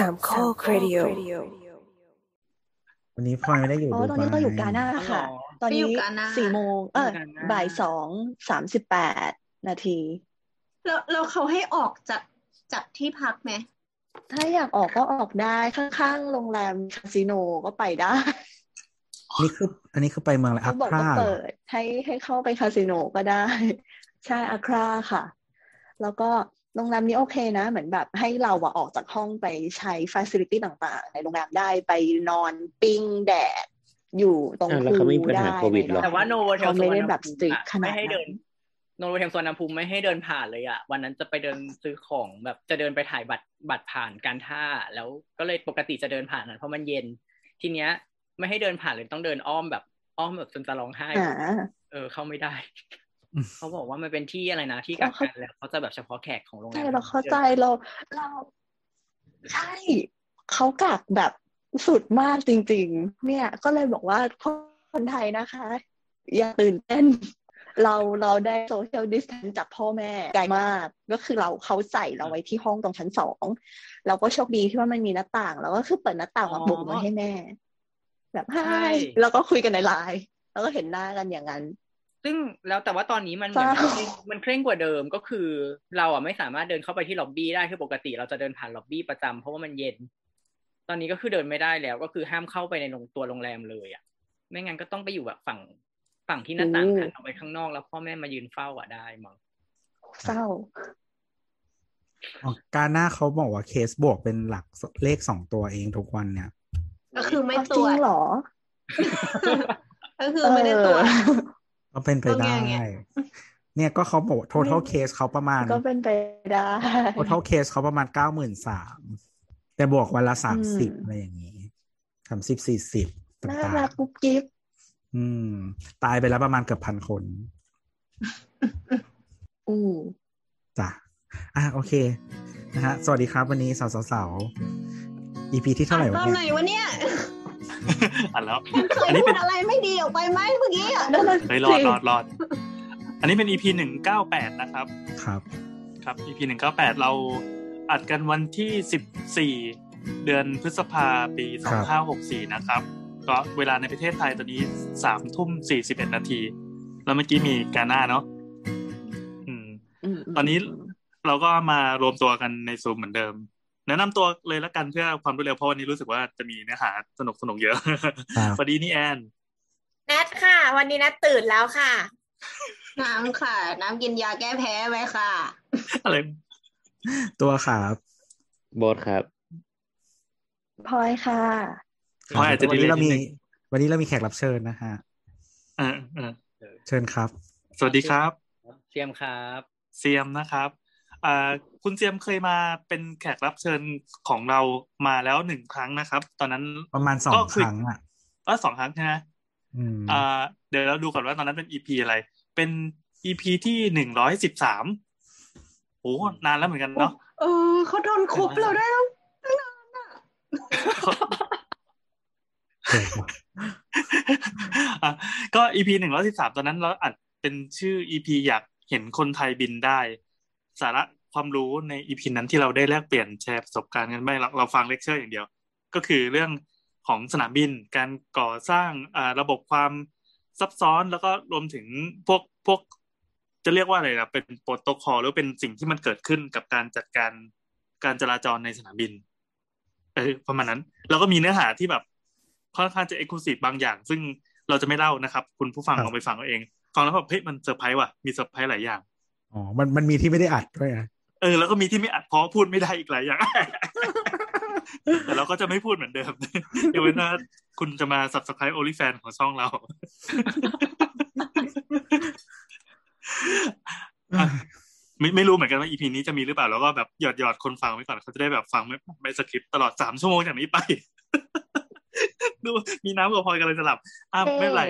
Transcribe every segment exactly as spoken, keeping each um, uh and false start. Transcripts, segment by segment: สามข้อเรดิโอวันนี้พลอยไม่ได้อยู่อ๋อตอนนี้ก็อยู่กาน่าค่ะตอนนี้สี่โมงเออบ่ายสองสามสิบแปดนาทีแล้วแล้วเขาให้ออกจากจากที่พักไหมถ้าอยากออกก็ออกได้ข้างๆโรงแรมคาสิโนก็ไปได้นี่คืออันนี้คือไปเมืองอะไรอัคราบอกว่าเปิดให้ให้เข้าไปคาสิโนก็ได้ใช่อัคราค่ะแล้วก็โรงแรมนี้โอเคนะเหมือนแบบให้เราอะออกจากห้องไปใช้ฟาซิลิตี้ต่างๆในโรงแรมได้ไปนอนปิ้งแดดอยู่ตรงคืนได้แต่ว่าโนโวเทลโซนน้ำพุไม่ให้เดินโนโวเทลโซนน้ำพุไม่ให้เดินผ่านเลยอะวันนั้นจะไปเดินซื้อของแบบจะเดินไปถ่ายบัตรบัตรผ่านการท่าแล้วก็เลยปกติจะเดินผ่านนั้นเพราะมันเย็นทีเนี้ยไม่ให้เดินผ่านเลยต้องเดินอ้อมแบบอ้อมแบบจนจะร้องไห้เออเข้าไม่ได้เขาบอกว่ามันเป็นที่อะไรนะที่กักกันแล้วเขาจะแบบเฉพาะแขกของโรงแรมใช่เราเข้าใจเราเราใช่เขากักแบบสุดมากจริงๆเนี่ยก็เลยบอกว่าคนไทยนะคะอย่าตื่นเต้นเราเราได้โซเชียลดิสแทนซ์จากพ่อแม่ไกลมากก็คือเราเขาใส่เราไว้ที่ห้องตรงชั้นสองเราก็โชคดีที่ว่ามันมีหน้าต่างเราก็คือเปิดหน้าต่างมาบุกมาให้แม่แบบไฮแล้วก็คุยกันในไลน์แล้วก็เห็นหน้ากันอย่างนั้นซึ่งแล้วแต่ว่าตอนนี้มัน มันเคร่งกว่าเดิมก็คือเราอ่ะไม่สามารถเดินเข้าไปที่ล็อบบี้ได้คือปกติเราจะเดินผ่านล็อบบี้ประจำเพราะว่ามันเย็นตอนนี้ก็คือเดินไม่ได้แล้วก็คือห้ามเข้าไปในตัวโรงแรมเลยอ่ะไม่งั้นก็ต้องไปอยู่แบบฝั่งฝั่งที่หน้าต่างหันออกไปข้างนอกแล้วพ่อแม่มายืนเฝ้าอ่ะได้มั้งเศร้าการหน้าเขาบอกว่าเคสบวกเป็นหลักเลขสองตัวเองทุกวันเนี่ยก็คือไม่ตรวจหรอก็คือไม่ได้ตรวจก็เป็นไปได้เนี่ยก็เขาบอก total case เขาประมาณก็เป็นไปได้ total case เขาประมาณ เก้าหมื่นสามพัน แต่บวกวันละสามสิบอะไรอย่างนี้สามสิบ สี่สิบต่างๆน่ารักกุ๊บกิ๊บอืมตายไปแล้วประมาณเกือบ หนึ่งพัน คนอือจ้ะอ่ะโอเคนะฮะสวัสดีครับวันนี้สาวๆๆ อี พี ที่เท่าไหร่วะเนี่ยตอนไหนวะเนี่ยอันแล้วอันนี้เป็นอะไรไม่ดีออกไปไหมเมื่อกี้อ่ะเฮ้ยรอดรอดรอดอันนี้เป็น อี พี หนึ่งร้อยเก้าสิบแปดนะครับครับครับ อี พี หนึ่งร้อยเก้าสิบแปดเราอัดกันวันที่สิบสี่เดือนพฤษภาคมปีสองพันห้าร้อยหกสิบสี่นะครับก็เวลาในประเทศไทยตอนนี้ สามทุ่มสี่สิบเอ็ดนาที นแล้วเมื่อกี้มีกาน่าเนาะอืมตอนนี้เราก็มารวมตัวกันใน Zoom เหมือนเดิมแนะนำตัวเลยละกันเพื่อความรวดเร็วเพราะวันนี้รู้สึกว่าจะมีเนื้อหาสนุกสนุกเยอะสวัสดีนี่แอนนัทค่ะวันนี้นัทตื่นแล้วค่ะน้ำค่ะน้ำกินยาแก้แพ้ไหมค่ะอะไรตัวครับโบสครับพลอยค่ะพลอยอาจจะวันนี้เรามีวันนี้เรามีแขกรับเชิญนะฮะอ่าอ่าเชิญครับสวัสดีครับเซียมครับเซียมนะครับอ่าคุณเจียมเคยมาเป็นแขกรับเชิญของเรามาแล้วหนึ่งครั้งนะครับตอนนั้นประมาณสองครั้งอ่ะเออสองครั้งใช่มั้ยอืมอ่าเดี๋ยวเราดูก่อนว่าตอนนั้นเป็น อี พี อะไรเป็น อี พี ที่หนึ่งร้อยสิบสามโอ้นานแล้วเหมือนกันเนาะเออเขาโดนคุบเราได้แล้วนานอ่ะอ่ะก็ อี พี หนึ่งร้อยสิบสามตอนนั้นเราอัดเป็นชื่อ อี พี อยากเห็นคนไทยบินได้สาระความรู้ใน อี พี นั้นที่เราได้แลกเปลี่ยนแชร์ประสบการณ์กันไม่เราฟังเลคเชอร์อย่างเดียวก็คือเรื่องของสนามบินการก่อสร้างระบบความซับซ้อนแล้วก็รวมถึงพวกพวกจะเรียกว่าอะไรนะเป็นโปรโตคอลหรือเป็นสิ่งที่มันเกิดขึ้นกับการจัดการการจราจรในสนามบินเออประมาณนั้นแล้วก็มีเนื้อหาที่แบบค่อนข้างจะ exclusive บางอย่างซึ่งเราจะไม่เล่านะครับคุณผู้ฟังลองไปฟังเอาเองฟังแล้วแบบเฮ้ยมันเซอร์ไพรส์ว่ะมีเซอร์ไพรส์หลายอย่างอ๋อมันมันมีที่ไม่ได้อัดด้วยอ่ะเออแล้วก็มีที่ไม่อัดเพราะพูดไม่ได้อีกหลายอย่าง แต่เราก็จะไม่พูดเหมือนเดิมเดี๋ยววันหน้าคุณจะมา Subscribe OnlyFans ของช่องเรา ไม่ไม่รู้เหมือนกันว่า อี พี นี้จะมีหรือเปล่าแล้วก็แบบหยอดๆคนฟังไว้ก่อนเขาจะได้แบบฟังไม่ไม่สคริปต์ตลอดสามชั่วโมงจากนี้ไป ดูมีน้ำกับพลอยกันเลยสลับอ้าวไม่เป็นไร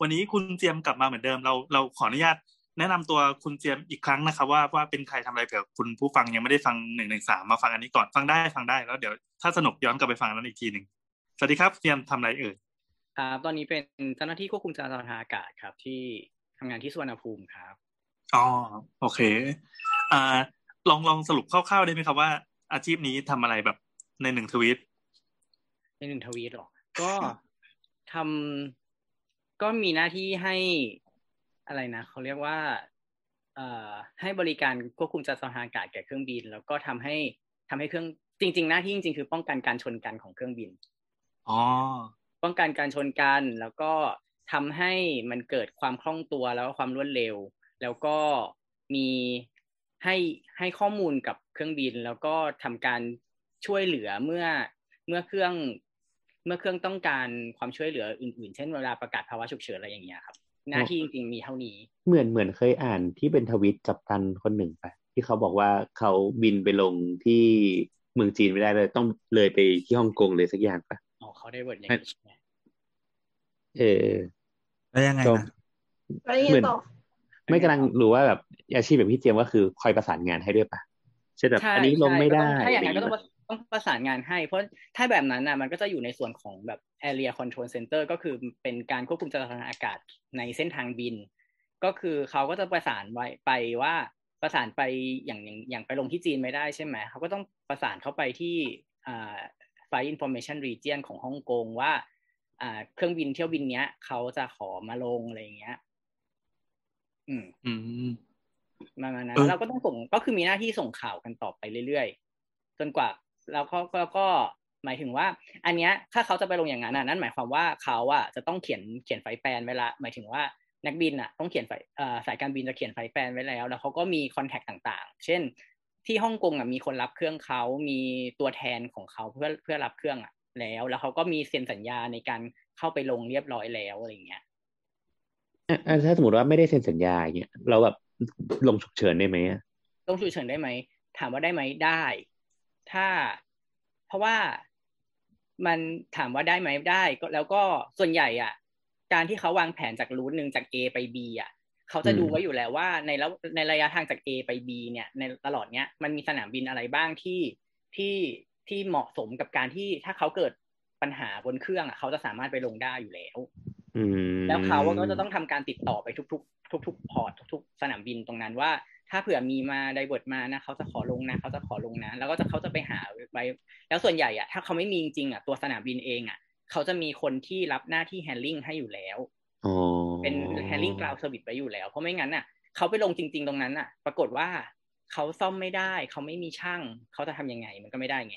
วันนี้คุณเจียมกลับมาเหมือนเดิมเราเราขออนุญาตแนะนำตัวคุณเจียมอีกครั้งนะครับว่าว่าเป็นใครทำอะไรเผื่อคุณผู้ฟังยังไม่ได้ฟังหนึ่งร้อยสิบสามมาฟังอันนี้ก่อนฟังได้ฟังได้แล้วเดี๋ยวถ้าสนุกย้อนกลับไปฟังนั้นอีกทีนึงสวัสดีครับเจียมทำอะไรเอ่ยครับตอนนี้เป็นเจ้าหน้าที่ควบคุมจราจรทางอากาศครับที่ทำงานที่สุวรรณภูมิครับอ๋อโอเคอ่าลองลองสรุปคร่าวๆได้ไหมครับว่า อาชีพนี้ทำอะไรแบบในหนึ่งทวีตในหนึ่งทวีตหรอก็ทำก็มีหน้าที่ให้อะไรนะเขาเรียกว่าให้บริการควบคุมจัดสรรอากาศแก่เครื่องบินแล้วก็ทำให้ทำให้เครื่องจริงๆหน้าที่จริงๆคือป้องกันการชนกันของเครื่องบินอ๋อป้องกันการชนกันแล้วก็ทำให้มันเกิดความคล่องตัวแล้วก็ความรวดเร็วแล้วก็มีให้ให้ข้อมูลกับเครื่องบินแล้วก็ทำการช่วยเหลือเมื่อเมื่อเครื่องเมื่อเครื่องต้องการความช่วยเหลืออื่นๆเช่นเวลาประกาศภาวะฉุกเฉินอะไรอย่างเงี้ยครับหน้าที่จริงๆมีเท่านี้เหมือนเหมือนเคยอ่านที่เป็นทวิตจับตันคนหนึ่งไปที่เขาบอกว่าเขาบินไปลงที่เมืองจีนไม่ได้เลยต้องเลยไปที่ฮ่องกงเลยสักอย่างปะอ๋อเขาได้เวิร์ดอย่างนี้ใช่ไหมเออแล้วยังไงนะเหมือนไม่กำลังรู้ว่าแบบอาชีพแบบพี่เจียมก็คือคอยประสานงานให้ด้วยปะใช่แบบอันนี้ลงไม่ได้ถ้าอย่างนั้นก็ต้องต้องประสานงานให้เพราะถ้าแบบนั้นน่ะมันก็จะอยู่ในส่วนของแบบ area control center ก็คือเป็นการควบคุมจัดสรรอากาศในเส้นทางบินก็คือเขาก็จะประสานไว้ไปว่าประสานไปอย่างอย่างไปลงที่จีนไม่ได้ใช่ไหมเขาก็ต้องประสานเข้าไปที่อ่า Flight Information Region ของฮ่องกงว่าอ่าเครื่องบินเที่ยวบินเนี้ยเขาจะขอมาลงอะไรอย่างเงี้ยอืมอืมประมาณนั้นเราก็ต้องส่งก็คือมีหน้าที่ส่งข่าวกันต่อไปเรื่อยๆจนกว่าแล้วเขาก็ก็หมายถึงว่าอันเนี้ยถ้าเขาจะไปลงอย่างนั้นนั่นหมายความว่าเขาอ่ะจะต้องเขียนเขียนไฟแปลนไว้ละหมายถึงว่านักบินอ่ะต้องเขียนไฟเอ่อสายการบินจะเขียนไฟแปลนไว้แล้วแล้วเขาก็มีคอนแทคต่างๆเช่นที่ฮ่องกงอ่ะมีคนรับเครื่องเขามีตัวแทนของเขาเพื่อเพื่อรับเครื่องอ่ะแล้วแล้วเขาก็มีเซ็นสัญญาในการเข้าไปลงเรียบร้อยแล้วอะไรอย่างเงี้ยอ่าถ้าสมมติว่าไม่ได้เซ็นสัญญาอย่างเงี้ยเราแบบลงฉุกเฉินได้ไหมลงฉุกเฉินได้ไหมถามว่าได้ไหมได้ถ้าเพราะว่ามันถามว่าได้ไหมได้ก็แล้วก็ส่วนใหญ่อ่ะการที่เขาวางแผนจากรูทหนึ่งจาก A ไป B อ่ะเขาจะดูไว้อยู่แล้วว่าในแล้วในระยะทางจาก A ไป B เนี่ยในตลอดเนี้ยมันมีสนามบินอะไรบ้างที่ที่ที่เหมาะสมกับการที่ถ้าเขาเกิดปัญหาบนเครื่องอ่ะเขาจะสามารถไปลงได้อยู่แล้วแล้วเขาก็จะต้องทำการติดต่อไปทุกๆทุกๆพอร์ตทุกๆสนามบินตรงนั้นว่าถ้าเผื่อมีมาไดเวิร์ตมานะเขาจะขอลงนะเขาจะขอลงนะแล้วก็จะเขาจะไปหาไปแล้วส่วนใหญ่อ่ะถ้าเขาไม่มีจริงอ่ะตัวสนามบินเองอ่ะเขาจะมีคนที่รับหน้าที่แฮนดิ้งให้อยู่แล้วเป็นแฮนดิ้งกราวด์เซอร์วิสไว้อยู่แล้วเพราะไม่งั้นอ่ะเขาไปลงจริงๆตรงนั้นอ่ะปรากฏว่าเขาซ่อมไม่ได้เขาไม่มีช่างเขาจะทำยังไงมันก็ไม่ได้ไง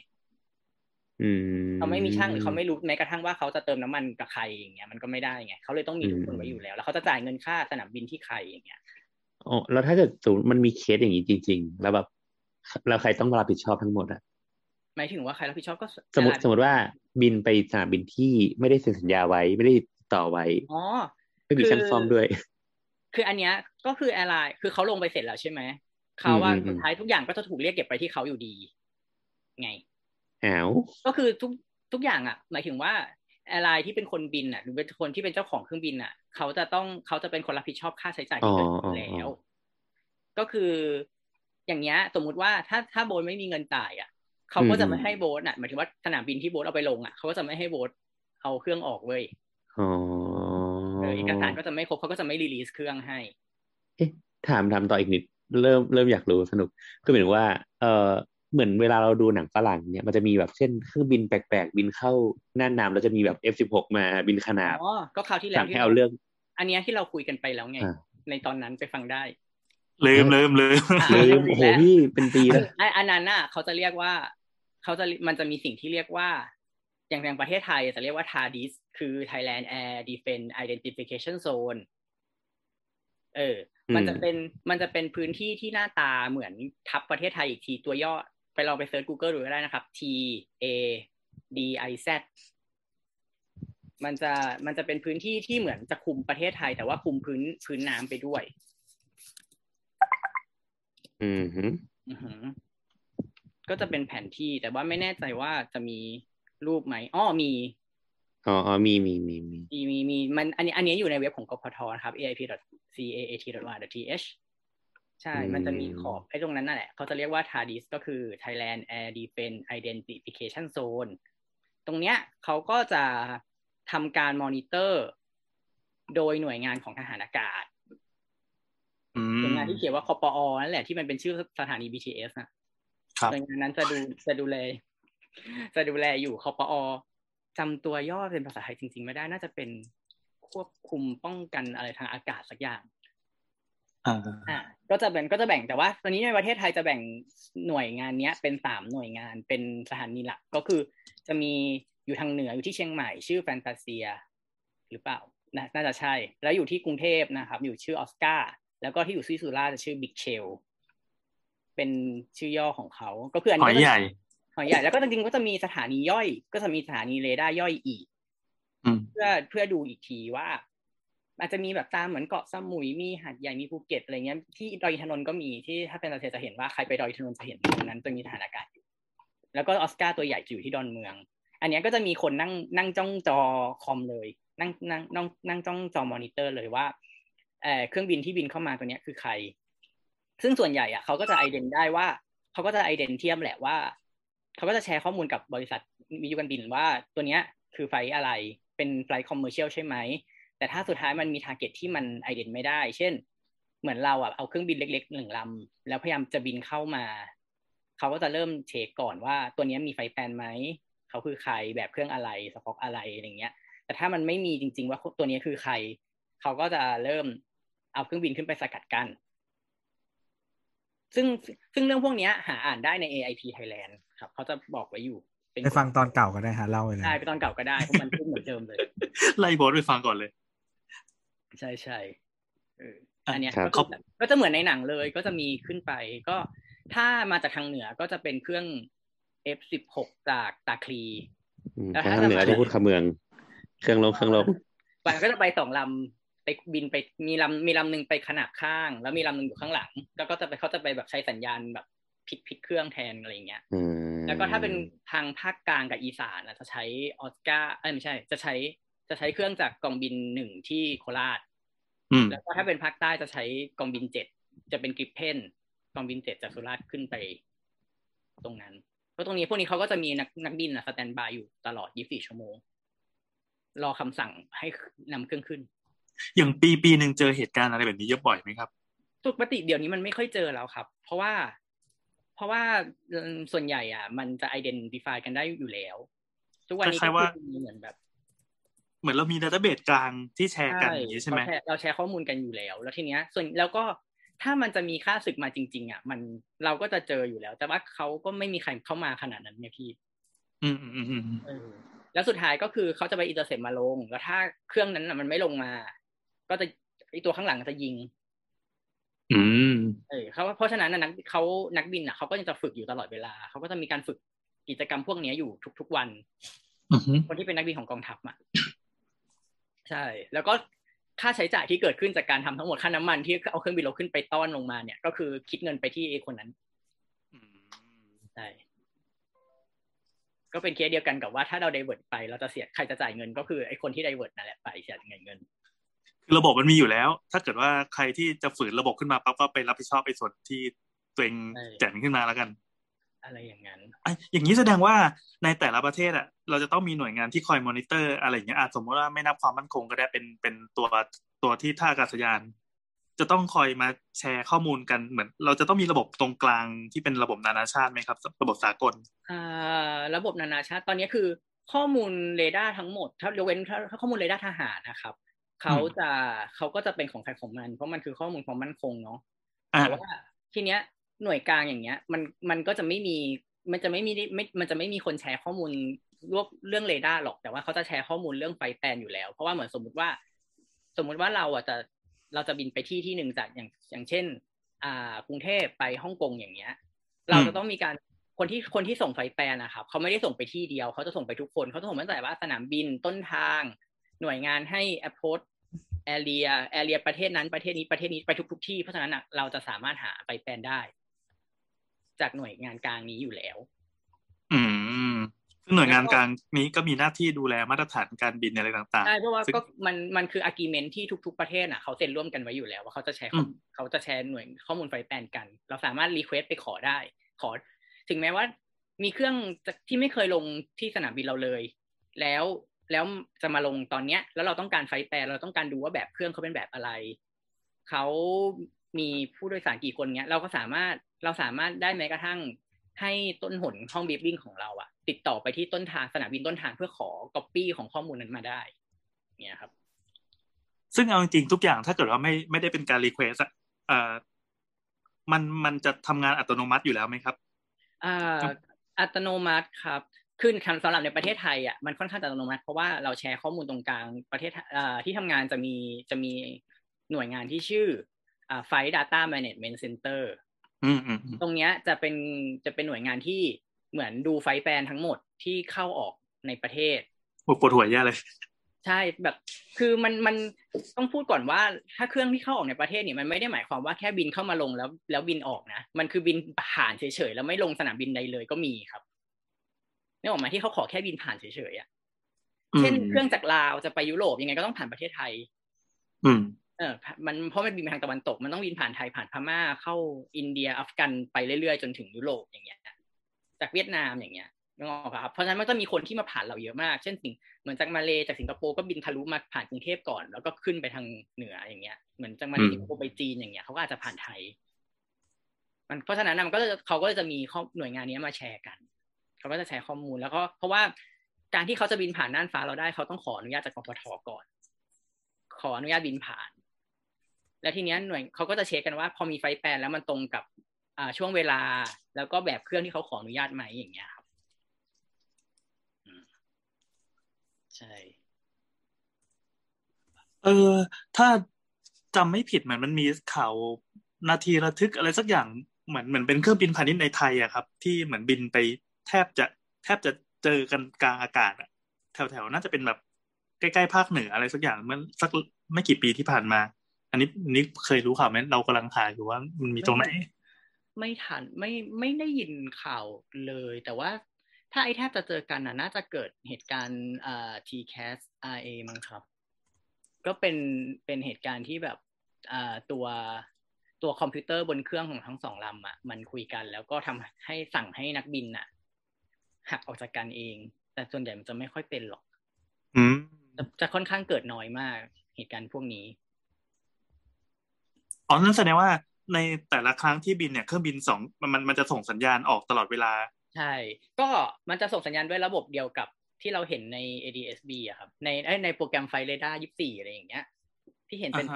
เขาไม่มีช่างหรือเขาไม่รู้แม้กระทั่งว่าเขาจะเติมน้ำมันกับใครอย่างเงี้ยมันก็ไม่ได้ไงเขาเลยต้องมีทุกคนไว้อยู่แล้วแล้วเขาจะจ่ายเงินค่าสนามบินที่ใครอย่างเงี้ยอ๋อแล้วถ้าเกิดมันมีเคสอย่างนี้จริงๆแล้วแบบแล้วใครต้องรับผิดชอบทั้งหมดอ่ะหมายถึงว่าใครรับผิดชอบก็สมมติสมมติว่าบินไปสนามบินที่ไม่ได้เซ็นสัญญาไว้ไม่ได้ต่อไว้อ๋อไม่มีช่างซ่อมด้วยคืออันเนี้ยก็คือแอร์ไลน์คือเขาลงไปเสร็จแล้วใช่ไหมเขาว่าสุดท้ายทุกอย่างก็จะถูกเรียกเก็บไปที่เขาอยู่ดีไงอ้าวก็คือทุกทุกอย่างอ่ะหมายถึงว่าแอร์ไลน์ที่เป็นคนบินน่ะหรือเป็นคนที่เป็นเจ้าของเครื่องบินน่ะเขาจะต้องเขาจะเป็นคนรับผิดชอบค่าใช้จ่ายที่เกิดขึ้นแล้วก็คืออย่างเงี้ยสมมุติว่าถ้าถ้าโบนไม่มีเงินจ่ายอ่ะเขาก็จะไม่ให้โบนน่ะหมายถึงว่าสนามบินที่โบนเอาไปลงอ่ะเขาก็จะไม่ให้โบนเอาเครื่องออกเว้ยอ๋อเอกสารก็จะไม่ครบเขาก็จะไม่รีลีสเครื่องให้เอ๊ะถามถามต่ออีกนิดเริ่มเริ่มอยากรู้สนุกคือหมายถึงว่าเอ่อเหมือนเวลาเราดูหนังฝรั่งเนี่ยมันจะมีแบบเช่นเครื่องบินแปลกๆบินเข้าน่านน้ำแล้วจะมีแบบ เอฟ สิบหก มาบินขนาบอ๋อก็คราวที่แล้วที่เอาเรื่องอันนี้ที่เราคุยกันไปแล้วไงในตอนนั้นไปฟังได้ลืมลืมลืมลืมโอ้โหพี่เป็นปีแล้วไอ้อันนั้นน่ะเขาจะเรียกว่าเขาจะมันจะมีสิ่งที่เรียกว่าอย่างอย่างประเทศไทยจะเรียกว่า ทาดิซ คือ Thailand Air Defense Identification Zone เออมันจะเป็นมันจะเป็นพื้นที่ที่หน้าตาเหมือนทับประเทศไทยอีกทีตัวย่อไปลองไปเซิร์ช Google ดูก็ได้นะครับ ที เอ ดี ไอ ซี มันจะมันจะเป็นพื้นที่ที่เหมือนจะคุมประเทศไทยแต่ว่าคุมพื้นพื้นน้ำไปด้วยอือหืออือหือก็จะเป็นแผนที่แต่ว่าไม่แน่ใจว่าจะมีรูปไหมอ้อมีอ๋อๆมีๆๆๆมีมีมันอันนี้อันนี้อยู่ในเว็บของกพทนะครับ เอ ไอ พี ดอท ซี เอ เอ ที ดอท อาร์ ดอท ที เอชใช่มันจะมีขอบไอ้ตรงนั้นนั่นแหละเขาจะเรียกว่า ทาดิซ ก็คือ Thailand Air Defense Identification Zone ตรงเนี้ยเขาก็จะทำการมอนิเตอร์โดยหน่วยงานของทหารอากาศหน่วยงานที่เขียนว่าคปอนั่นแหละที่มันเป็นชื่อสถานี บี ที เอส น่ะ หน่วยงานนั้นจะดูจะดูแลจะดูแลอยู่คปอ.จำตัวย่อเป็นภาษาไทยจริงๆไม่ได้น่าจะเป็นควบคุมป้องกันอะไรทางอากาศสักอย่างอ่าก็จะแบ่งก็จะแบ่งแต่ว่าตอนนี้ในประเทศไทยจะแบ่งหน่วยงานเนี้ยเป็นสามหน่วยงานเป็นสถานีหลักก็คือจะมีอยู่ทางเหนืออยู่ที่เชียงใหม่ชื่อแฟนตาเซียหรือเปล่าน่าจะใช่แล้วอยู่ที่กรุงเทพนะครับอยู่ชื่อออสการ์แล้วก็ที่อยู่ที่สุราษฎร์จะชื่อบิ๊กเชลเป็นชื่อย่อของเขาก็คืออันนี้หอยใหญ่หอยใหญ่แล้วก็จริงๆก็จะมีสถานีย่อยก็จะมีสถานีเรดาร์ย่อยอีกเพื่อเพื่อดูอีกทีว่าอาจจะมีแบบตามเหมือนเกาะสมุยมีหาดใหญ่มีภูเก็ตอะไรเงี้ยที่ดอยอินทนนท์ก็มีที่ถ้าเป็นเราจะเห็นว่าใครไปดอยอินทนนท์จะเห็นตรงนั้นจะมีฐานอากาศอยู่แล้วก็ออสการ์ตัวใหญ่อยู่ที่ดอนเมืองอันนี้ก็จะมีคนนั่งนั่งจ้องจอคอมเลยนั่งนั่งนั่งนั่งจ้องจอมอนิเตอร์เลยว่าเอ่อเครื่องบินที่บินเข้ามาตัวเนี้ยคือใครซึ่งส่วนใหญ่อ่ะเขาก็จะไอเดนได้ว่าเขาก็จะไอเดนเทียมแหละว่าเขาก็จะแชร์ข้อมูลกับบริษัทวิทยุการบินว่าตัวเนี้ยคือไฟล์อะไรเป็นไฟล์คอมเมอร์เชียลใช่ไหมแต่ถ้าสุดท้ายมันมี target ที่มัน identify ไม่ได้เช่นเหมือนเราอ่ะเอาเครื่องบินเล็กๆหนึ่งลำแล้วพยายามจะบินเข้ามาเขาก็จะเริ่มเช็คก่อนว่าตัวนี้มีไฟแพลนไหมเขาคือใครแบบเครื่องอะไรสป็อกอะไรอะไรเงี้ยแต่ถ้ามันไม่มีจริงๆว่าตัวนี้คือใครเขาก็จะเริ่มเอาเครื่องบินขึ้นไปสกัดกั้นซึ่งซึ่งเรื่องพวกนี้หาอ่านได้ใน เอ ไอ พี Thailand ครับเขาจะบอกไว้อยู่ไปฟังตอนเก่าก็ได้ฮะเล่าเลยได้ไปตอนเก่าก็ได้เพราะมันพูดเหมือนเดิมเลยไล่บอสไปฟังก่อนเลยใช่ใช่อันเนี้ยก็จะเหมือนในหนังเลยก็จะมีขึ้นไปก็ถ้ามาจากทางเหนือก็จะเป็นเครื่อง เอฟ สิบหก จากตาคลีแล้วทางเหนือที่พูดคำเมืองเครื่องลบเครื่องลบไปก็จะไปสองลำไปบินไปมีลำมีลำหนึ่งไปขนาบข้างแล้วมีลำหนึ่งอยู่ข้างหลังแล้วก็จะไปเขาจะไปแบบใช้สัญญาณแบบผิดผิดเครื่องแทนอะไรอย่างเงี้ยแล้วก็ถ้าเป็นทางภาคกลางกับอีสานจะใช้ออสการ์เอ้ยไม่ใช่จะใช้จะใช้เครื่องจากกองบินหนึ่งที่โคราชแล้วก็ถ้าเป็นภาคใต้จะใช้กองบินเจ็ดจะเป็น Gripen กองบินเจ็ดจากสุราษฎร์ขึ้นไปตรงนั้นเพราะตรงนี้พวกนี้เขาก็จะมีนักนักบินนะสแตนบายอยู่ตลอดยี่สิบสี่ชั่วโมงรอคำสั่งให้นำเครื่องขึ้นอย่างปีปีนึงเจอเหตุการณ์อะไรแบบนี้เยอะบ่อยไหมครับปกติเดี๋ยวนี้มันไม่ค่อยเจอแล้วครับเพราะว่าเพราะว่าส่วนใหญ่อ่ะมันจะ identify กันได้อยู่แล้วทุกวันนี้ก็มีเหมือนแบบเหมือนเรามี database กลางที่แชร์กันอย่างนี้ใช่ไหมเราแชร์ข้อมูลกันอยู่แล้วแล้วทีเนี้ยส่วนแล้วก็ถ้ามันจะมีค่าศึกมาจริงๆอ่ะมันเราก็จะเจออยู่แล้วแต่ว่าเขาก็ไม่มีใครเข้ามาขนาดนั้นไงพี่อืมอืมอืมอืมแล้วสุดท้ายก็คือเขาจะไป intercept มาลงแล้วถ้าเครื่องนั้นอ่ะมันไม่ลงมาก็จะไอตัวข้างหลังจะยิงอืมเออเขาเพราะฉะนั้นนักเขานักบินอ่ะเขาก็จะฝึกอยู่ตลอดเวลาเขาก็จะมีการฝึกกิจกรรมพวกนี้อยู่ทุกๆวันคนที่เป็นนักบินของกองทัพอ่ะใช่แล้วก็ค่าใช้จ่ายที่เกิดขึ้นจากการทำทั้งหมดค่าน้ำมันที่เอาเครื่องบินเราขึ้นไปต้อนลงมาเนี่ยก็คือคิดเงินไปที่ไอ้คนนั้นใช่ก็เป็นเคสเดียวกันกับว่าถ้าเราไดเวิร์ตไปเราจะเสียใครจะจ่ายเงินก็คือไอ้คนที่ไดเวิร์ตนั่นแหละไปเสียเงินเงินคือระบบมันมีอยู่แล้วถ้าเกิดว่าใครที่จะฝืนระบบขึ้นมาปั๊บก็ไปรับผิดชอบไอ้ส่วนที่ตัวเองแจ่มขึ้นมาแล้วกันอะไรอย่างนั้นอ่ะอย่างนี้แสดงว่าในแต่ละประเทศอ่ะเราจะต้องมีหน่วยงานที่คอยมอนิเตอร์อะไรอย่างเงี้ยอาจสมมติว่าไม่นับความมั่นคงก็ได้เป็นเป็นตัวตัวที่ท่าอากาศยานจะต้องคอยมาแชร์ข้อมูลกันเหมือนเราจะต้องมีระบบตรงกลางที่เป็นระบบนานาชาติไหมครับระบบสากลอ่าระบบนานาชาติตอนนี้คือข้อมูลเรดาร์ทั้งหมดถ้ายกเว้นถ้าข้อมูลเรดาร์ทหารนะครับเขาจะเขาก็จะเป็นของใครของมันเพราะมันคือข้อมูลความมั่นคงเนาะแต่ว่าทีเนี้ยหน่วยกลางอย่างเงี้ยมันมันก็จะไม่มีมันจะไม่มีไม่มันจะไม่มีคนแชร์ข้อมูลรวบเรื่องเรดาร์หรอกแต่ว่าเขาจะแชร์ข้อมูลเรื่องไฟแพลนอยู่แล้วเพราะว่าเหมือนสมมติว่าสมมติว่าเราอ่ะจะเราจะบินไปที่ที่หนึ่งจากอย่างอย่างเช่นอ่ากรุงเทพไปฮ่องกงอย่างเงี้ยเราจะต้องมีการคนที่คนที่ส่งไฟแพลนนะครับเขาไม่ได้ส่งไปที่เดียวเขาจะส่งไปทุกคนเขาจะส่งตั้งแต่ว่าสนามบินต้นทางหน่วยงานให้ approach area area ประเทศนั้นประเทศนี้ประเทศนี้ไปทุกๆที่เพราะฉะนั้นน่ะเราจะสามารถหาไปแปลนได้จากหน่วยงานกลางนี้อยู่แล้วอืมซึ่งหน่วยงานกลางนี้ก็มีหน้าที่ดูแลมาตรฐานการบินอะไรต่างๆใช่เพราะว่าก็มันมันคือ agreement ที่ทุกๆประเทศน่ะเขาเซ็นร่วมกันไว้อยู่แล้วว่าเขาจะแชร์เขาจะแชร์หน่วยข้อมูลไฟแปลนกันเราสามารถ request ไปขอได้ขอถึงแม้ว่ามีเครื่องที่ไม่เคยลงที่สนามบินเราเลยแล้วแล้วจะมาลงตอนเนี้ยแล้วเราต้องการไฟแปลเราต้องการดูว่าแบบเครื่องเขาเป็นแบบอะไรเขามีผู้โดยสารกี่คนเงี้ยเราก็สามารถเราสามารถได้แม้กระทั่ง ให้ต้นหนห้องบีฟวิ่งของเราอะติดต่อไปที่ต้นทางสนามบินต้นทางเพื่อขอก๊อปปี้ของข้อมูลนั้นมาได้เนี่ยครับซึ่งเอาจริงๆทุกอย่างถ้าเกิดว่าไม่ไม่ได้เป็นการรีเควสอะเอ่อมันมันจะทำงานอัตโนมัติอยู่แล้วไหมครับอ่าอัตโนมัติครับขึ้นคันสำหรับในประเทศไทยอ่ะมันค่อนข้างอัตโนมัติเพราะว่าเราแชร์ข้อมูลตรงกลางประเทศอ่าที่ทำงานจะมีจะมีหน่วยงานที่ชื่ออ่า Flight Data Management Center อืมๆตรงเนี้ยจะเป็นจะเป็นหน่วยงานที่เหมือนดูไฟล์แปลนทั้งหมดที่เข้าออกในประเทศโอ้ปวดหัวแย่เลยใช่แบบคือมันมันต้องพูดก่อนว่าถ้าเครื่องที่เข้าออกในประเทศเนี่ยมันไม่ได้หมายความว่าแค่บินเข้ามาลงแล้วแล้วบินออกนะมันคือบินผ่านเฉยๆแล้วไม่ลงสนามบินใดเลยก็มีครับนี่ออกมาที่เขาขอแค่บินผ่านเฉยๆอ่ะเช่นเครื่องจากลาวจะไปยุโรปยังไงก็ต้องผ่านประเทศไทยอืมเออมันเพราะมันบินไปทางตะวันตกมันต้องบินผ่านไทยผ่านพม่าเข้าอินเดียอัฟกันไปเรื่อยๆจนถึงยุโรปอย่างเงี้ยจากเวียดนามอย่างเงี้ยนึกออกครับเพราะฉะนั้นมันก็มีคนที่มาผ่านเราเยอะมากเช่นสิงเหมือนจากมาเลจากสิงคโปร์ก็บินทะลุมาผ่านกรุงเทพก่อนแล้วก็ขึ้นไปทางเหนืออย่างเงี้ยเหมือนจากมาเลสิงคโปร์ไปจีนอย่างเงี้ยเขาก็อาจจะผ่านไทยมันเพราะฉะนั้นมันก็เขาก็จะมีหน่วยงานนี้มาแชร์กันเขาก็จะแชร์ข้อมูลแล้วก็เพราะว่าการที่เขาจะบินผ่านน่านฟ้าเราได้เขาต้องขออนุญาตจากกปท.ก่อนขออนุญาตบินผ่านและทีเนี้ยหน่วยเขาก็จะเช็คกันว่าพอมีไฟแปลนแล้วมันตรงกับอ่าช่วงเวลาแล้วก็แบบเครื่องที่เขาขออนุญาตไหมอย่างเงี้ยครับใช่เออถ้าจำไม่ผิดเหมือนมันมีข่าวนาทีระทึกอะไรสักอย่างเหมือนเหมือนเป็นเครื่องบินพาณิชย์ในไทยอะครับที่เหมือนบินไปแทบจะแทบจะเจอกันกลางอากาศอะแถวๆน่าจะเป็นแบบใกล้ๆภาคเหนืออะไรสักอย่างเมื่อสักไม่กี่ปีที่ผ่านมาอันนี้นิกเคยรู้ข่าวไหมเรากำลังหาอยู่ว่ามันมีตรงไหนไม่ทันไม่ไม่ได้ยินข่าวเลยแต่ว่าถ้าไอ้แทบจะเจอกันน่ะน่าจะเกิดเหตุการณ์เอ่อ ที แคส อาร์ เอ มั้งครับก็เป็นเป็นเหตุการณ์ที่แบบเอ่อตัวตัวคอมพิวเตอร์บนเครื่องของทั้งสองลำอ่ะมันคุยกันแล้วก็ทำให้สั่งให้นักบินน่ะหักออกจากกันเองแต่ส่วนใหญ่มันจะไม่ค่อยเป็นหรอกอืมจะค่อนข้างเกิดน้อยมากเหตุการณ์พวกนี้อ๋อนั่นแสดงว่าในแต่ละครั้งที่บินเนี่ยเครื่องบินสองมันมันจะส่งสัญญาณออกตลอดเวลาใช่ก็มันจะส่งสัญญาณด้วยระบบเดียวกับที่เราเห็นใน เอ ดี เอส บี อะครับในในโปรแกรมไฟเรดาร์ยี่สิบสี่อะไรอย่างเงี้ยที่เห็นเป็น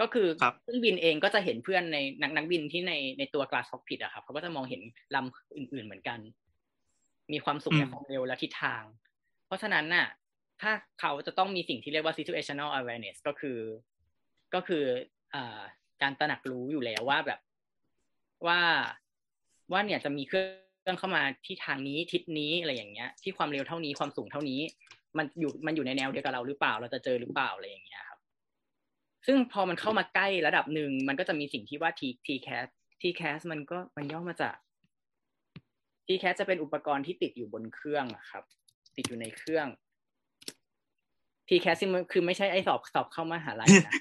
ก็คือเครื่องบินเองก็จะเห็นเพื่อนในนักนักบินที่ในในตัว Glass Cockpit อะครับเขาก็จะมองเห็นลำอื่นๆเหมือนกันมีความสูงและความเร็วและทิศทางเพราะฉะนั้นน่ะถ้าเขาจะต้องมีสิ่งที่เรียกว่า situational awareness ก็คือก็คืออ่าการตระหนักรู้อยู่แล้วว่าแบบว่าว่าเนี่ยจะมีเครื่องเข้ามาที่ทางนี้ทิศนี้อะไรอย่างเงี้ยที่ความเร็วเท่านี้ความสูงเท่านี้มันอยู่มันอยู่ในแนวเดียวกับเราหรือเปล่าเราจะเจอหรือเปล่าอะไรอย่างเงี้ยครับซึ่งพอมันเข้ามาใกล้ระดับหนึ่งมันก็จะมีสิ่งที่ว่า ที แคส ที แคส มันก็มันย่อมาจากที่แคสจะเป็นอุปกรณ์ที่ติดอยู่บนเครื่องอะครับติดอยู่ในเครื่องที่แคสคือไม่ใช่ไอ้สอบสอบเข้ามหาลัยนะ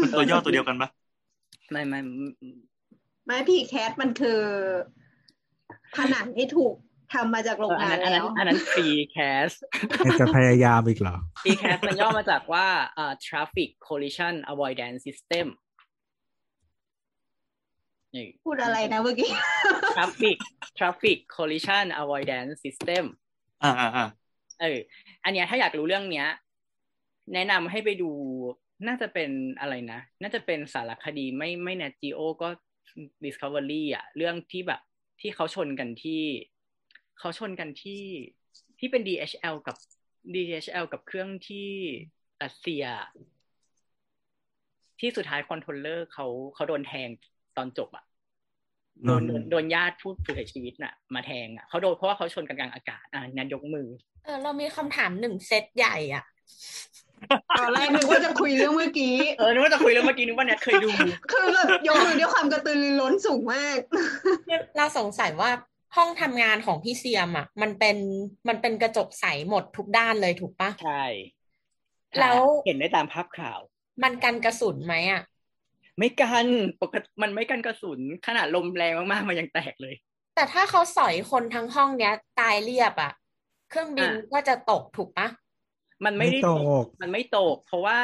มันตัวย่อตัวเดียวกันปะไม่ไม่ไม่พี่แคสมันคือผนังที่ถูกทำมาจากโรงงานแล้วอันนั้นทีแคสจะพยายามอีกเหรอทีแคสมันย่อมาจากว่าเอ่อ Traffic Collision Avoidance Systemพูดอะไรนะเมื่อกี้ traffic traffic collision avoidance system อ่าอ่าเอออันเนี้ยถ้าอยากรู้เรื่องเนี้ยแนะนำให้ไปดูน่าจะเป็นอะไรนะน่าจะเป็นสารคดีไม่ไม่แนทจิโอก็ Discovery อ่ะเรื่องที่แบบที่เขาชนกันที่เขาชนกันที่ที่เป็น ดี เอช แอล กับ ดี เอช แอล กับเครื่องที่รัสเซียที่สุดท้ายคอนโทรลเลอร์เขาเขาโดนแทงตอนจบอ่ะโดนโดนญาติผู้เสียชีวิตน่ะมาแทงอ่ะเขาโดนเพราะว่าเขาชนกันกลางอากาศอ่ะนั้นยกมือเออเรามีคำถามหนึ่งเซตใหญ่อ่ะตอนแรกนึกว่าจะคุยเรื่องเมื่อกี้เออนึกว่าจะคุยเรื่องเมื่อกี้นึกว่าแนทเคยดูคือแบบยกมือด้วยความกระตือรือร้นสูงมากเราสงสัยว่าห้องทำงานของพี่เซียมอ่ะมันเป็นมันเป็นกระจกใสหมดทุกด้านเลยถูกปะใช่แล้วเห็นได้ตามภาพข่าวมันกันกระสุนไหมอ่ะไม่กันปกติมันไม่กันกระสุนขนาดลมแรงมากๆมันยังแตกเลยแต่ถ้าเขาสอยคนทั้งห้องเนี้ยตายเรียบอ่ะเครื่องบินก็จะตกถูกปะมันไม่ได้ตกมันไม่ตกเพราะว่า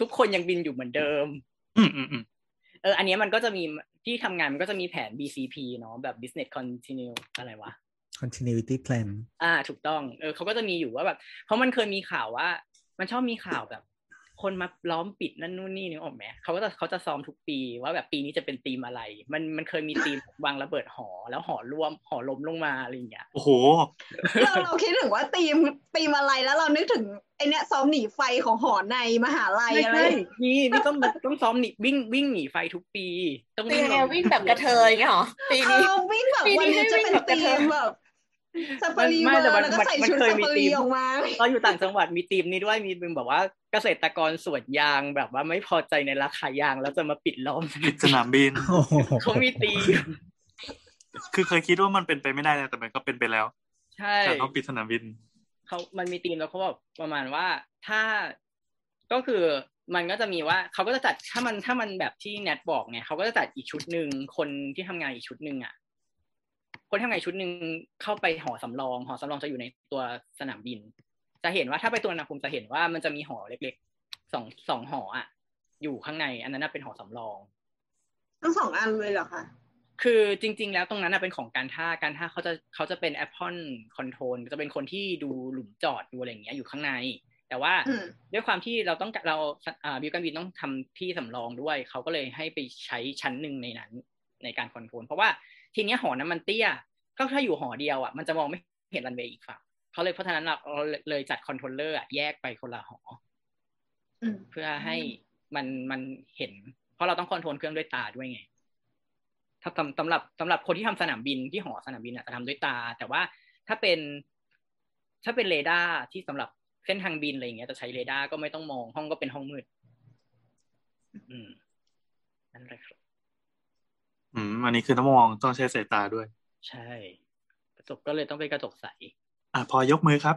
ทุกคนยังบินอยู่เหมือนเดิมอืมๆ เอออันนี้มันก็จะมีที่ทำงานมันก็จะมีแผน บี ซี พี เนาะแบบ business continue อะไรวะ continuity plan อ่าถูกต้องเออเขาก็จะมีอยู่ว่าแบบเพราะมันเคยมีข่าวว่ามันชอบมีข่าวแบบคนมาล้อมปิดนั่นนู่นนี่นึกออกไหมเขาก็จะเขาจะซ้อมทุกปีว่าแบบปีนี้จะเป็นธีมอะไรมันมันเคยมีธีมวางระเบิดหอแล้วหอร่วมหอล้มลงมาอะไรอย่างเงี้ยโอ้โหเราเราคิดถึงว่าธีมธีมอะไรแล้วเรานึกถึงไอเนี้ยซ้อมหนีไฟของหอในมหาลัยอะไรนี่นี่ต้องต้องซ้อมหนีวิ่งวิ่งหนีไฟทุกปีต้องวิ่งวิ่งแบบกระเทยเงี้ยหรอปีนี้วิ่งแบบวันนี้จะเป็นธีมแบบสัปปะรีมาแล้วก็ใส่ชุดสัปปะรีออกมาตอนอยู่ต่างจังหวัดมีทีมนี้ด้วยมีมึงบอกว่าเกษตรกรสวนยางแบบว่าไม่พอใจในราคายางแล้วจะมาปิดล้อมสนามบินเขามีทีมคือเคยคิดว่ามันเป็นไปไม่ได้นะแต่มันก็เป็นไปแล้วใช่เขาปิดสนามบินเขามันมีทีมแล้วเขาบอกประมาณว่าถ้าก็คือมันก็จะมีว่าเขาก็จะจัดถ้ามันถ้ามันแบบที่แนทบอกไงเขาก็จะจัดอีกชุดนึงคนที่ทำงานอีกชุดนึงอ่ะคนทำงานชุดหนึ่งเข้าไปหอสำรองหอสำรองจะอยู่ในตัวสนามบินจะเห็นว่าถ้าไปตัวนาภูมิจะเห็นว่ามันจะมีหอเล็กๆสองสองหออ่ะอยู่ข้างในอันนั้นเป็นหอสำรองทั้งสองอันเลยเหรอคะคือจริงๆแล้วตรงนั้นเป็นของการท่าการท่าเขาจะเขาจะเป็นแอปพอนคอนโทรลจะเป็นคนที่ดูหลุมจอดดูอะไรอย่างเงี้ยอยู่ข้างในแต่ว่าด้วยความที่เราต้องเราบิวการบินต้องทำที่สำรองด้วยเขาก็เลยให้ไปใช้ชั้นหนึ่งในนั้นในการคอนโทรลเพราะว่าทีนี้หอนั้นมันเตี้ยก็ถ้าอยู่หอเดียวอ่ะมันจะมองไม่เห็นรันเวย์อีกฝั่งเขาเลยเพราะฉะนั้นเราเลยจัดคอนโทรลเลอร์แยกไปคนละหอเพื่อให้มันมันเห็นเพราะเราต้องคอนโทรลเครื่องด้วยตาด้วยไงถ้าสำสำหรับสำหรับคนที่ทำสนามบินที่หอสนามบินอ่ะจะทำด้วยตาแต่ว่าถ้าเป็นถ้าเป็นเรดาร์ที่สำหรับเส้นทางบินอะไรอย่างเงี้ยจะใช้เรดาร์ก็ไม่ต้องมองห้องก็เป็นห้องมืดอืมนั่นแหละครับอืมอันนี้คือต้องมองต้องใช้สายตาด้วยใช่กระจกก็เลยต้องเป็นกระจกใสอ่ะพอยกมือครับ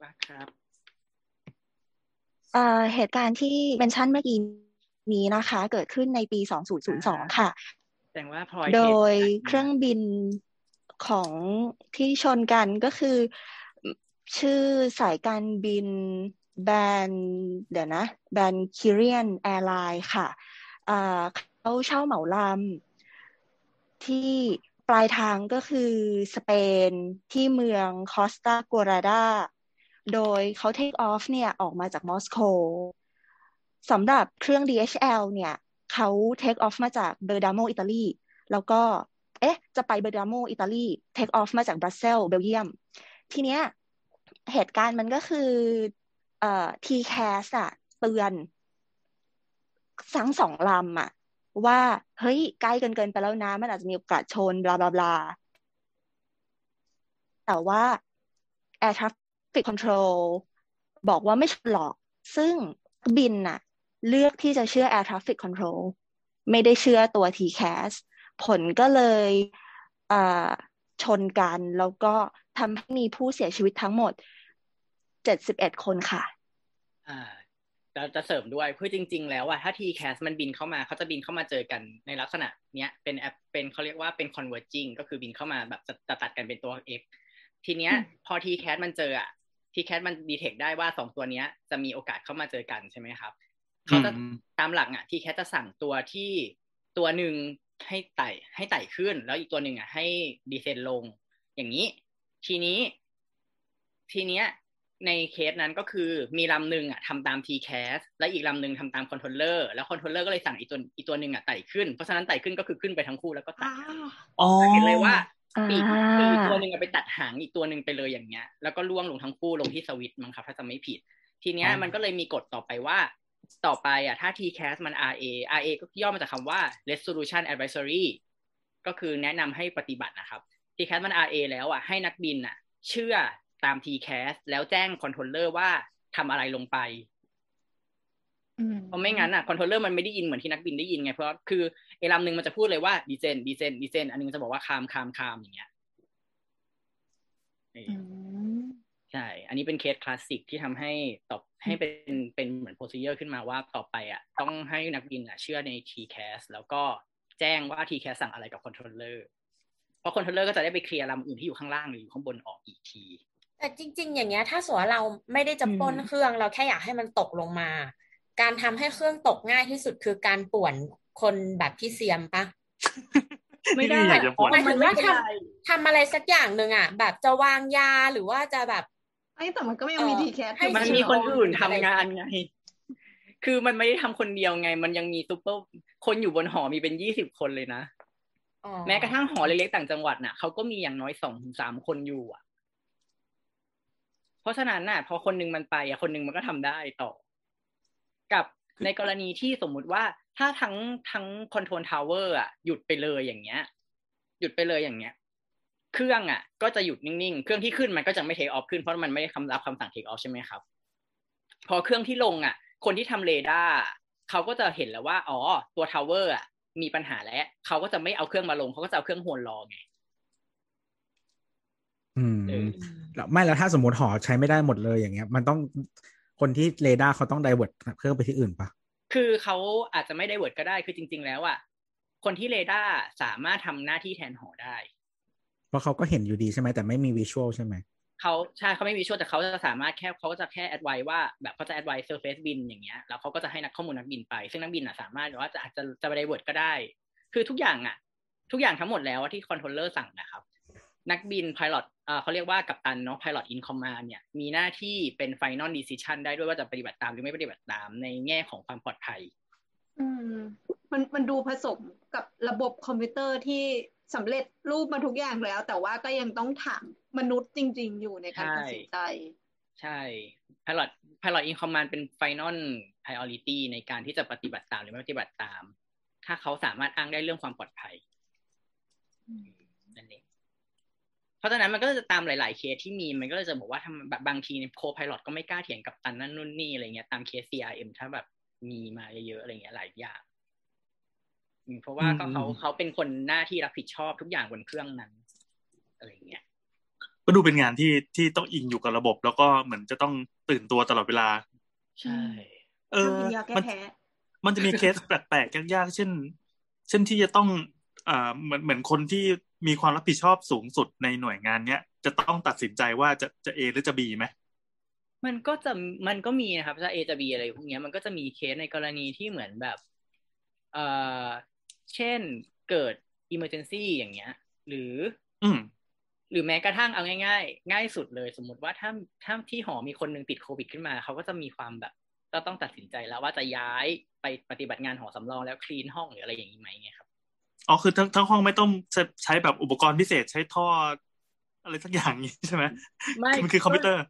ว่าครับเอ่อเหตุการณ์ที่เมนชั่นเมื่อกี้นี้นะคะเกิดขึ้นในปีสองพันสองค่ะแต่ว่าพลอยโดยเครื่องบินของที่ชนกันก็คือชื่อสายการบินแบรนด์เดี๋ยวนะแบรนด์ Kyrian Airline ค่ะอ่าเขาเช่าเหมาลำที่ปลายทางก็คือสเปนที่เมืองคอสตากัวราดาโดยเขาเทคออฟเนี่ยออกมาจากมอสโกสำหรับเครื่อง ดี เอช แอล เนี่ยเขาเทคออฟมาจากเบอร์ดาโมอิตาลีแล้วก็เอ๊ะจะไปเบอร์ดาโมอิตาลีเทคออฟมาจากบรัสเซลส์เบลเยียมทีเนี้ยเหตุการณ์มันก็คือเอ่อ ที แคส อ่ะเตือนทั้งสองลำอ่ะว่าเฮ้ยใกล้เกินเกินไปแล้วนะมันอาจจะมีโอกาสชนบลาบลาบลาแต่ว่า Air Traffic Control บอกว่าไม่ชนหรอกซึ่งบินน่ะเลือกที่จะเชื่อ Air Traffic Control ไม่ได้เชื่อตัว ที แคส ผลก็เลยเอ่อชนกันแล้วก็ทำให้มีผู้เสียชีวิตทั้งหมดเจ็ดสิบเอ็ดคนค่ะอ่าเราจะเสริมด้วยเพื่อจริงๆแล้วอ่ะถ้า ที แคส มันบินเข้ามาเขาจะบินเข้ามาเจอกันในลักษณะเนี้ยเป็นแอปเป็นเขาเรียกว่าเป็น converging ก็คือบินเข้ามาแบบจะตัดกันเป็นตัว x ทีเนี้ยพอ ที แคส มันเจออ่ะ ที แคส มัน detect ได้ว่าสองตัวเนี้ยจะมีโอกาสเข้ามาเจอกันใช่ไหมครับเขาจะตามหลักอ่ะ ที แคส จะสั่งตัวที่ตัวหนึ่งให้ไต่ให้ไต่ขึ้นแล้วอีกตัวหนึ่งอ่ะให้ descend ลงอย่างนี้ทีนี้ทีเนี้ยในเคสนั้นก็คือมีลำหนึ่งอ่ะทำตาม ที แคส และอีกลำหนึ่งทำตามคอนโทรลเลอร์แล้วคอนโทรลเลอร์ก็เลยสั่งอีตัวอีตัวหนึ่งอ่ะไต่ขึ้นเพราะฉะนั้นไต่ขึ้นก็คือขึ้นไปทั้งคู่แล้วก็ตัดเห็นเลยว่าปีกอีตัวหนึ่งไปตัดหางอีตัวหนึ่งไปเลยอย่างเงี้ยแล้วก็ล่วงลงทั้งคู่ลงที่สวิตช์มั้งครับถ้าจำไม่ผิดทีเนี้ยมันก็เลยมีกฎต่อไปว่าต่อไปอ่ะถ้า ที แคส มัน อาร์ เอ อาร์ เอ ก็ย่อมาจากคำว่า Resolution Advisory ก็คือแนะนำให้ปฏิบัตินะครับ ที แคส มัน อาร์ เอ แล้วอ่ะให้นักบินอ่ะเชื่อตาม ที แคส แล้วแจ้งคอนโทรลเลอร์ว่าทำอะไรลงไปเพราะไม่งั้นอ่ะคอนโทรลเลอร์มันไม่ได้ยินเหมือนที่นักบินได้ยินไงเพราะคือไอ้ลำหนึ่งมันจะพูดเลยว่าดีเซนดีเซนดีเซนอันนึงจะบอกว่าคามคามคามอย่างเงี้ยใช่อันนี้เป็นเคสคลาสสิกที่ทำให้ตอบให้เป็นเป็นเหมือนโปรซีเจอร์ขึ้นมาว่าต่อไปอ่ะต้องให้นักบินอ่ะเชื่อใน ที แคส แล้วก็แจ้งว่า ที แคส สั่งอะไรกับคอนโทรลเลอร์เพราะคอนโทรลเลอร์ก็จะได้ไปเคลียร์ลำอื่นที่อยู่ข้างล่างหรืออยู่ข้างบนออกอีกทีแต่จริงๆอย่างเงี้ยถ้าสมมุติเราไม่ได้จะปล้นเครื่องเราแค่อยากให้มันตกลงมา การทำให้เครื่องตกง่ายที่สุดคือการป่วนคนแบบพี่เสียมปะไม่ได้หมายถึงว่าทำทำอะไรสักอย่างหนึ่งอ่ะแบบจะวางยาหรือว่าจะแบบไอ้แต่มันก็ไม่มีทีแคสมันมีคนอื่นทำงานไงคือมันไม่ได้ทำคนเดียวไงมันยังมีซุปเปอร์คนอยู่บนหอมีเป็นยี่สิบคนเลยนะแม้กระทั่งหอเล็กๆต่างจังหวัดน่ะเขาก็มีอย่างน้อย สองถึงสาม คนอยู่อ่ะเพราะฉะนั้นน่ะพอคนนึงมันไปอ่ะคนนึงมันก็ทำได้ต่อกับในกรณีที่สมมุติว่าถ้าทั้งทั้งคอนโทรลทาวเวอร์อ่ะหยุดไปเลยอย่างเงี้ยหยุดไปเลยอย่างเงี้ยเครื่องอ่ะก็จะหยุดนิ่งๆเครื่องที่ขึ้นมันก็จะไม่เทคออฟขึ้นเพราะมันไม่ได้คำรับคำสั่งเทคออฟใช่ไหมครับพอเครื่องที่ลงอ่ะคนที่ทำเรดาร์เขาก็จะเห็นแล้วว่าอ๋อตัวทาวเวอร์อ่ะมีปัญหาแล้วเขาก็จะไม่เอาเครื่องมาลงเขาก็จะเอาเครื่องโหนรอไงอืมแล้วไม่แล้วถ้าสมมติหอใช้ไม่ได้หมดเลยอย่างเงี้ยมันต้องคนที่เรดาร์เขาต้องไดเวิร์ตเครื่องไปที่อื่นปะคือเขาอาจจะไม่ไดเวิร์ตก็ได้คือจริงๆแล้วอ่ะคนที่เรดาร์สามารถทำหน้าที่แทนหอได้เพราะเขาก็เห็นอยู่ดีใช่ไหมแต่ไม่มีวิชวลใช่ไหมเขาใช่เขาไม่มีวิชวลแต่เขาจะสามารถแค่เขาจะแค่แอดไวว่าแบบเขาจะแอดไวเซอร์เฟซบินอย่างเงี้ยแล้วเขาก็จะให้นักข้อมูลนักบินไปซึ่งนักบินอ่ะสามารถว่าจะอาจจะจะไดเวิร์ตก็ได้คือทุกอย่างอ่ะทุกอย่างทั้งหมดแล้วที่คอนโทรลเลอร์สั่งนะครับนักบินไพลอตเอ่อเขาเรียกว่ากัปตันเนาะไพลอตอินคอมมานด์เนี่ยมีหน้าที่เป็นไฟนอลดิซิชั่นได้ด้วยว่าจะปฏิบัติตามหรือไม่ปฏิบัติตามในแง่ของความปลอดภัยอืมมันมันดูผสมกับระบบคอมพิวเตอร์ที่สำเร็จรูปมาทุกอย่างแล้วแต่ว่าก็ยังต้องถามมนุษย์จริงๆอยู่ในการตัดสินใจใช่ไพลอตไพลอตอินคอมมานด์เป็นไฟนอลไพรออริตี้ในการที่จะปฏิบัติตามหรือไม่ปฏิบัติตามถ้าเขาสามารถอ้างได้เรื่องความปลอดภัยนั่นเองเพราะฉะนั้นมันก็จะตามหลายๆเคสที่มีมันก็จะบอกว่าทำแบบบางทีโคไพลอตก็ไม่กล้าเถียงกับตันนั่นนู่นนี่อะไรเงี้ยตามเคส ซี อาร์ เอ็ม ถ้าแบบมีมาเยอะๆอะไรเงี้ยหลายอย่างเพราะว่าก็เขาเขาเป็นคนหน้าที่รับผิดชอบทุกอย่างบนเครื่องนั้นอะไรเงี้ยก็ดูเป็นงานที่ที่ต้องอิงอยู่กับระบบแล้วก็เหมือนจะต้องตื่นตัวตลอดเวลาใช่เออมันมันจะมีเคสแปลกๆยากๆเช่นเช่นที่จะต้องอ่าเหมือนเหมือนคนที่มีความรับผิดชอบสูงสุดในหน่วยงานเนี้ยจะต้องตัดสินใจว่าจะจะ A หรือจะ B มั้ยมันก็จะมันก็มีนะครับถ้า A จะ B อะไรพวกเนี้ยมันก็จะมีเคสในกรณีที่เหมือนแบบเอ่อเช่นเกิด emergency อย่างเงี้ยหรืออืมหรือแม้กระทั่งเอาง่ายๆง่ายสุดเลยสมมุติว่าถ้าถ้าที่หอมีคนนึงติดโควิดขึ้นมาเขาก็จะมีความแบบก็ต้องตัดสินใจแล้วว่าจะย้ายไปปฏิบัติงานหอสำรองแล้วคลีนห้องหรืออะไรอย่างงี้มั้ยไงครับอ๋อคือทั้งทั้งห้องไม่ต้องใช้แบบอุปกรณ์พิเศษใช้ท่ออะไรสักอย่างนี้ใช่ไหมไม่มันคือคอมพิวเตอร์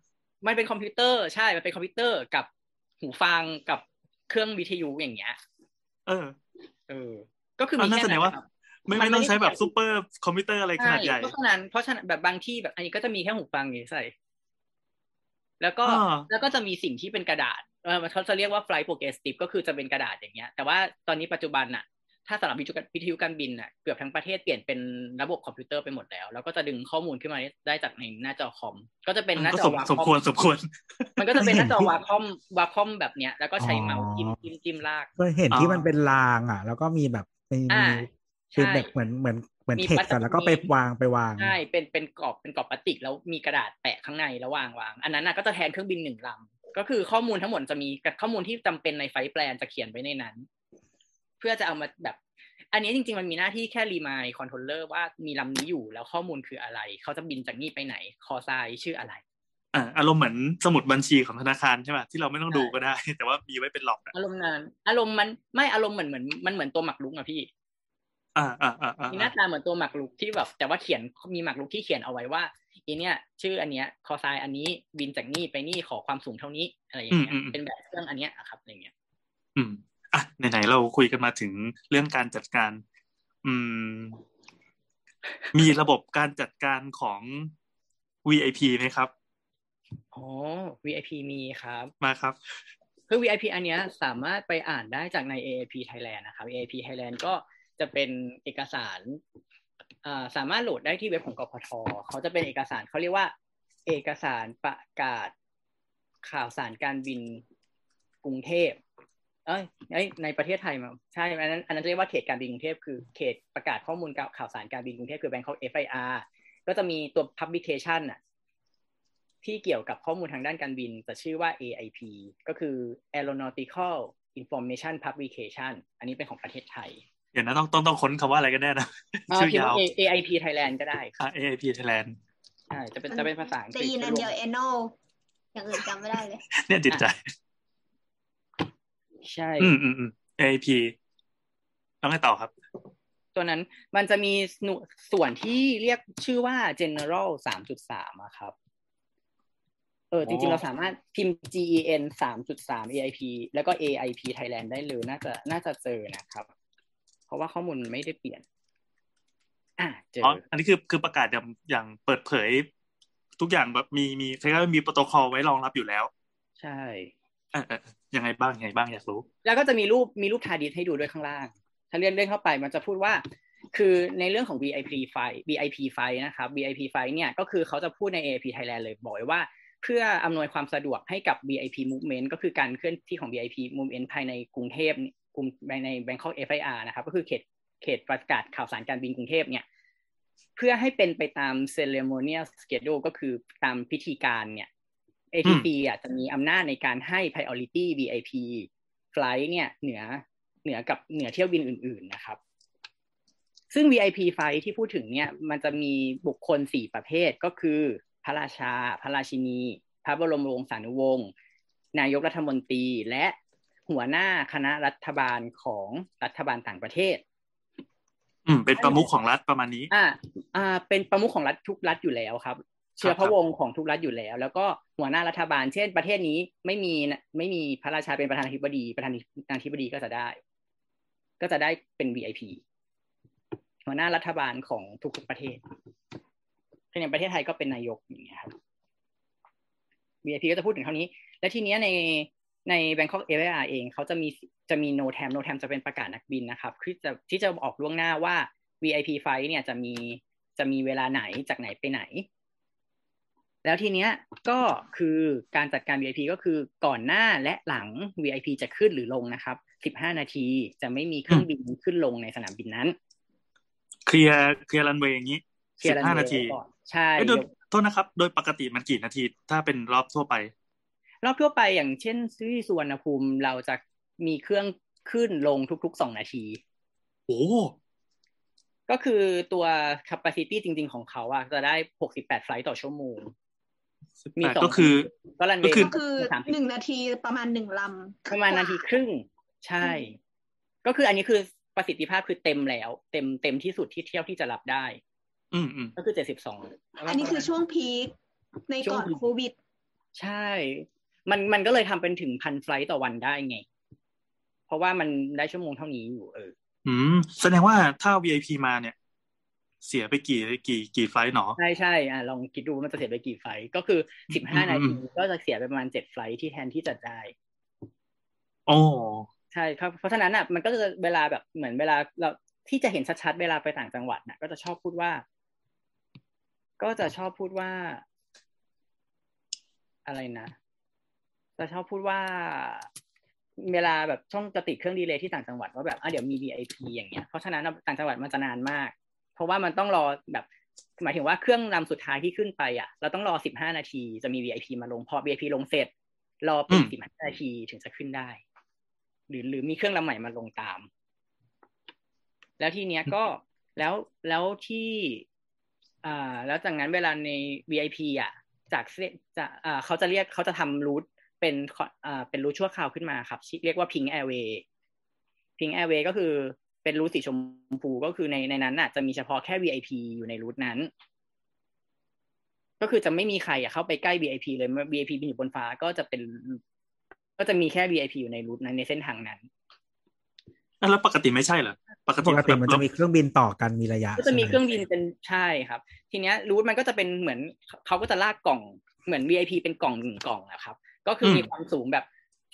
มันเป็นคอมพิวเตอร์ใช่มันเป็นคอมพิวเตอร์กับหูฟังกับเครื่องวิทยุอย่างเงี้ยเออเออก็คือมีแค่นั้นครับไม่ไม่ต้องใช้แบบซูเปอร์คอมพิวเตอร์อะไรขนาดใหญ่เพราะฉะนั้นเพราะฉะนั้นแบบบางที่แบบอันนี้ก็จะมีแค่หูฟังอย่างนี้ใส่แล้วก็แล้วก็จะมีสิ่งที่เป็นกระดาษเออเขาจะเรียกว่าไฟล์โปรเกรสติฟก็คือจะเป็นกระดาษอย่างเงี้ยแต่ว่าตอนนี้ปัจจุบันอะถ้าสำหรับวิทยุการบินน่ะเกือบทั้งประเทศเปลี่ยนเป็นระบบคอมพิวเตอร์ไปหมดแล้วแล้วก็จะดึงข้อมูลขึ้นมาได้จากในหน้าจอคอมก็จะเป็นหน้าจอวาคอมสมควรสมควรมันก็จะเป็นหน้าจอวาคอมวาคอมแบบเนี้ยแล้วก็ใช้เมาส์จิ้มจิ้มจิ้มลากก็เห็นที่มันเป็นรางอ่ะแล้วก็มีแบบมีเป็นแบบเหมือนเหมือนเหมือนเทคกันแล้วก็ไปวางไปวางใช่เป็นเป็นกรอบเป็นกรอบพลาสติกแล้วมีกระดาษแปะข้างในแล้ววางวางอันนั้นน่ะก็จะแทนเครื่องบินหนึ่งลำก็คือข้อมูลทั้งหมดจะมีข้อมูลที่จำเป็นในไฟล์แปลนจะเขียนไว้ในนั้นเพื่อจะเอามาแบบอันนี้จริงๆมันมีหน้าที่แค่รีมายคอนโทรลเลอร์ว่ามีลำนี้อยู่แล้วข้อมูลคืออะไรเขาจะบินจากนี่ไปไหนคอไซชื่ออะไรอ่าอารมณ์เหมือนสมุดบัญชีของธนาคารใช่ป่ะที่เราไม่ต้องดูก็ได้แต่ว่ามีไว้เป็นหลอกอารมณ์นั้นอารมณ์มันไม่อารมณ์เหมือนเหมือนมันเหมือนตัวหมากรุกอ่ะพี่อ่าอ่าอ่ามีหน้าตาเหมือนตัวหมากรุกที่แบบแต่ว่าเขียนมีหมากรุกที่เขียนเอาไว้ว่าอีเนี่ยชื่ออันเนี้ยคอไซอันนี้บินจากนี่ไปนี่ขอความสูงเท่านี้อะไรอย่างเงี้ยเป็นแบบเรื่องอันเนี้ยครับอะไรอย่างเงี้ยอืมอ่ะไหนๆเราคุยกันมาถึงเรื่องการจัดการอืมมีระบบการจัดการของ วี ไอ พี มั้ยครับอ๋อ วี ไอ พี มีครับมาครับคือ วี ไอ พี อันเนี้ยสามารถไปอ่านได้จากใน เอ ไอ พี Thailand นะครับ เอ ไอ พี Thailand ก็จะเป็นเอกสารอ่าสามารถโหลดได้ที่เว็บของกพท.เขาจะเป็นเอกสารเขาเรียกว่าเอกสารประกาศข่าวสารการบินกรุงเทพเอ้ยในประเทศไทยมั้งใช่อันนั้นอันนั้นเรียกว่าเขตการบินกรุงเทพคือเขตประกาศข้อมูลข่าวสารการบินกรุงเทพคือ Bangkok เอฟ ไอ อาร์ ก็จะมีตัว publication น่ะ ที่เกี่ยวกับข้อมูลทางด้านการบินจะชื่อว่า เอ ไอ พี ก็คือ Aeronautical Information Publication อันนี้เป็นของประเทศไทยเดี๋ยวนะต้องต้องต้องค้นคำว่าอะไรกันแน่นะชื่อยาว เอ ไอ พี Thailand ก็ได้ค่ะ เอ ไอ พี Thailand ใช่จะเป็นจะเป็นภาษาอังกฤษจะยินอันเดียว Eno อย่างอื่นจำไม่ได้เลยเนี่ยจิตใจใช่อืมๆๆ เอ ไอ พี ต้องให้ต่อครับตัวนั้นมันจะมีส่วนที่เรียกชื่อว่า General สามจุดสาม อ่ะครับเออจริงๆเราสามารถพิมพ์ จี อี เอ็น สามจุดสาม เอ ไอ พี แล้วก็ เอ ไอ พี Thailand ได้เลยน่าจะน่าจะเจอนะครับเพราะว่าข้อมูลไม่ได้เปลี่ยนอ่ะเจออ๋ออันนี้คือคือประกาศอย่างเปิดเผยทุกอย่างแบบมีมีใครก็มีโปรโตคอลไว้รองรับอยู่แล้วใช่เออๆยังไงบ้างยังไงบ้างอยากรู้แล้วก็จะมีรูปมีรูป ทาดิซ ให้ดูด้วยข้างล่างถ้าเลื่อนเลื่อนเข้าไปมันจะพูดว่าคือในเรื่องของ วี ไอ พี Flight วี ไอ พี Flight นะครับ วี ไอ พี Flight เนี่ยก็คือเขาจะพูดใน เอ ไอ พี Thailand เลยบอกว่าเพื่ออำนวยความสะดวกให้กับ วี ไอ พี Movement ก็คือการเคลื่อนที่ของ วี ไอ พีMovement ภายในกรุงเทพกลุ่มใน Bangkok เอฟ ไอ อาร์ นะครับก็คือเขตเขตประกาศข่าวสารการบินกรุงเทพเนี่ยเพื่อให้เป็นไปตาม Ceremonial Schedule ก็คือตามพิธีการเนี่ย เอ ที ซี อ่ะจะมีอำนาจในการให้ Priority วี ไอ พี Flight เนี่ยเหนือเหนือกับเหนือเที่ยวบินอื่นๆนะครับซึ่ง วี ไอ พี Flight ที่พูดถึงเนี่ยมันจะมีบุคคลสี่ประเภทก็คือพระราชาพระราชินีพระบรมวงศานุวงศ์นายกรัฐมนตรีและหัวหน้าคณะรัฐบาลของรัฐบาลต่างประเทศอืมเป็นประมุขของรัฐประมาณนี้อ่าอ่าเป็นประมุขของรัฐทุกรัฐอยู่แล้วครับเชื้อพระวงศ์ของทุกรัฐอยู่แล้วแล้วก็หัวหน้ารัฐบาลเช่นประเทศนี้ไม่มีไม่มีพระราชาเป็นประธานาธิบดีประธานาธิบดีก็จะได้ก็จะได้เป็น วี ไอ พี หัวหน้ารัฐบาลของทุกๆประเทศคืออย่างประเทศไทยก็เป็นนายกอย่างเงี้ยครับ วี ไอ พี ก็จะพูดถึงเท่านี้และทีเนี้ยในใน Bangkok เอ ไอ อาร์ เองเขาจะมีจะมี no time no time จะเป็นประกาศนักบินนะครับที่จะที่จะออกล่วงหน้าว่า วี ไอ พี flight เนี่ยจะมีจะมีเวลาไหนจากไหนไปไหนแล้วทีเนี้ยก็คือการจัดการ วี ไอ พี ก็คือก่อนหน้าและหลัง วี ไอ พี จะขึ้นหรือลงนะครับสิบห้านาทีจะไม่มีเครื่องบินขึ้นลงในสนามบินนั้นเคลียร์เคลียร์รันเวย์อย่างงี้สิบห้านาทีใช่โทษนะครับโดยปกติมันกี่นาทีถ้าเป็นรอบทั่วไปรอบทั่วไปอย่างเช่นที่สุวรรณภูมิเราจะมีเครื่องขึ้นลงทุกๆสองนาทีโอ้ก็คือตัว capacity จริงๆของเขาอะจะได้หกสิบแปดไฟล์ต่อชั่วโมงมีสองก็คือก็รันเวย์ก็คือหนึ่งนาทีประมาณหนึ่งลำประมาณนาทีครึ่งใช่ก็คืออันนี้คือประสิทธิภาพคือเต็มแล้วเต็มเต็มที่สุดที่เที่ยวที่จะรับได้อืมๆก็คือเจ็ดสิบสองอันนี้คือช่วงพีคในก่อนโควิดใช่มันมันก็เลยทำเป็นถึงหนึ่งพันไฟล์ต่อวันได้ไงเพราะว่ามันได้ชั่วโมงเท่านี้อยู่เอออืมแสดงว่าถ้า วี ไอ พี มาเนี่ยเสียไปกี่กี่กี่ไฟล์หนอใช่ๆอ่ะลองคิดดูว่ามันจะเสียไปกี่ไฟล์ก็คือสิบห้านาทีก็จะเสียไปประมาณเจ็ดไฟล์ที่แทนที่จะได้อ๋อใช่ครับเพราะฉะนั้นน่ะมันก็จะเวลาแบบเหมือนเวลาเราที่จะเห็นชัดๆเวลาไปต่างจังหวัดน่ะก็จะชอบพูดว่าก็จะชอบพูดว่าอะไรนะจะชอบพูดว่าเวลาแบบช่องจะติดเครื่องดีเลย์ที่ต่างจังหวัดว่าแบบอ่ะเดี๋ยวมี วี ไอ พี อย่างเงี้ยเพราะฉะนั้นต่างจังหวัดมันจะนานมากเพราะว่ามันต้องรอแบบหมายถึงว่าเครื่องลำสุดท้ายที่ขึ้นไปอ่ะเราต้องรอสิบห้านาทีจะมี วี ไอ พี มาลงพอ วี ไอ พี ลงเสร็จรอเป็นสิบห้านาทีถึงจะขึ้นได้หรือหรือมีเครื่องลำใหม่มาลงตามแล้วทีเนี้ยก็แล้วแล้วที่อ่าแล้วจากนั้นเวลาใน วี ไอ พี อ่ะจากจะอ่าเขาจะเรียกเขาจะทำรูทเป็นอ่าเป็นรูทชั่วคราวขึ้นมาครับเรียกว่า Pink Airway Pink Airway ก็คือเป็นรูทสีชมพูก็คือในในนั้นน่ะจะมีเฉพาะแค่ วี ไอ พี อยู่ในรูทนั้นก็คือจะไม่มีใครอ่ะเข้าไปใกล้ วี ไอ พี เลยเมื่อ วี ไอ พี บินอยู่บนฟ้าก็จะเป็นก็จะมีแค่ วี ไอ พี อยู่ในรูทนั้นในเส้นทางนั้นแล้วปกติไม่ใช่เหรอปกติมันจะมีเครื่องบินต่อกันมีระยะก็จะมีเครื่องบินเป็นใช่ครับทีเนี้ยรูทมันก็จะเป็นเหมือนเขาก็จะลากกล่องเหมือน วี ไอ พี เป็นกล่องหนึ่งกล่องนะครับก็คือมีความสูงแบบ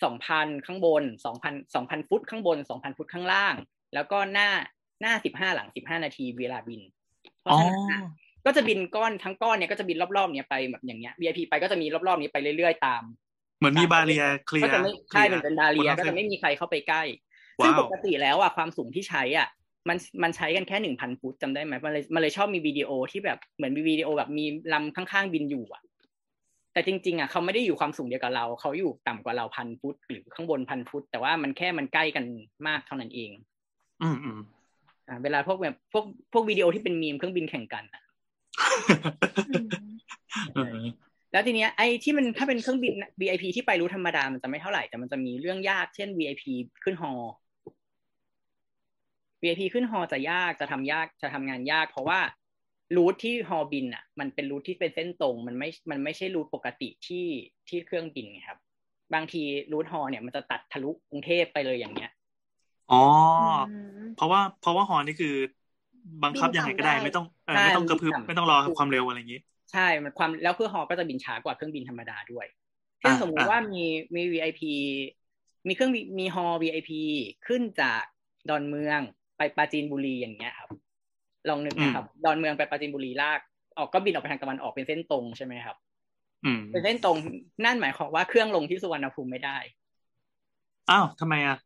สองพัน ข้างบน สองพัน สองพัน ฟุตข้างบน สองพัน ฟุตข้างล่างแล้วก็หน้าหน้าสิบห้าหลังสิบห้านาทีเวลาบินเพราะฉะนั้นก็จะบินก้อนทั้งก้อนเนี่ยก็จะบินรอบๆเนี้ยไปแบบอย่างเงี้ย วี ไอ พี ไปก็จะมีรอบๆนี้ไปเรื่อยๆตามเหมือนมีบาเรียเคลียร์ก็จะไม่ใช่เป็นบาเรียก็จะไม่มีใครเข้าไปใกล้ซึ่งปกติแล้วอ่ะความสูงที่ใช้อ่ะมันมันใช้กันแค่ หนึ่งพัน ฟุตจำได้ไหมมันเลยมันเลยชอบมีวิดีโอที่แบบเหมือนมีวิดีโอแบบมีลำข้างๆบินอยู่อ่ะ แต่จริงๆอ่ะเขาไม่ได้อยู่ความสูงเดียวกับเราเขาอยู่ต่ำกว่าเราพันฟุตหรือข้างบนพันฟุตแต่ว่ามันแค่มันใกล้กันมากเท่านั้นเองอืมอืมอ่าเวลาพวกแบบพวกพวกวิดีโอที่เป็นมีมเครื่องบินแข่งกันอ่ะแล้วทีเนี้ยไอ้ที่มันถ้าเป็นเครื่องบิน วี ไอ พี ที่ไปรู้ธรรมดามันจะไม่เท่าไหร่แต่มันจะมีเรื่องยากเช่น วี ไอ พี ขึ้นฮอ วี ไอ พี ขึ้นฮอจะยากจะทำยากจะทำงานยากเพราะว่ารูทที่ฮอบินอ่ะมันเป็นรูทที่เป็นเส้นตรงมันไม่มันไม่ใช่รูทปกติที่ที่เครื่องบินครับบางทีรูทฮอเนี่ยมันจะตัดทะลุกรุงเทพไปเลยอย่างเงี้ยอ๋อเพราะว่าเพราะว่าฮอนี่คือบังคับยังไงก็ได้ไม่ต้องไม่ต้องกระพือไม่ต้องรอความเร็วอะไรอย่างงี้ใช่มันความแล้วเครื่องฮอก็จะบินช้ากว่าเครื่องบินธรรมดาด้วยเช่นสมมุติว่ามีมี วี ไอ พี มีเครื่องมีฮอ วี ไอ พี ขึ้นจากดอนเมืองไปปราจีนบุรีอย่างเงี้ยครับลองนึกนะครับดอนเมืองไปปราจีนบุรีลากออกก็บินออกไปทางตะวันออกเป็นเส้นตรงใช่ไหมครับเป็นเส้นตรงนั่นหมายความว่าเครื่องลงที่สุวรรณภูมิไม่ได้อ้าวทำไมอ่ะ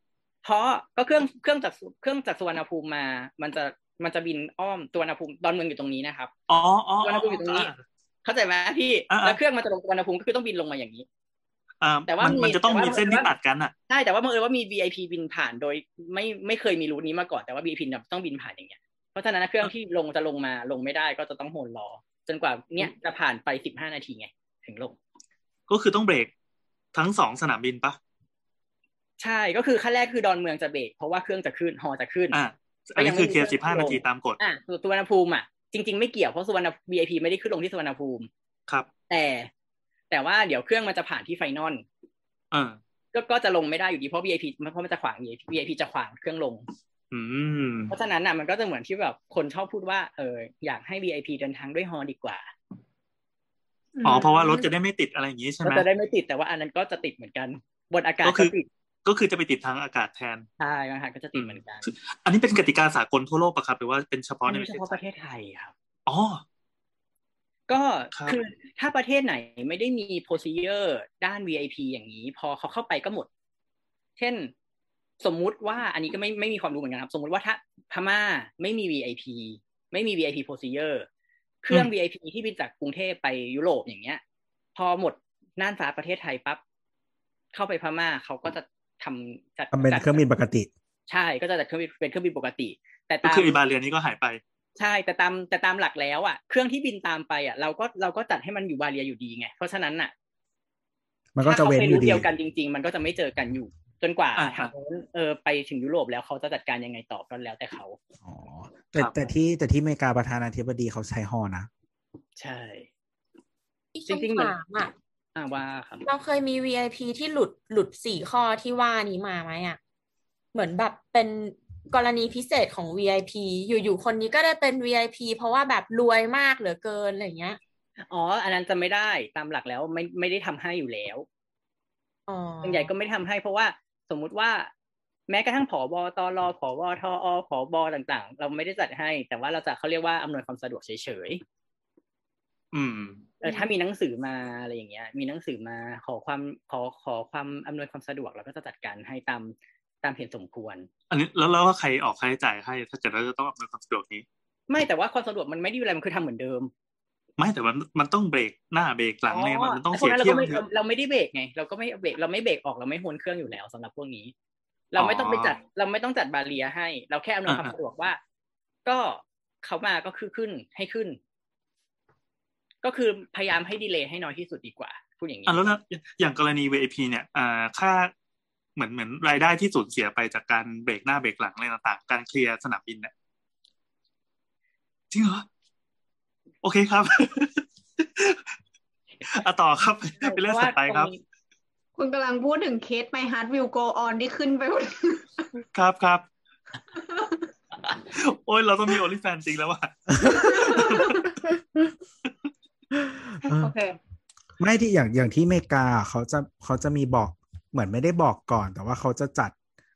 เพราะก็เครื่องเครื่องจากเครื่องจากสุวรรณภูมิมามันจะมันจะบินอ้อมสุวรรณภูมิดอนเมืองอยู่ตรงนี้นะครับอ๋ออ๋อสุวรรณภูมิอยู่ตรงนี้เข้าใจไหมพี่แล้วเครื่องมันจะลงสุวรรณภูมิก็คือต้องบินลงมาอย่างนี้แต่ว่ามันจะต้องมีเส้นที่ตัดกันอ่ะใช่แต่ว่าบังเอิญว่ามี วี ไอ พี บินผ่านโดยไม่ไม่เคยมีรูทนี้มาก่อนแต่ว่า วี ไอ พี ต้องบินผ่านอย่างเงี้ยเพราะฉะนั้นเครื่องที่ลงจะลงมาลงไม่ได้ก็จะต้องโหนรอจนกว่าเนี้ยจะผ่านไปสิบห้านาทีไงถึงลงก็คือต้องเบรกทั้งสองสนามบินปะใช่ก็คือขั้นแรกคือดอนเมืองจะเบรกเพราะว่าเครื่องจะขึ้นฮอจะขึ้นอ่ะอันนี้คือเคลียร์สิบห้านาทีตามกฎอ่ะสุวรรณภูมิอ่ะจริงๆไม่เกี่ยวเพราะสุวรรณ วี ไอ พี ไม่ได้ขึ้นลงที่สุวรรณภูมิครับแต่แต่ว่าเดี๋ยวเครื่องมันจะผ่านที่ไฟนอลอ่าก็ก็จะลงไม่ได้อยู่ดีเพราะ วี ไอ พี เพราะมันจะขวาง วี ไอ พี วี ไอ พี จะขวางเครื่องลงเพราะฉะนั้นน่ะมันก็จะเหมือนที่แบบคนชอบพูดว่าเอออยากให้ วี ไอ พี เดินทางด้วยฮอดีกว่าอ๋อเพราะว่ารถจะได้ไม่ติดอะไรอย่างงี้ใช่ไหมจะได้ไม่ติดแต่ว่าอันนั้นก็จะติดเหมือนกันบนอากาศก็คือก็คือจะไปติดทางอากาศแทนใช่อากาศก็จะติดเหมือนกันอันนี้เป็นกติกาสากลทั่วโลกป่ะครับหรือว่าเป็นเฉพาะในเฉพาะประเทศไทยครับอ๋อก็คือถ้าประเทศไหนไม่ได้มีโปรซีเจอร์ด้าน วี ไอ พี อย่างนี้พอเขาเข้าไปก็หมดเช่นสมมุติว่าอันนี้ก็ไม่ไม่มีความรู้เหมือนกันครับสมมุติว่าถ้าพม่าไม่มี วี ไอ พี ไม่มี วี ไอ พี procedure เครื่อง วี ไอ พี ที่บินจากกรุงเทพไปยุโรปอย่างเงี้ยพอหมดน่านฟ้าประเทศไทยปั๊บเข้าไปพม่าเขาก็จะทำจัดเป็นเครื่องบินปกติใช่ก็จะจัดเครื่องบินเป็นเครื่องบินปกติแต่ตามคืออีบาเรียนนี้ก็หายไปใช่แต่ตามแต่ตามหลักแล้วอ่ะเครื่องที่บินตามไปอ่ะเราก็เราก็จัดให้มันอยู่บาเรียอยู่ดีไงเพราะฉะนั้นอ่ะมันก็จะเว้นอยู่ดีเดียวกันจริงๆมันก็จะไม่เจอกันอยู่จนกว่าทางนั้นเออไปถึงยุโรปแล้วเขาจะจัดการยังไงต่อก็แล้วแต่เขาอ๋อแต่แต่ที่แต่ที่อเมริกาประธานาธิบดีเขาใช้ฮอนะใช่จริงๆเหมือนอ่ะอ่าว่าครับเราเคยมี วี ไอ พี ที่หลุดหลุดสี่ข้อที่ว่านี้มาไหมอ่ะเหมือนแบบเป็นกรณีพิเศษของ วี ไอ พี อยู่ๆคนนี้ก็ได้เป็น วี ไอ พี เพราะว่าแบบรวยมากเหลือเกินอะไรเงี้ยอ๋ออันนั้นจะไม่ได้ตามหลักแล้วไม่ไม่ได้ทำให้อยู่แล้วอ๋อส่วนใหญ่ก็ไม่ทำให้เพราะว่าสมมุติว่าแม้กระทั่งผบตรผวทอผบต่างๆเราไม่ได้จัดให้แต่ว่าเราจะเขาเรียกว่าอำนวยความสะดวกเฉยๆอืมเออถ้ามีหนังสือมาอะไรอย่างเงี้ยมีหนังสือมาขอความขอขอความอำนวยความสะดวกเราก็จะจัดการให้ตามตามเห็นสมควรอันนี้แล้วแล้วใครออกค่าใช้จ่ายให้ถ้าเกิดเราจะต้องอำนวยความสะดวกนี้ไม่แต่ว่าความสะดวกมันไม่ได้อะไรมันคือทำเหมือนเดิมไม่แต่ว่ามันต้องเบรกหน้าเบรกหลังเนี่ยมันต้องเสียเที่ยวเราไม่ได้เบรกไงเราก็ไม่เบรกเราไม่เบรกออกเราไม่โหนเครื่องอยู่แล้วสำหรับพวกนี้เราไม่ต้องไปจัดเราไม่ต้องจัดบาเรียให้เราแค่อำนวยความสะดวกว่าก็เขามาก็คือขึ้นให้ขึ้นก็คือพยายามให้ดีเลย์ให้น้อยที่สุดดีกว่าพูดอย่างนี้อ่ะแล้วอย่างกรณี วี ไอ พี เนี่ยอ่าค่าเหมือนเหมือนรายได้ที่สูญเสียไปจากการเบรกหน้าเบรกหลังอะไรต่างๆการเคลียร์สนามบินเนี่ยจริงเหรอโอเคครับอ่ะต่อครับไปเรื่องต่อไปครับคุณกำลังพูดถึงเคส My Heart Will Go On ที่ขึ้นไปครับครับโอ้ยเราต้องมี OnlyFans จริงแล้วว่ะโอเคไม่ที่อย่างอย่างที่อเมริกาเขาจะเขาจะมีบอกเหมือนไม่ได้บอกก่อนแต่ว่าเขาจะจัด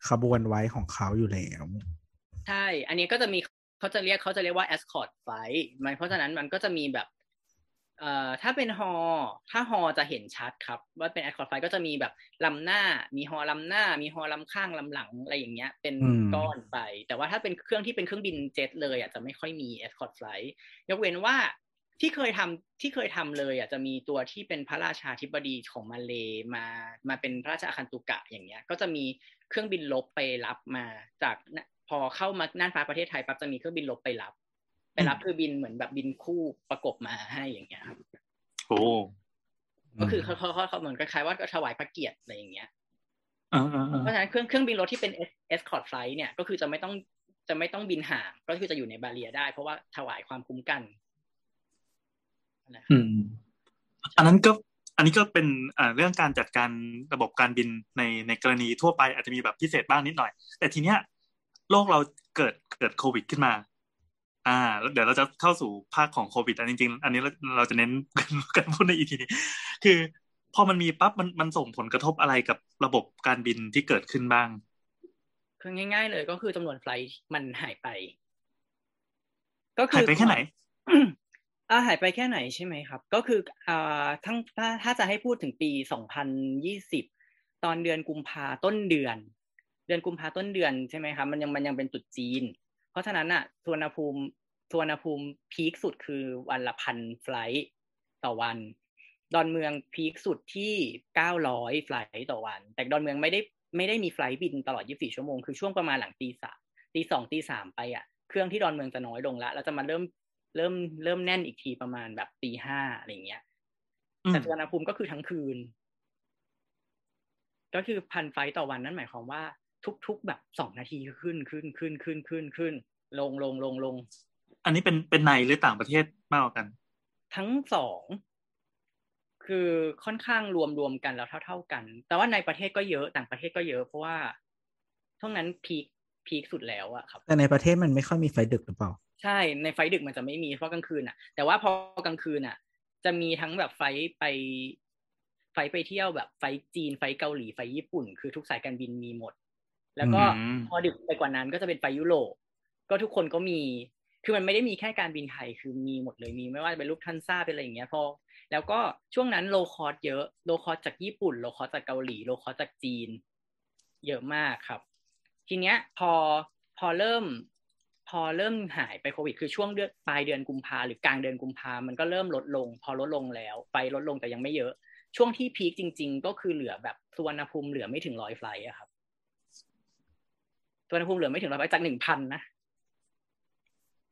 ขบวนไว้ของเขาอยู่แล้วใช่อันนี้ก็จะมีเขาจะเรียกเขาจะเรียกว่า escort flight มันเพราะฉะนั้นมันก็จะมีแบบเอ่อถ้าเป็นฮอถ้าฮอจะเห็นชัดครับว่าเป็น escort flight ก็จะมีแบบลำหน้ามีฮอลำหน้ามีฮอลำข้างลำหลังอะไรอย่างเงี้ยเป็นก้อนไปแต่ว่าถ้าเป็นเครื่องที่เป็นเครื่องบินเจ็ตเลยอ่ะจะไม่ค่อยมี escort flight ยกเว้นว่า ที่เคยทำที่เคยทำเลยอ่ะจะมีตัวที่เป็นพระราชาธิบดีของมาเลมามาเป็นพระราชาอาคันตุกะอย่างเงี้ยก็จะมีเครื่องบินรบไปรับมาจากพอเข้ามาน่านฟ้าประเทศไทยปั๊บจะมีเครื่องบินรบไปรับไปรับคือบินเหมือนแบบบินคู่ประกบมาให้อย่างเงี้ยครับโอ้ก็คือเขาเขาเขาเหมือนคล้ายๆว่าถวายพระเกียรติอะไรอย่างเงี้ยเพราะฉะนั้นเครื่องเครื่องบินรถที่เป็น escort flight เนี่ยก็คือจะไม่ต้องจะไม่ต้องบินห่างก็คือจะอยู่ในบาเรียได้เพราะว่าถวายความคุ้มกันอืมอันนั้นก็อันนี้ก็เป็นอ่าเรื่องการจัดการระบบการบินในในกรณีทั่วไปอาจจะมีแบบพิเศษบ้างนิดหน่อยแต่ทีเนี้ยโลกเราเกิดเกิดโควิดขึ้นมาอ่าแล้วเดี๋ยวเราจะเข้าสู่ภาคของโควิดอันจริงๆอันนี้เราเราจะเน้นกันพูดใน อี พี นี้คือพอมันมีปั๊บมันมันส่งผลกระทบอะไรกับระบบการบินที่เกิดขึ้นบ้างคือง่ายๆเลยก็คือจำนวนไฟล์มันหายไปก็คือหายไปแค่ไหน อ่าหายไปแค่ไหนใช่ไหมครับก็คืออ่าทั้งถ้าถ้าจะให้พูดถึงปีสองพันยี่สิบตอนเดือนกุมภาต้นเดือนเดือนกุมภาต้นเดือนใช่ไหมครับมันยังมันยังเป็นจุดจีนเพราะฉะนั้นอ่ะสุวรรณภูมิสุวรรณภูมิพีคสุดคือวันละพันไฟล์ต่อวันดอนเมืองพีคสุดที่เก้าร้อยไฟล์ต่อวันแต่ดอนเมืองไม่ได้ไม่ได้มีไฟล์บินตลอดยี่สิบสี่ชั่วโมงคือช่วงประมาณหลังตีสามตีสองตีสามไปอ่ะเครื่องที่ดอนเมืองจะน้อยลงละแล้วจะมาเริ่มเริ่มเริ่มแน่นอีกทีประมาณแบบตีห้าอะไรอย่างเงี้ยแต่สุวรรณภูมิก็คือทั้งคืนก็คือพันไฟล์ต่อวันนั่นหมายความว่าทุกๆแบบสองนาทีขึ้นขึ้นขึ้นขึ้นขึ้นขึ้นลงลงลงลงอันนี้เป็นเป็นในหรือต่างประเทศมากกว่ากันทั้งสองคือค่อนข้างรวมรวมกันแล้วเท่าๆกันแต่ว่าในประเทศก็เยอะต่างประเทศก็เยอะเพราะว่าเท่านั้นพีคพีคสุดแล้วอะครับแต่ในประเทศมันไม่ค่อยมีไฟดึกหรือเปล่าใช่ในไฟดึกมันจะไม่มีเพราะกลางคืนอะแต่ว่าพอกลางคืนอะจะมีทั้งแบบไฟไปไฟไปเที่ยวแบบไฟจีนไฟเกาหลีไฟญี่ปุ่นคือทุกสายการบินมีหมดแล้วก็พอดึกไปกว่านั้นก็จะเป็นไฟยุโรปก็ทุกคนก็มีคือมันไม่ได้มีแค่การบินไทยคือมีหมดเลยมีไม่ว่าจะเป็นลูฟทันซ่าเป็นอะไรอย่างเงี้ยพอแล้วก็ช่วงนั้นโลคอสเยอะโลคอสจากญี่ปุ่นโลคอสจากเกาหลีโลคอสจากจีนเยอะมากครับทีเนี้ยพอพอเริ่มพอเริ่มหายไปโควิดคือช่วงเดือนปลายเดือนกุมภาหรือกลางเดือนกุมภามันก็เริ่มลดลงพอลดลงแล้วไปลดลงแต่ยังไม่เยอะช่วงที่พีคจริงๆก็คือเหลือแบบสุวรรณภูมิเหลือไม่ถึงร้อยไฟล์อะครับสุวรรณภูมิเหลือไม่ถึงร้อยไฟล์จาก หนึ่งพัน นะ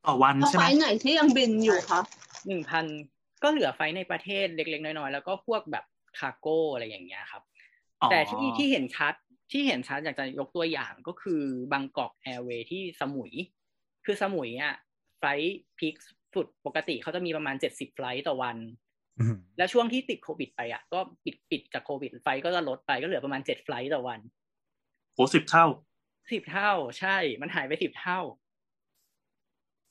ต่อวันใช่ไหมไฟล์ไหนที่ยังบินอยู่คะ หนึ่งพันก็เหลือไฟในประเทศเล็กๆน้อยๆแล้วก็พวกแบบคาร์โก้อะไรอย่างเงี้ยครับแต่ที่ที่เห็นชัดที่เห็นชัดอยากจะยกตัวอย่างก็คือ Bangkok Airway ที่สมุยคือสมุยอ่ะไฟล์พีคสุดปกติเขาจะมีประมาณเจ็ดสิบไฟล์ต่อวันแล้วช่วงที่ติดโควิดไปอ่ะก็ปิดปิดจากโควิดไฟล์ก็จะลดไปก็เหลือประมาณเจ็ดไฟล์ต่อวันโหสิบเท่าสิบเท่าใช่มันหายไปสิบเท่า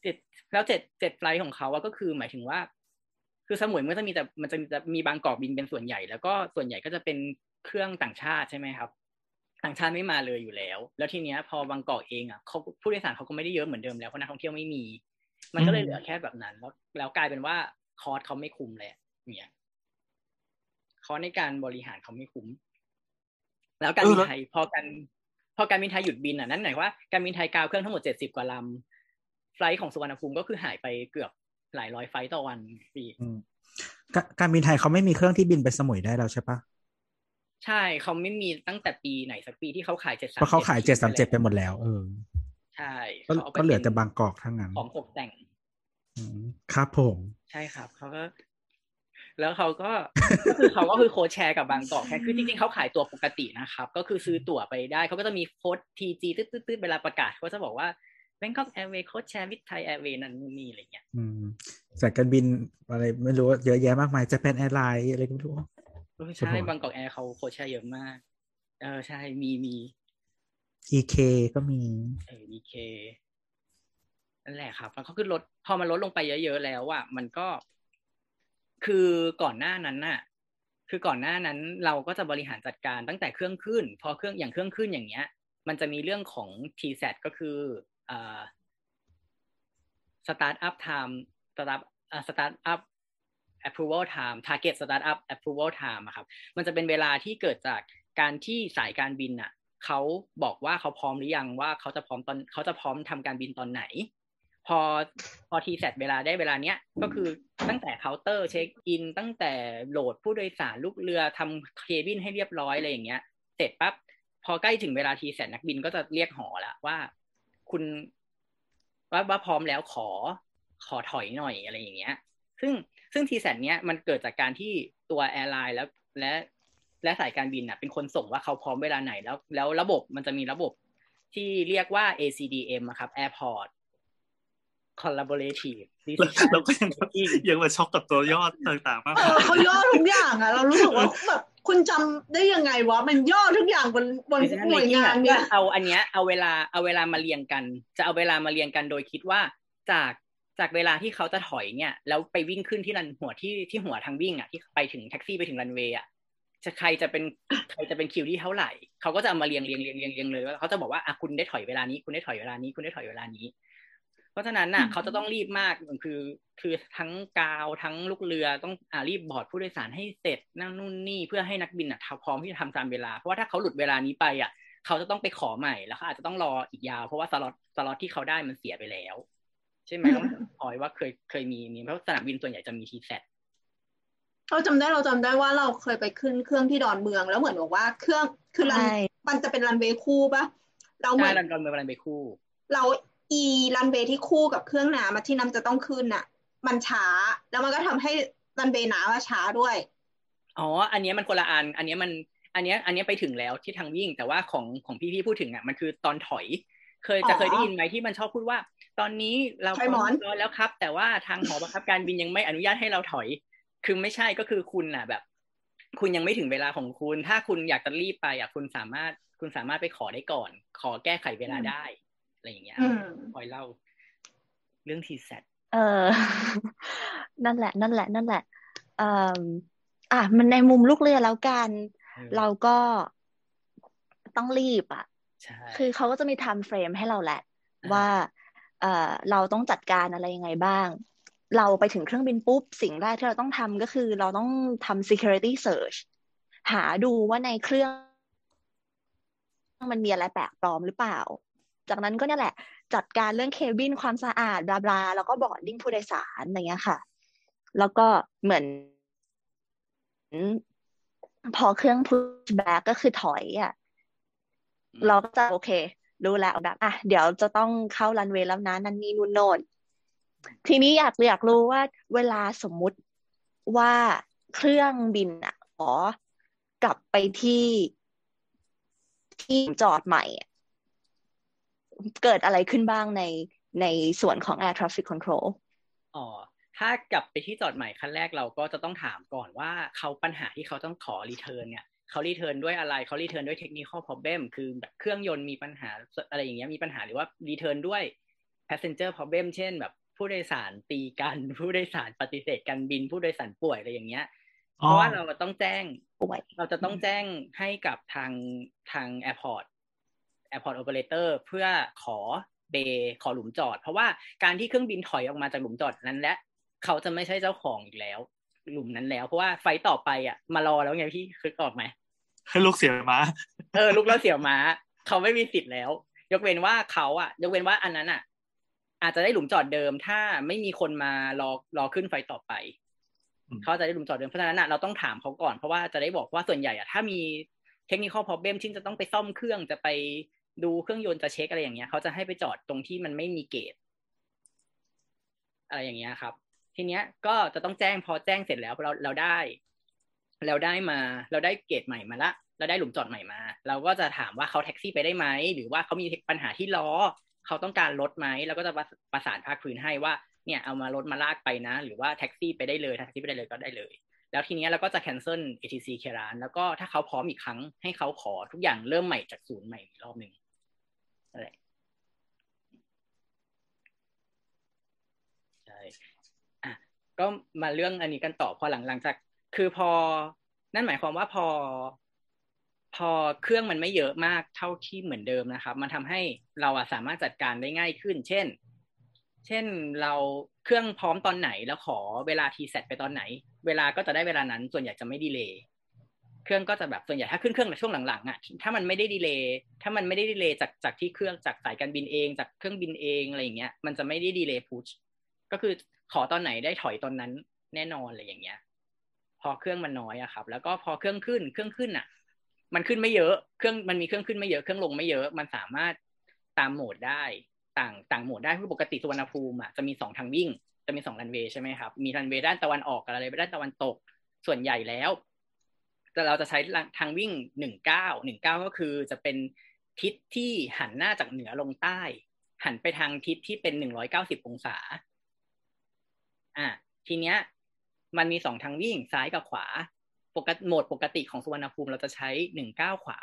เจ็ดแล้วเจ็ด เจ็ดไฟล์ของเขาอ่ะก็คือหมายถึงว่าคือสมุยมันจะมีแต่มันจะมีจะมีบางกอกบินเป็นส่วนใหญ่แล้วก็ส่วนใหญ่ก็จะเป็นเครื่องต่างชาติใช่ไหมครับต่างชาติไม่มาเลยอยู่แล้วแล้วทีเนี้ยพอบางกอกเองอ่ะเขาผู้โดยสารเขาก็ไม่ได้เยอะเหมือนเดิมแล้วเพราะนักท่องเที่ยวไม่มีมันก็เลยเหลือแค่แบบนั้นแล้วแล้วกลายเป็นว่าคอสเขาไม่คุ้มเลยเนี่ยคอสในการบริหารเขาไม่คุ้มแล้วการบินไทยพอการพอการบินไทยหยุดบินอ่ะนั่นหมายว่าการบินไทยกาวเครื่องทั้งหมดเจ็ดสิบกว่าลำไฟล์ของสุวรรณภูมิก็คือหายไปเกือบหลายร้อยไฟต์ต่อวันพี่การบินไทยเขาไม่มีเครื่องที่บินไปสมุยได้แล้วใช่ปะใช่เขาไม่มีตั้งแต่ปีไหนสักปีที่เขาขายเจ็ดสามเจ็ดเพราะเขาขายเจ็ดสามเจ็ดไปหมดแล้วเออใช่ก็เหลือแต่บางกอกทั้งนั้นของตกแต่งครับผมใช่ครับเขาก็แล้วเขาก็คือเขาก็คือโค้ดแชร์กับบางกอกแค่คือจริงๆเขาขายตัวปกตินะครับก็คือซื้อตั๋วไปได้เขาก็จะมีโค้ดทีจีตืดๆเวลาประกาศเขาจะบอกว่าBangkok Airways โค้ชแชร์วิทไทย Airways นั่นนี่อะไรเงี้ยอืมสายการบินอะไรไม่รู้เยอะแยะมากมาย Japan Airlines อะไรก็ไม่รู้ใช่ Bangkok Air เขาโค้ชแชร์เยอะมากเออใช่มีมี อี เค ก็มีเออ อี เค นั่นแหละครับมันก็ขึ้นลดพอมันลดลงไปเยอะๆแล้วอ่ะมันก็คือก่อนหน้านั้นน่ะคือก่อนหน้านั้นเราก็จะบริหารจัดการตั้งแต่เครื่องขึ้นพอเครื่องอย่างเครื่องขึ้นอย่างเงี้ยมันจะมีเรื่องของ ที แซด ก็คืออ่า startup time startup startup approval time target startup approval time อ่ะครับมันจะเป็นเวลาที่เกิดจากการที่สายการบินน่ะเขาบอกว่าเขาพร้อมหรือยังว่าเขาจะพร้อมตอนเขาจะพร้อมทำการบินตอนไหน พอพอทีแซดเวลาได้เวลาเนี้ยก็คือตั้งแต่เคาน์เตอร์เช็คอินตั้งแต่โหลดผู้โดยสารลูกเรือทำเคบินให้เรียบร้อยอะไรอย่างเงี้ยเสร็จปั๊บพอใกล้ถึงเวลาทีแซดนักบินก็จะเรียกหอละว่าคุณว่าว่าพร้อมแล้วขอขอถอยหน่อยอะไรอย่างเงี้ยซึ่งซึ่งทีแซดเนี้ยมันเกิดจากการที่ตัวแอร์ไลน์แล้วและและสายการบินน่ะเป็นคนส่งว่าเขาพร้อมเวลาไหนแล้วแล้วระบบมันจะมีระบบที่เรียกว่า เอ ซี ดี เอ็ม อ่ะครับ Airport Collaborative Decision Making ยังมาช็อกกับตัวยอดต่างๆมากเออเขาย่อทุกอย่างอ่ะเรารู้สึกว่าแบบคุณจำได้ยังไงวะมันย่อทุกอย่างบนบนหน่วยงานเนี่ยเอาอันเนี้ยเอาเวลาเอาเวลามาเรียงกันจะเอาเวลามาเรียงกันโดยคิดว่าจากจากเวลาที่เขาจะถอยเนี่ยแล้วไปวิ่งขึ้นที่รันหัวที่ที่หัวทางวิ่งอ่ะที่ไปถึงแท็กซี่ไปถึงรันเวย์อ่ะจะใครจะเป็นใครจะเป็นคิวที่เท่าไหร่เขาก็จะเอามาเรียงเรียงเรียงเรียงเรียงเลยว่าเขาจะบอกว่าอ่ะคุณได้ถอยเวลานี้คุณได้ถอยเวลานี้คุณได้ถอยเวลานี้เพราะฉะนั้นน่ะเขาจะต้องรีบมากคือคือทั้งกาวทั้งลูกเรือต้องอ่ะรีบบอร์ดผู้โดยสารให้เสร็จนั่นนู่นนี่เพื่อให้นักบินอ่ะพร้อมที่จะทำตามเวลาเพราะว่าถ้าเขาหลุดเวลานี้ไปอ่ะเขาจะต้องไปขอใหม่แล้วเขาอาจจะต้องรออีกยาวเพราะว่าสล็อตสล็อตที่เขาได้มันเสียไปแล้วใช่ไหมต้องคอยว่าเคยเคยมีนี่เพราะสนามบินส่วนใหญ่จะมีทีแซดเราจำได้เราจำได้ว่าเราเคยไปขึ้นเครื่องที่ดอนเมืองแล้วเหมือนบอกว่าเครื่องคือรันมันจะเป็นรันเวย์คู่ป่ะเราเหมือนรันดอนเมืองรันเวย์คู่เราอีรันเวย์ที่คู่กับเครื่องน้ำที่น้ำจะต้องขึ้นน่ะมันช้าแล้วมันก็ทำให้รันเวย์น้ำช้าด้วยอ๋ออันนี้มันคนละอันอันนี้มันอันนี้อันนี้ไปถึงแล้วที่ทางวิ่งแต่ว่าของของพี่พี่พูดถึงอ่ะมันคือตอนถอยเคยจะเคยได้ยินไหมที่มันชอบพูดว่าตอนนี้เราพร้อมแล้วครับแต่ว่าทางหอบังคับการบินยังไม่อนุญาตให้เราถอยคือไม่ใช่ก็คือคุณน่ะแบบคุณยังไม่ถึงเวลาของคุณถ้าคุณอยากจะรีบไปอ่ะคุณสามารถคุณสามารถไปขอได้ก่อนขอแก้ไขเวลาได้อะไรอย่างเงี้ยคอยเล่าเรื่องทีแซดเออนั่นแหละนั่นแหละนั่นแหละเอ่ออ่ะมันในมุมลูกเรือแล้วกันเราก็ต้องรีบอ่ะคือเขาก็จะมีไทม์เฟรมให้เราแหละว่าเอ่อเราต้องจัดการอะไรยังไงบ้างเราไปถึงเครื่องบินปุ๊บสิ่งแรกที่เราต้องทำก็คือเราต้องทำ security search หาดูว่าในเครื่องมันมีอะไรแปลกปลอมหรือเปล่าจากนั้นก็เนี่ยแหละจัดการเรื่องเคบินความสะอาดบลาบลาแล้วก็บอร์ดดิ้งผู้โดยสารอะไรเงี้ยค่ะแล้วก็เหมือนพอเครื่อง push back ก็คือถอยอ่ะเราก็จะโอเครู้แล้วแบบอ่ะเดี๋ยวจะต้องเข้ารันเวย์แล้วนะนั่นนี่นู่นโน่นทีนี้อยากอยากรู้ว่าเวลาสมมุติว่าเครื่องบินอ่ะขอกลับไปที่ที่จอดใหม่เกิดอะไรขึ้นบ้างในในส่วนของ Air Traffic Control อ๋อถ้ากลับไปที่จอดใหม่ขั้นแรกเราก็จะต้องถามก่อนว่าเขาปัญหาที่เขาต้องขอรีเทิร์นเนี่ยเขารีเทิร์นด้วยอะไรเขารีเทิร์นด้วย technical problem คือแบบเครื่องยนต์มีปัญหาอะไรอย่างเงี้ยมีปัญหาหรือว่ารีเทิร์นด้วย passenger problem เช่นแบบผู้โดยสารตีกันผู้โดยสารปฏิเสธการบินผู้โดยสารป่วยอะไรอย่างเงี้ยเพราะว่าเราต้องแจ้งเราจะต้องแจ้งให้กับทางทางแอร์พอร์ตแอร์พอร์ตโอเปอเรเตอร์เพื่อขอเบย์ขอหลุมจอดเพราะว่าการที่เครื่องบินถอยออกมาจากหลุมจอดนั้นและเขาจะไม่ใช่เจ้าของอีกแล้วหลุมนั้นแล้วเพราะว่าไฟต่อไปอ่ะมารอแล้วไงพี่คือตอบไหมให้ลูกเสียม้าเออลูกเราเสียม้าเขาไม่มีสิทธิ์แล้วยกเว้นว่าเขาอ่ะยกเว้นว่าอันนั้นอ่ะอาจจะได้หลุมจอดเดิมถ้าไม่มีคนมารอรอขึ้นไฟต่อไปเขาจะได้หลุมจอดเดิมเพราะฉะนั้นเราต้องถามเขาก่อนเพราะว่าจะได้บอกว่าส่วนใหญ่อะถ้ามีเทคนิคอลพอเบมที่จะต้องไปซ่อมเครื่องจะไปดูเครื่องยนต์จะเช็คอะไรอย่างเงี้ยเขาจะให้ไปจอดตรงที่มันไม่มีเกตอะไรอย่างเงี้ยครับทีเนี้ยก็จะต้องแจ้งพอแจ้งเสร็จแล้วเราเราได้เราได้มาเราได้เกตใหม่มาละเราได้หลุมจอดใหม่มาเราก็จะถามว่าเขาแท็กซี่ไปได้ไหมหรือว่าเขามีปัญหาที่ล้อเขาต้องการรถไหมแล้วก็จะประสานภาคพื้นให้ว่าเนี่ยเอามารถมาลากไปนะหรือว่าแท็กซี่ไปได้เลยแท็กซี่ไปได้เลยก็ได้เลยแล้วทีนี้เราก็จะ cancel เอ ที ซี เคร้านแล้วก็ถ้าเขาพร้อมอีกครั้งให้เขาขอทุกอย่างเริ่มใหม่จากศูนย์ใหม่อีกรอบหนึ่งอะไรใช่อ่ะก็มาเรื่องอันนี้กันต่อพอหลังหลังจากคือพอนั่นหมายความว่าพอพอเครื่องมันไม่เยอะมากเท่าที่เหมือนเดิมนะครับมันทำให้เราอะสามารถจัดการได้ง่ายขึ้นเช่นเช่นเราเครื่องพร้อมตอนไหนแล้วขอเวลาทีแซดไปตอนไหนเวลาก็จะได้เวลานั้นส่วนใหญ่จะไม่ดีเลย์ เครื่องก็จะแบบส่วนใหญ่ถ้าขึ้นเครื่องในช่วงหลังๆอ่ะถ้ามันไม่ได้ดีเลย์ถ้ามันไม่ได้ดีเลย์จากจากที่เครื่องจากสายการบินเองจากเครื่องบินเองอะไรอย่างเงี้ยมันจะไม่ได้ดีเลย์พุชก็คือขอตอนไหนได้ถอยตอนนั้นแน่นอนอะไรอย่างเงี้ยพอเครื่องมันน้อยอะครับแล้วก็พอเครื่องขึ้นเครื่องขึ้นอ่ะมันขึ้นไม่เยอะเครื่องมันมีเครื่องขึ้นไม่เยอะเครื่องลงไม่เยอะมันสามารถตามโหมดได้ต่างต่างโหมดได้คือปกติสุวรรณภูมิอ่ะจะมีสองทางวิ่งจะมีสองรันเวย์ใช่ไหมครับมีรันเวย์ด้านตะวันออกกับอะไรด้านตะวันตกส่วนใหญ่แล้วแต่เราจะใช้ทางวิ่งหนึ่งเก้า หนึ่งเก้าก็คือจะเป็นทิศที่หันหน้าจากเหนือลงใต้หันไปทางทิศที่เป็นหนึ่งร้อยเก้าสิบองศาอ่ะทีเนี้ยมันมีสองทางวิ่งซ้ายกับขวาปกติโหมดปกติของสุวรรณภูมิเราจะใช้หนึ่งเก้าขวา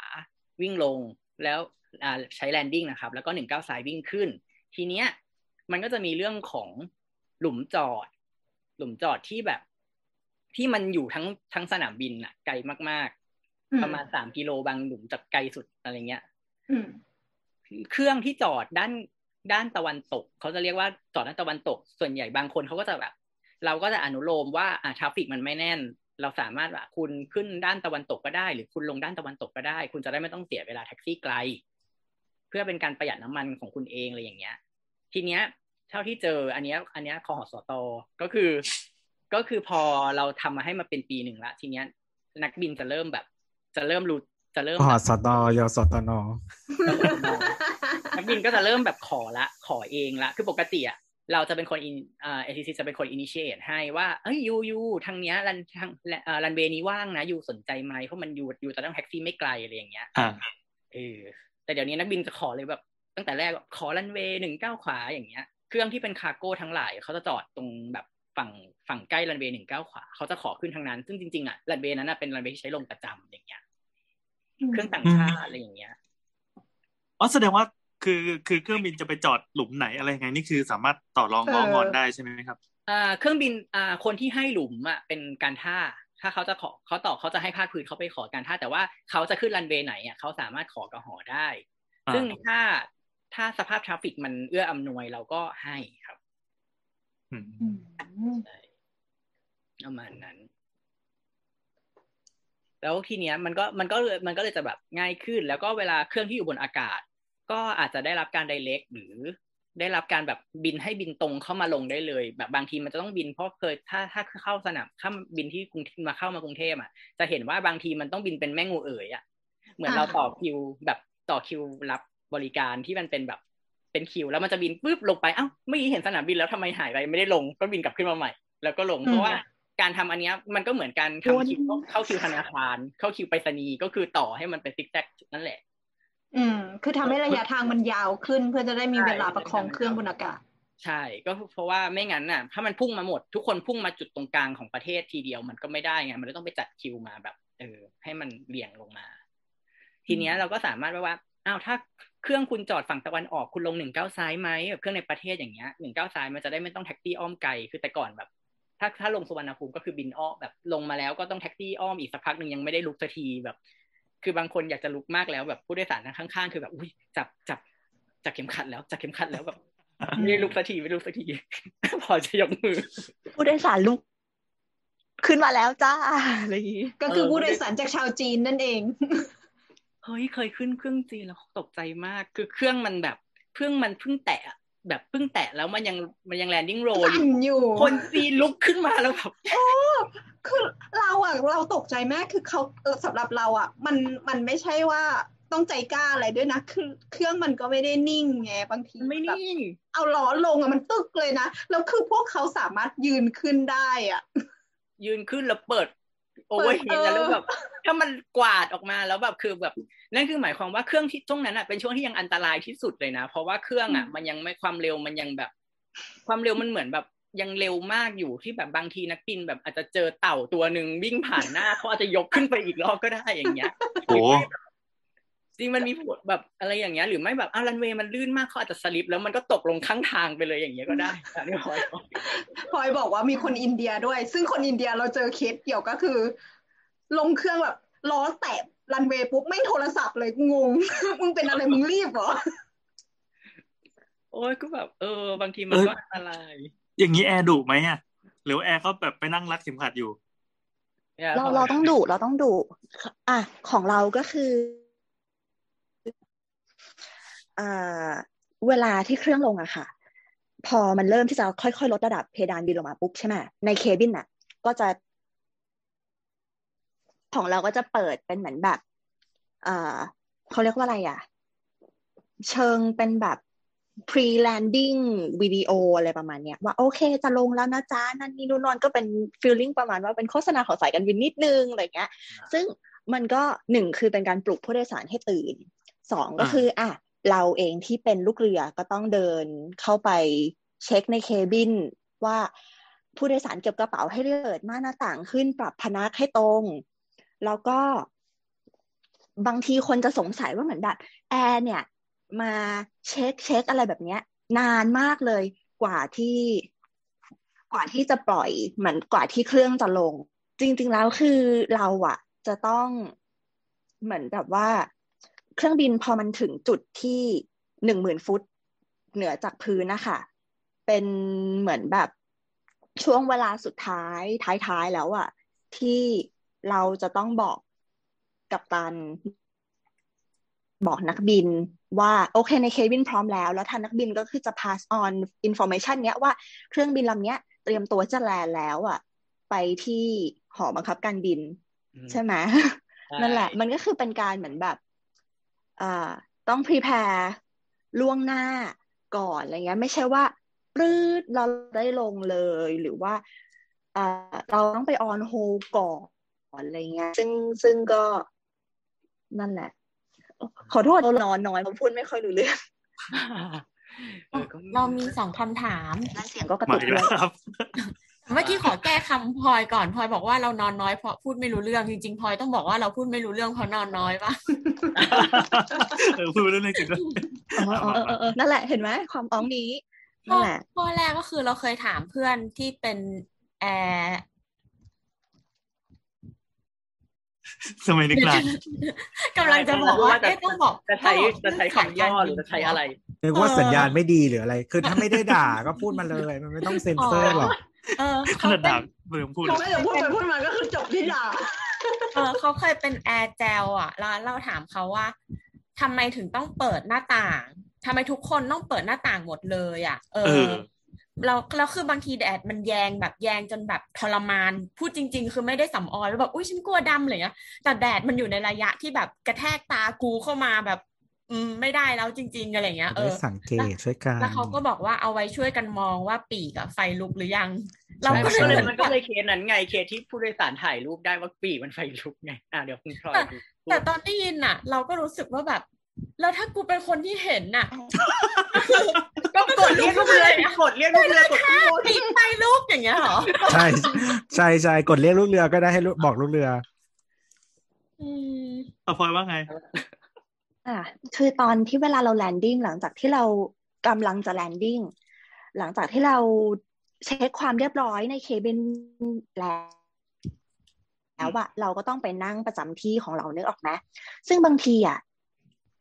วิ่งลงแล้วอ่าใช้แลนดิ้งนะครับแล้วก็หนึ่งเก้าซ้ายวิ่งขึ้นทีเนี้ยมันก็จะมีเรื่องของหลุมจอดหลุมจอดที่แบบที่มันอยู่ทั้งทั้งสนามบินอะไกลมากๆประมาณสามกิโลบางหลุมจากไกลสุดอะไรเงี้ยเครื่องที่จอดด้านด้านตะวันตกเขาจะเรียกว่าจอดด้านตะวันตกส่วนใหญ่บางคนเขาก็จะแบบเราก็จะอนุโลมว่าอ่ะทราฟฟิกมันไม่แน่นเราสามารถว่าคุณขึ้นด้านตะวันตกก็ได้หรือคุณลงด้านตะวันตกก็ได้คุณจะได้ไม่ต้องเสียเวลาแท็กซี่ไกลเพื่อเป็นการประหยัดน้ำมันของคุณเองอะไรอย่างเงี้ยทีเนี้ยเท่าที่เจออันเนี้ยอันเนี้ยคหสต.ก็คือก็คือพอเราทำมาให้มาเป็นปีหนึ่งละทีเนี้ยนักบินจะเริ่มแบบจะเริ่มรู้จะเริ่มคหสต.ยสตน.นักบินก็จะเริ่มแบบขอละขอเองละคือปกติอะเราจะเป็นคนเอ่อ เอ ที ซี จะเป็นคน initiate ให้ว่าเอ้ยยูยูทางเนี้ยรันทางเอ่อรันเวย์นี้ว่างนะยูสนใจไหมเพราะมันอยู่อยู่แต่ต้องแท็กซี่ไม่ไกลอะไรอย่างเงี้ยอ่าเออแต่เดี๋ยวนี้นักบินจะขอเลยแบบตั้งแต่แรกขอรันเวย์หนึ่งเก้าขวาอย่างเงี้ยเครื่องที่เป็นคาร์โก้ทั้งหลายเขาจะจอดตรงแบบฝั่งฝั่งใกล้รันเวย์หนึ่งเก้าขวาเขาจะขอขึ้นทางนั้นซึ่งจริงๆอ่ะรันเวย์นั้นน่ะเป็นรันเวย์ที่ใช้ลงประจำอย่างเงี้ยเครื่องต่างชาติอะไรอย่างเงี้ยอ๋อแสดงว่าคือคือเครื่องบินจะไปจอดหลุมไหนอะไรไงนี่คือสามารถต่อรองง้องอนได้ใช่ไหมครับอ่าเครื่องบินอ่าคนที่ให้หลุมอ่ะเป็นการท่าถ้าเขาจะขอเขาต่อเขาจะให้ภาคพื้นเขาไปขอการท่าแต่ว่าเขาจะขึ้นรันเวย์ไหนอ่ะเขาสามารถขอกระหอได้ซึ่งถ้าถ้าสภาพทราฟฟิกมันเอื้ออำนวยเราก็ให้ครับอืมประมาณนั้นแล้วทีเนี้ยมันก็มันก็มันก็เลยจะแบบง่ายขึ้นแล้วก็เวลาเครื่องที่อยู่บนอากาศก็อาจจะได้รับการไดเรกหรือได้รับการแบบบินให้บินตรงเข้ามาลงได้เลยแบบบางทีมันจะต้องบินเพราะเคยถ้าถ้าเข้าสนามข้ามบินที่กรุงมาเข้ามากรุงเทพอ่ะจะเห็นว่าบางทีมันต้องบินเป็นแม่งูเอ๋ยอ่ะเหมือนเราต่อคิวแบบต่อคิวรับบริการที่มันเป็นแบบเป็นคิวแล้วมันจะบินปึ๊บลงไปเอ้าไม่เห็นสนามบินแล้วทำไมหายไปไม่ได้ลงก็บินกลับขึ้นมาใหม่แล้วก็ลงเพราะว่าการทำอันนี้มันก็เหมือนการทำคิวเข้าคิวธนาคารเข้าคิวไปรษณีย์ก็คือต่อให้มันเป็นซิกแซกนั่นแหละอืมคือทำให้ระยะทางมันยาวขึ้นเพื่อจะได้มีเวลาประคองเครื่องบนอากาศใช่ก็เพราะว่าไม่งั้นน่ะถ้ามันพุ่งมาหมดทุกคนพุ่งมาจุดตรงกลางของประเทศทีเดียวมันก็ไม่ได้ไงมันเลยต้องไปจัดคิวมาแบบเออให้มันเบี่ยงลงมาทีเนี้ยเราก็สามารถว่าอ้าวถ้าเครื่องคุณจอดฝั่งตะวันออกคุณลงหนึ่งเก้าซ้ายมั้ยแบบเครื่องในประเทศอย่างเงี้ยหนึ่งเก้าซ้ายมันจะได้ไม่ต้องแท็กซี่อ้อมไกลคือแต่ก่อนแบบถ้าถ้าลงสุวรรณภูมิก็คือบินอ้อมแบบลงมาแล้วก็ต้องแท็กซี่อ้อมอีกสักพักนึงยังไม่ได้ลุกสักทีแบบคือบางคนอยากจะลุกมากแล้วแบบผู้โดยสารนั่งข้างๆคือแบบอุ้ยจับจับจับเข็มขัดแล้วจับเข็มขัดแล้วแบบไม่ลุกสักทีไม่ลุกสักทีพอจะยกมือผู้โดยสารลุกขึ้นมาแล้วจ้าอะไรอย่างงี้ก็คือผู้โดยสารจากชาวจีนนั่นเองเฮ้ยเคยขึ้นเครื่องจีนแล้วตกใจมากคือเครื่องมันแบบเครื่องมันเพิ่งแตะแบบเพิ่งแตะแล้วมันยังมันยังแลนดิ้งโรลอยู่คนจีนลุกขึ้นมาแล้วแบบโอ้คือเราอ่ะเราตกใจมากคือเขาสำหรับเราอ่ะมันมันไม่ใช่ว่าต้องใจกล้าอะไรด้วยนะคือเครื่องมันก็ไม่ได้นิ่งไงบางทีไม่นิ่งเอาล้อลงอ่ะมันตึกเลยนะแล้วคือพวกเขาสามารถยืนขึ้นได้อ่ะยืนขึ้นแล้วเปิดโอเวอร์ฮีทแล้วแบบถ้ามันกวาดออกมาแล้วแบบคือแบบนั่นคือหมายความว่าเครื่องที่ช่วงนั้นอ่ะเป็นช่วงที่ยังอันตรายที่สุดเลยนะเพราะว่าเครื่องอ่ะมันยังไม่ความเร็วมันยังแบบความเร็วมันเหมือนแบบยังเร็วมากอยู่ที่แบบบางทีนักบินแบบอาจจะเจอเต่าตัวนึงวิ่งผ่านหน้าเขาอาจจะยกขึ้นไปอีกรอบก็ได้อย่างเงี้ยโอ้จริงมันมีผลแบบอะไรอย่างเงี้ยหรือไม่แบบอ้าวรันเวย์มันลื่นมากเขาอาจจะสลิปแล้วมันก็ตกลงข้างทางไปเลยอย่างเงี้ยก็ได้นี่พลอยพลอยบอกว่ามีคนอินเดียด้วยซึ่งคนอินเดียเราเจอเคสเกี่ยวก็คือลงเครื่องแบบล้อแตะรันเวย์ปุ๊บไม่โทรศัพท์เลยงงมึงเป็นอะไรมึงรีบเหรอโอ้ยก็แบบเออบางทีมันก็อันตรายอย่างนี้แอร์ดุไหมอ่ะหรือแอร์เขาแบบไปนั่งรัดเข็มขัดอยู่ yeah, เราเราต้องดุเราต้องดุอ่ะของเราก็คืออ่าเวลาที่เครื่องลงอะค่ะพอมันเริ่มที่จะค่อยๆลดระดับเพดานบินลงมาปุ๊บใช่ไหมในเคบินน่ะก็จะของเราก็จะเปิดเป็นเหมือนแบบเอ่อเขาเรียกว่าอะไรอ่ะเชิงเป็นแบบ pre-landing video อะไรประมาณเนี้ยว่าโอเคจะลงแล้วนะจ๊ะนั่นนี่นู่นนั่นก็เป็น feeling ประมาณว่าเป็นโฆษณาของสายการบินนิดนึงอะไรเงี้ยซึ่งมันก็หนึ่งคือเป็นการปลุกผู้โดยสารให้ตื่นสองก็คืออ่ะเราเองที่เป็นลูกเรือก็ต้องเดินเข้าไปเช็คในเคบินว่าผู้โดยสารเก็บกระเป๋าให้เรียบร้อยม่านหน้าต่างขึ้นปรับพนักให้ตรงแล้วก็บางทีคนจะสงสัยว่าเหมือนแบบแอร์เนี่ยมาเช็คเช็คอะไรแบบเนี้ยนานมากเลยกว่าที่กว่าที่จะปล่อยเหมือนกว่าที่เครื่องจะลงจริงๆแล้วคือเราอะจะต้องเหมือนแบบว่าเครื่องบินพอมันถึงจุดที่หนึ่งหมื่นฟุตเหนือจากพื้นนะคะเป็นเหมือนแบบช่วงเวลาสุดท้ายท้ายๆแล้วอะที่เราจะต้องบอกกัปตันบอกนักบินว่าโอเคในเคบินพร้อมแล้วแล้วทางนักบินก็คือจะ pass on information เนี้ยว่าเครื่องบินลำเนี้ยเตรียมตัวจะแลนด์แล้วอะไปที่หอบังคับการบิน mm-hmm. ใช่ไหม นั่นแหละมันก็คือเป็นการเหมือนแบบอ่าต้อง prepare ล่วงหน้าก่อนอะไรเงี้ยไม่ใช่ว่าปรื๊ดเราได้ลงเลยหรือว่าอ่าเราต้องไปออนโฮลก่อนอะไรเงี้ยซึ่งซึ่งก็นั่นแหละขอโทษเรานอนน้อยผมพูดไม่ค่อยรู้เรื่องเรามีสองคำถามแล้วเสียงก็กระตุกเลยเมื่อกี้ขอแก้คำพลอยก่อนพลอยบอกว่าเรานอนน้อยเพราะพูดไม่รู้เรื่องจริงๆพลอยต้องบอกว่าเราพูดไม่รู้เรื่องเพราะนอนน้อยป่ะเออพูดไม่รู้เรื่องจริงๆนั่นแหละเห็นไหมความอ้องนี้นั่นแหละข้อแรกก็คือเราเคยถามเพื่อนที่เป็นแอร์สมัยนึกนานกำลังจะบอกว่าเอ๊ะต้องบอกจะใช้จะใช้คำย่อหรือจะใช้อะไรนึกว่าสัญญาณไม่ดีหรืออะไรคือถ้าไม่ได้ด่าก็พูดมาเลยมันไม่ต้องเซ็นเซอร์หรอกเออเขาด่าเรื่องพูดไม่ต้องพูดไปพูดมาก็คือจบที่ด่าเออเขาเคยเป็นแอร์แจวอ่ะแล้วเราถามเขาว่าทำไมถึงต้องเปิดหน้าต่างทำไมทุกคนต้องเปิดหน้าต่างหมดเลยอ่ะเออเราแล้วคือบางทีแดดมันแยงแบบแยงจนแบบทรมานพูดจริงๆคือไม่ได้สำออยแล้วแบบอุ้ยฉันกลัวดำอะไรเงี้ยแต่แดดมันอยู่ในระยะที่แบบกระแทกตากูเข้ามาแบบอืมไม่ได้แล้วจริงๆอะไรเงี้ยเออสังเกตช่วยกันแล้วเขาก็บอกว่าเอาไว้ช่วยกันมองว่าปีกอะไฟลุกหรือยังเราก็เลยมันก็เลยเคสนั้นไงเคสที่ผู้โดยสารถ่ายรูปได้ว่าปีกมันไฟลุกไงอ่ะเดี๋ยวคุณพลอยแต่ตอนได้ยินอะเราก็รู้สึกว่าแบบแล้วถ้ากูเป็นคนที่เห็นน่ะก็กดเรียกลูกเรือกดเรียกลูกเรือกดปีกไฟลุกอย่างเงี้ยหรอใช่ใช่ใช่กดเรียกลูกเรือก็ได้ให้บอกลูกเรืออืมเอาพลอยว่าไงอ่ะคือตอนที่เวลาเราแลนดิ้งหลังจากที่เรากำลังจะแลนดิ้งหลังจากที่เราเช็คความเรียบร้อยในเคบินแล้วแล้วอะเราก็ต้องไปนั่งประจำที่ของเรานึกออกไหมซึ่งบางทีอะ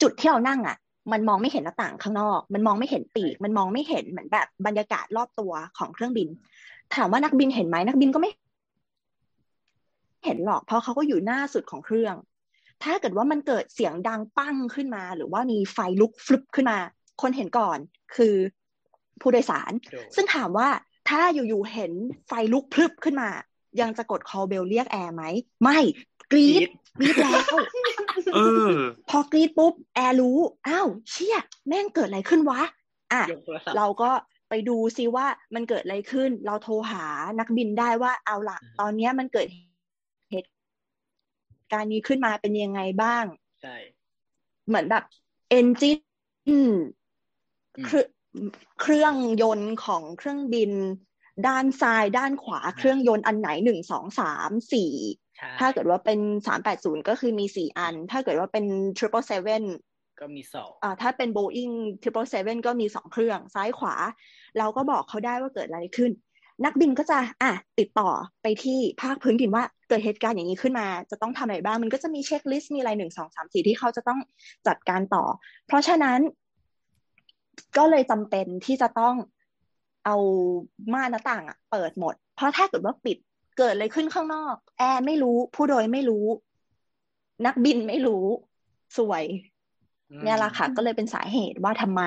จุดที่เรานั่งอะมันมองไม่เห็นหน้าต่างข้างนอกมันมองไม่เห็นปีกมันมองไม่เห็นเหมือนแบบบรรยากาศรอบตัวของเครื่องบินถามว่านักบินเห็นไหมนักบินก็ไม่เห็นหรอกเพราะเขาก็อยู่หน้าสุดของเครื่องถ้าเกิดว่ามันเกิดเสียงดังปั้งขึ้นมาหรือว่ามีไฟลุกฟลุปขึ้นมาคนเห็นก่อนคือผู้โดยสารซึ่งถามว่าถ้าอยู่ๆเห็นไฟลุกพลึบขึ้นมายังจะกด call bell เรียกแอร์ไหมไม่กรี๊ดกรี๊ดแล้วเออพอกรี๊ดปุ๊บแอร์รู้อ้าวเชี่ยแม่งเกิดอะไรขึ้นวะอ่ะเราก็ไปดูซิว่ามันเกิดอะไรขึ้นเราโทรหานักบินได้ว่าเอาล่ะตอนนี้มันเกิดเหตุการณ์นี้ขึ้นมาเป็นยังไงบ้างใช่เหมือนแบบเอนจินเครื่องยนต์ของเครื่องบินด้านซ้ายด้านขวาเครื่องยนต์อันไหนหนึ่ง สอง สาม สี่ถ้าเกิดว่าเป็นสามแปดศูนย์ก็คือมีสี่อันถ้าเกิดว่าเป็นเจ็ดเจ็ดเจ็ดก็มีสองอ่าถ้าเป็น Boeing เจ็ดเจ็ดเจ็ดก็มีสองเครื่องซ้ายขวาเราก็บอกเขาได้ว่าเกิดอะไรขึ้นนักบินก็จะอ่ะติดต่อไปที่ภาคพื้นดินว่าเกิดเหตุการณ์อย่างนี้ขึ้นมาจะต้องทำอะไรบ้างมันก็จะมีเช็คลิสต์มีอะไรหนึ่ง สอง สาม สี่ที่เขาจะต้องจัดการต่อเพราะฉะนั้นก็เลยจำเป็นที่จะต้องเอาม่านหน้าต่างอ่ะเปิดหมดเพราะถ้าเกิดว่าปิด เกิดอะไรขึ้นข้างนอกแอร์ไม่รู้ผู้โดยไม่รู้นักบินไม่รู้สวยเนี่ยล่ะค่ะก็เลยเป็นสาเหตุว่าทำไม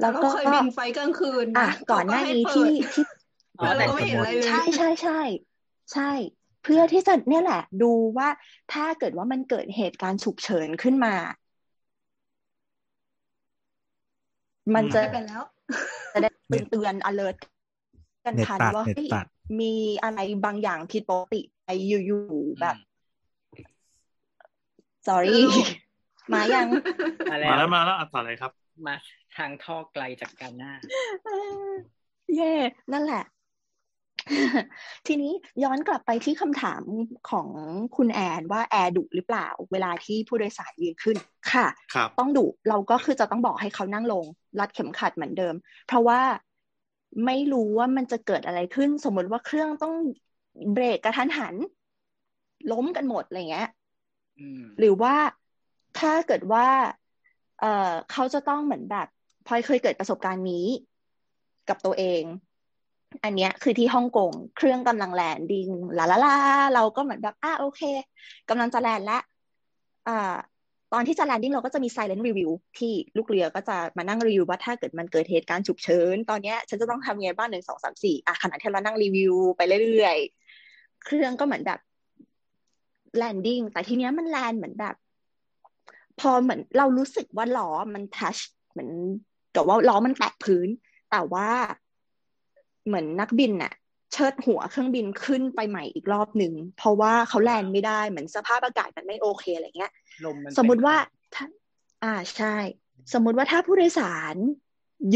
แล้วก็เคยบินไฟกลางคืนอ่ะก่อนหน้านี้ที่ที่เราก็ไม่เห็นอะไรเลยใช่ใช่ใช่ใช่เพื่อที่จะเนี่ยแหละดูว่าถ้าเกิดว่ามันเกิดเหตุการณ์ฉุกเฉินขึ้นมามันจะเป็นแล้วจะได้เตือน alert กันทันว่ามีอะไรบางอย่างผิดปกติไปอยู่ๆแบบ sorry มายังมาแล้วมาแล้วต่อเลยครับมาทางท่อไกลจากกันหน้าเย่นั่นแหละทีนี้ย้อนกลับไปที่คำถามของคุณแอนว่าแอร์ดุหรือเปล่าเวลาที่ผู้โดยสารยืนขึ้นค่ะต้องดุเราก็คือจะต้องบอกให้เขานั่งลงรัดเข็มขัดเหมือนเดิมเพราะว่าไม่รู้ว่ามันจะเกิดอะไรขึ้นสมมติว่าเครื่องต้องเบรกกระทันหันล้มกันหมดอะไรเงี้ยหรือว่าถ้าเกิดว่าเอ่อเขาจะต้องเหมือนแบบพลอยเคยเกิดประสบการณ์นี้กับตัวเองอันเนี้ยคือที่ฮ่องกงเครื่องกำลังแลนดิ้งลาลาลาเราก็เหมือนแบบอ่ะโอเคกำลังจะแลนด์แล้วอ่าตอนที่จะแลนดิ้งเราก็จะมี silent review ที่ลูกเรือก็จะมานั่งรีวิวว่าถ้าเกิดมันเกิดเหตุการณ์ฉุกเฉินตอนเนี้ยฉันจะต้องทำไงบ้างหนึ่งสองสามสี่อ่ะขณะที่เรานั่งรีวิวไปเรื่อยๆเครื่องก็เหมือนแบบแลนดิ้งแต่ทีเนี้ยมันแลนเหมือนแบบพอเหมือนเรารู้สึกว่าล้อมันทัชเหมือนกับว่าล้อมันแตะพื้นแต่ว่าเหมือนนักบินน่ะเชิดหัวเครื่องบินขึ้นไปใหม่อีกรอบหนึ่งเพราะว่าเขาแลนด์ไม่ได้เหมือนสภาพอากาศมันไม่โอเคอะไรเงี้ยสมมุติว่าอ่าใช่สมมุติว่าถ้าผู้โดยสาร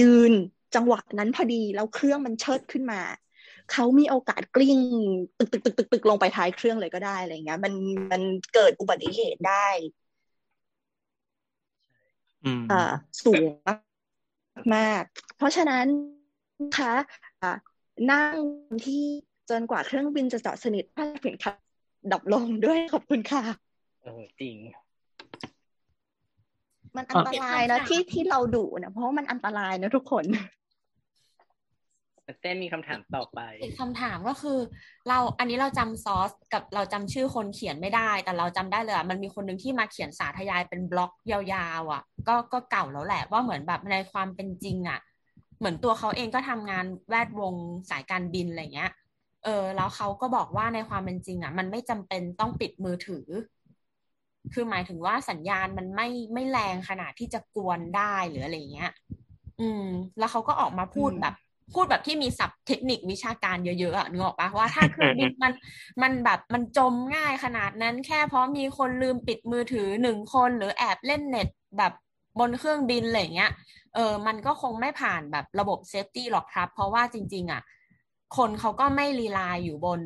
ยืนจังหวะนั้นพอดีแล้วเครื่องมันเชิดขึ้นมาเขามีโอกาสกลิ้งตึกตึกตึกตึกตึกลงไปท้ายเครื่องเลยก็ได้อะไรเงี้ยมันมันเกิดอุบัติเหตุได้อ่าสูงมากเพราะฉะนั้นนะคะนั่งที่จนกว่าเครื่องบินจะจอดสนิทผ้าเปลี่ยนขัดดับลงด้วยขอบคุณค่ะเออจริงมันอันตรายนะที่ที่เราดุนะเพราะมันอันตรายนะทุกคนเต้นมีคำถามต่อไปอีกคำถามก็คือเราอันนี้เราจำซอสกับเราจำชื่อคนเขียนไม่ได้แต่เราจำได้เลยมันมีคนนึงที่มาเขียนสาธยายเป็นบล็อกยาวๆอ่ะก็ก็เก่าแล้วแหละว่าเหมือนแบบในความเป็นจริงอ่ะเหมือนตัวเขาเองก็ทำงานแวดวงสายการบินอะไรเงี้ยเออแล้วเขาก็บอกว่าในความเป็นจริงอ่ะมันไม่จำเป็นต้องปิดมือถือคือหมายถึงว่าสัญญาณมันไม่ไม่แรงขนาดที่จะกวนได้หรืออะไรเงี้ยอืมแล้วเขาก็ออกมาพูดแบบพูดแบบที่มีศัพท์เทคนิควิชาการเยอะๆอ่ะนึกออกปะว่าถ้าเครื่องบินมันมันแบบมันจมง่ายขนาดนั้นแค่เพราะมีคนลืมปิดมือถือหนึ่งคนหรือแอบเล่นเน็ตแบบบนเครื่องบินอะไรอย่างเงี้ยเออมันก็คงไม่ผ่านแบบระบบเซฟตี้หรอกครับเพราะว่าจริงๆอ่ะคนเขาก็ไม่รีไลน์อยู่บน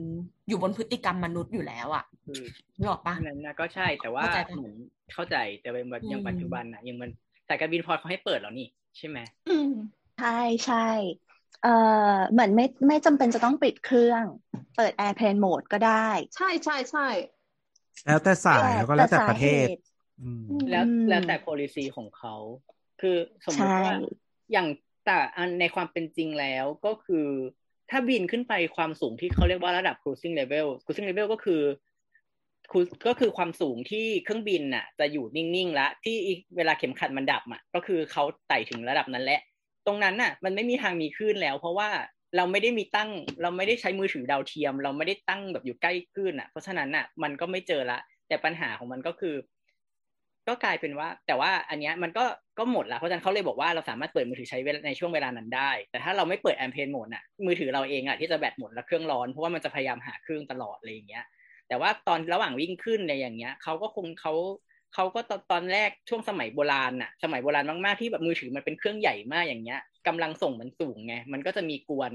อยู่บนพฤติกรรมมนุษย์อยู่แล้วอ่ะนึกออกปะนั่นนะก็ใช่แต่ว่าเหมือนเข้าใจแต่เป็นแบบยังปัจจุบันน่ะยังมันสายการบินพอเขาให้เปิดแล้วนี่ใช่มั้ยอืมใช่ๆเอ่อเหมือนไม่ไม่จำเป็นจะต้องปิดเครื่องเปิด Airplane Mode ก็ได้ใช่ใช่ใช่แล้วแต่สายแล้วก็แล้วแต่ประเทศแล้วแล้วแต่ policy ของเขาคือสมมติว่าอย่างแต่ในความเป็นจริงแล้วก็คือถ้าบินขึ้นไปความสูงที่เขาเรียกว่าระดับ cruising level cruising level ก็คือก็คือความสูงที่เครื่องบินน่ะจะอยู่นิ่งๆแล้วที่เวลาเข็มขัดมันดับอ่ะก็คือเขาไต่ถึงระดับนั้นแหละตรงนั้นน่ะมันไม่มีทางมีคลื่นแล้วเพราะว่าเราไม่ได้มีตั้งเราไม่ได้ใช้มือถือดาวเทียมเราไม่ได้ตั้งแบบอยู่ใกล้คลื่นน่ะเพราะฉะนั้นน่ะมันก็ไม่เจอละแต่ปัญหาของมันก็คือก็กลายเป็นว่าแต่ว่าอันเนี้ยมันก็ก็หมดละเพราะฉะนั้นเขาเลยบอกว่าเราสามารถเปิดมือถือใช้ในช่วงเวลานั้นได้แต่ถ้าเราไม่เปิด Airplane Mode น่ะมือถือเราเองอ่ะที่จะแบตหมดแล้วเครื่องร้อนเพราะว่ามันจะพยายามหาเครื่องตลอดอะไรอย่างเงี้ยแต่ว่าตอนระหว่างวิ่งขึ้นอะไรอย่างเงี้ยเขาก็คงเขาเขาก็ตอนตอนแรกช่วงสมัยโบราณน่ะสมัยโบราณมากๆที่แบบมือถือมันเป็นเครื่องใหญ่มากอย่างเงี้ยกำลังส่งมันสูงไงมันก็จะมีกวน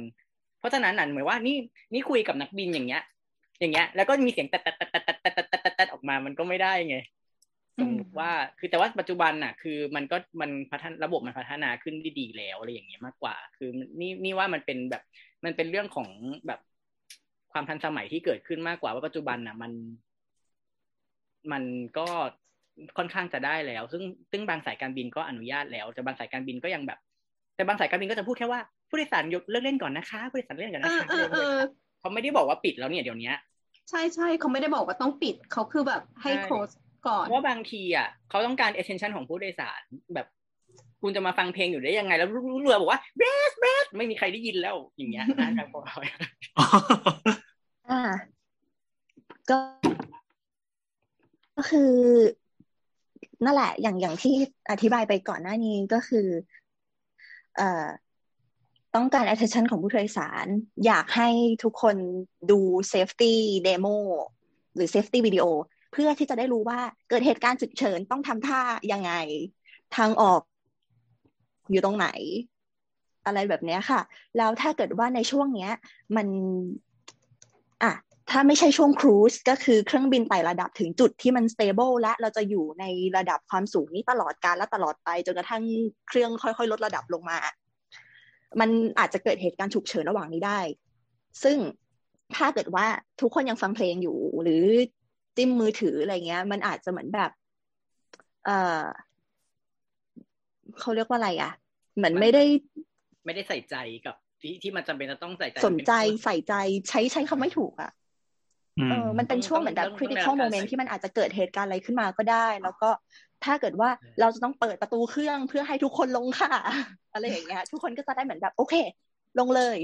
เพราะฉะนั้นนั่นหมายว่านี่นี่คุยกับนักบินอย่างเงี้ยอย่างเงี้ยแล้วก็มีเสียงแตดๆๆๆๆๆๆออกมามันก็ไม่ได้ไงสมมติว่าคือแต่ว่าปัจจุบันน่ะคือมันก็มันพัฒนาระบบมันพัฒนาขึ้นดีๆแล้วอะไรอย่างเงี้ยมากกว่าคือนี่นี่ว่ามันเป็นแบบมันเป็นเรื่องของแบบความทันสมัยที่เกิดขึ้นมากกว่าว่าปัจจุบันน่ะมันมันก็ค่อนข้างจะได้แล้วซึ่งซึ่งบางสายการบินก็อนุญาตแล้วแต่บางสายการบินก็ยังแบบ แต่บางสายการบินก็จะพูดแค่ว่าผู้โดยสารยกเลิกเล่นก่อนนะคะผู้โดยสารเล่นก่อนนะคะเขาไม่ได้บอกว่าปิดแล้วเนี่ยเดี๋ยวนี้ใช่ๆเขาไม่ได้บอกว่าต้องปิดเขาคือแบบให้ close ก่อนเพราะบางทีอ่ะเขาต้องการ attention ของผู้โดยสารแบบคุณจะมาฟังเพลงอยู่ได้ยังไงแล้วรู้เรือบอกว่า brace brace ไม่มีใครได้ยินแล้วอย่างเงี้ยนะการปล่อยอ่าก็ก็คือนั่นแหละอย่างอย่างที่อธิบายไปก่อนหน้านี้ก็คือเอ่อต้องการ attention ของผู้โดยสารอยากให้ทุกคนดู safety demo หรือ safety video เพื่อที่จะได้รู้ว่าเกิดเหตุการณ์ฉุกเฉินต้องทำท่ายังไงทางออกอยู่ตรงไหนอะไรแบบนี้ค่ะแล้วถ้าเกิดว่าในช่วงเนี้ยมันอ่ะถ้าไม่ใช่ช่วงครูซก็คือเครื่องบินไต่ระดับถึงจุดที่มัน stable และเราจะอยู่ในระดับความสูงนี้ตลอดกาลและตลอดไปจนกระทั่งเครื่องค่อยๆลดระดับลงมามันอาจจะเกิดเหตุการณ์ฉุกเฉินระหว่างนี้ได้ซึ่งถ้าเกิดว่าทุกคนยังฟังเพลงอยู่หรือจิ้มมือถืออะไรเงี้ยมันอาจจะเหมือนแบบเอ่อเขาเรียกว่าอะไรอ่ะเหมือนไม่ได้ไม่ได้ใส่ใจกับที่ที่มันจำเป็นจะต้องใส่ใจสนใจใส่ใจใช้ใช้คำไม่ถูกอ่ะเออมันเป็นช่วงเหมือนแบบ critical moment ที่มันอาจจะเกิดเหตุการณ์อะไรขึ้นมาก็ได้แล้วก็ถ้าเกิดว่าเราจะต้องเปิดประตูเครื่องเพื่อให้ทุกคนลงค่ะอะไรอย่างเงี้ยทุกคนก็จะได้เหมือนแบบโอเคลงเลย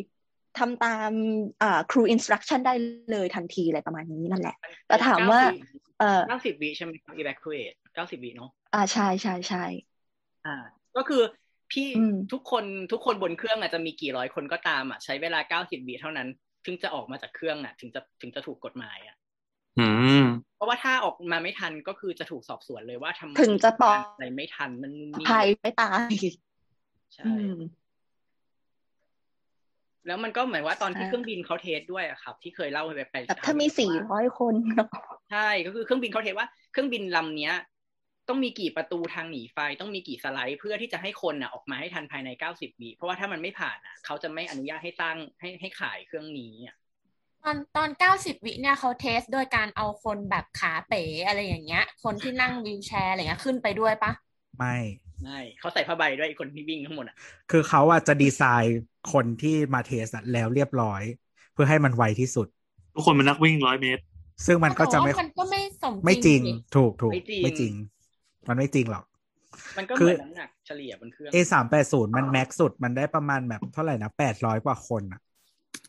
ทำตามอ่า crew instruction ได้เลยทันทีอะไรประมาณนี้นั่นแหละแต่ถามว่าเออเก้าสิบวิใช่ไหม evacuate เก้าสิบวิเนาะอ่าใช่ใช่ใช่อ่าก็คือพี่ทุกคนทุกคนบนเครื่องอาจจะมีกี่ร้อยคนก็ตามอ่ะใช้เวลาเก้าสิบวิเท่านั้นถึงจะออกมาจากเครื่องน่ะถึงจะถึงจะถูกกฎหมายอ่ะอืมเพราะว่าถ้าออกมาไม่ทันก็คือจะถูกสอบสวนเลยว่าทำไมถึงจะปล่อยอะไรไม่ทันมันมีภัยไม่ตายใช่แล้วมันก็เหมือนว่าตอนที่เครื่องบินเขาเทสด้วยอ่ะครับที่เคยเล่าไปไปถ้ามีสี่ร้อยคนใช่ก็คือเครื่องบินเขาเทสว่าเครื่องบินลำเนี้ยต้องมีกี่ประตูทางหนีไฟต้องมีกี่สไลด์เพื่อที่จะให้คนน่ะออกมาให้ทันภายในเก้าสิบวิเพราะว่าถ้ามันไม่ผ่านน่ะเขาจะไม่อนุญาตให้ตั้งให้ให้ขายเครื่องนี้อ่ะตอนตอนเก้าสิบวิเนี่ยเขาเทสโดยการเอาคนแบบขาเป๋อะไรอย่างเงี้ยคนที่นั่งวีลแชร์อะไรเงี้ยขึ้นไปด้วยปะไม่ไม่เขาใส่ผ้าใบด้วยคนที่วิ่งทั้งหมดอ่ะคือเขาอ่ะจะดีไซน์คนที่มาเทสแล้วเรียบร้อยเพื่อให้มันไวที่สุดทุกคนเป็นนักวิ่งร้อยเมตรซึ่งมันก็จะไม่มันก็ไม่สมจริงไม่จริงถูกๆไม่จริงมันไม่จริงหรอกมันก็เหมือนน้ำหนักเฉลี่ยบนเครื่อง เอ สามแปดศูนย์ มันแม็กซ์สุดมันได้ประมาณแบบเท่าไหร่นะแปดร้อยกว่าคนอะ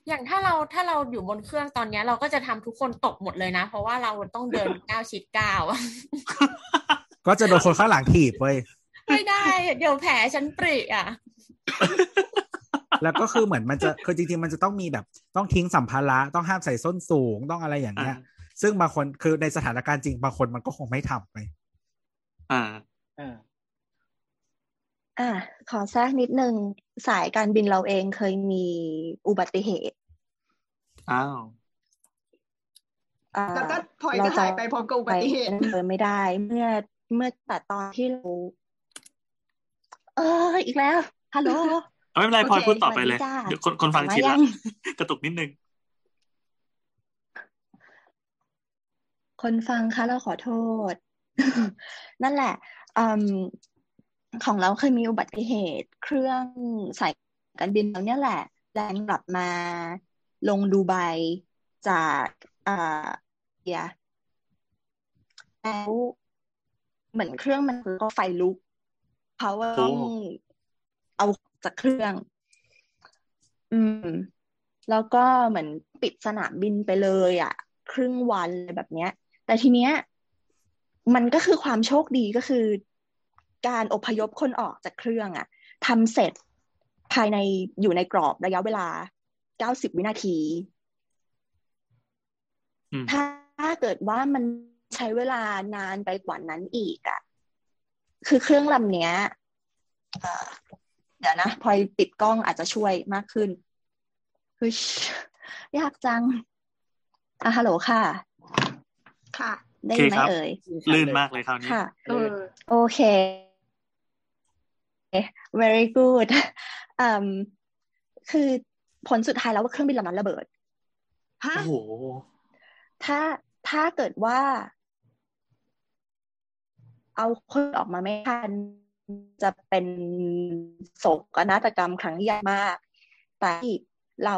อย่างถ้าเราถ้าเราอยู่บนเครื่องตอนนี้เราก็จะทำทุกคนตกหมดเลยนะเพราะว่าเราต้องเดินก้าวชิดก้าวก็จะโดนคนข้างหลังถีบเว้ยไม่ได้เดี๋ยวแผลฉันปริอ่ะแล้วก็คือเหมือนมันจะคือจริงๆมันจะต้องมีแบบต้องทิ้งสัมภาระต้องห้ามใส่ส้นสูงต้องอะไรอย่างเงี้ยซึ่งบางคนคือในสถานการณ์จริงบางคนมันก็คงไม่ทำไปอ่าอ่าอ่าขอแทรกนิดนึงสายการบินเราเองเคยมีอุบัติเหตุอ้าวอ่าแล้วก็พลอยก็หายไปพร้อมกับอุบัติเหตุเลยไม่ได้เมื่อเมื่อแต่ตอนที่เราเอออีกแล้วฮัลโหลไม่เป็นไรพลอยพูดต่อไปเลยเดี๋ยวคนคนฟังชินแล้วกระตุกนิดนึงคนฟังคะเราขอโทษนั่นแหละของเราเคยมีอุบัติเหตุเครื่องสายการบินเราเนี่ยแหละแลนด์กลับมาลงดูไบจากอ่าเดียแล้วเหมือนเครื่องมันก็ไฟลุกเขาต้องเอาจากเครื่องอืมแล้วก็เหมือนปิดสนามบินไปเลยอ่ะครึ่งวันแบบเนี้ยแต่ทีเนี้ยมันก็คือความโชคดีก็คือการอพยพคนออกจากเครื่องอ่ะทำเสร็จภายในอยู่ในกรอบระยะเวลาเก้าสิบวินาทีถ้าเกิดว่ามันใช้เวลานานไปกว่านั้นอีกอ่ะคือเครื่องลำเนี้ยเดี๋ยวนะพลอยติดกล้องอาจจะช่วยมากขึ้นอุ๊ยยากจังอ่ะฮัลโหลค่ะค่ะได้ไหมเอ่ยลื่นมากเลยคราวนี้ค่ะโอเค very good อืมคือผลสุดท้ายแล้วว่าเครื่องบินลำนั้นระเบิดฮะโอ้โหถ้าถ้าเกิดว่าเอาคนออกมาไม่ทัน จะเป็นโศกนาฏกรรมครั้งใหญ่มากแต่เรา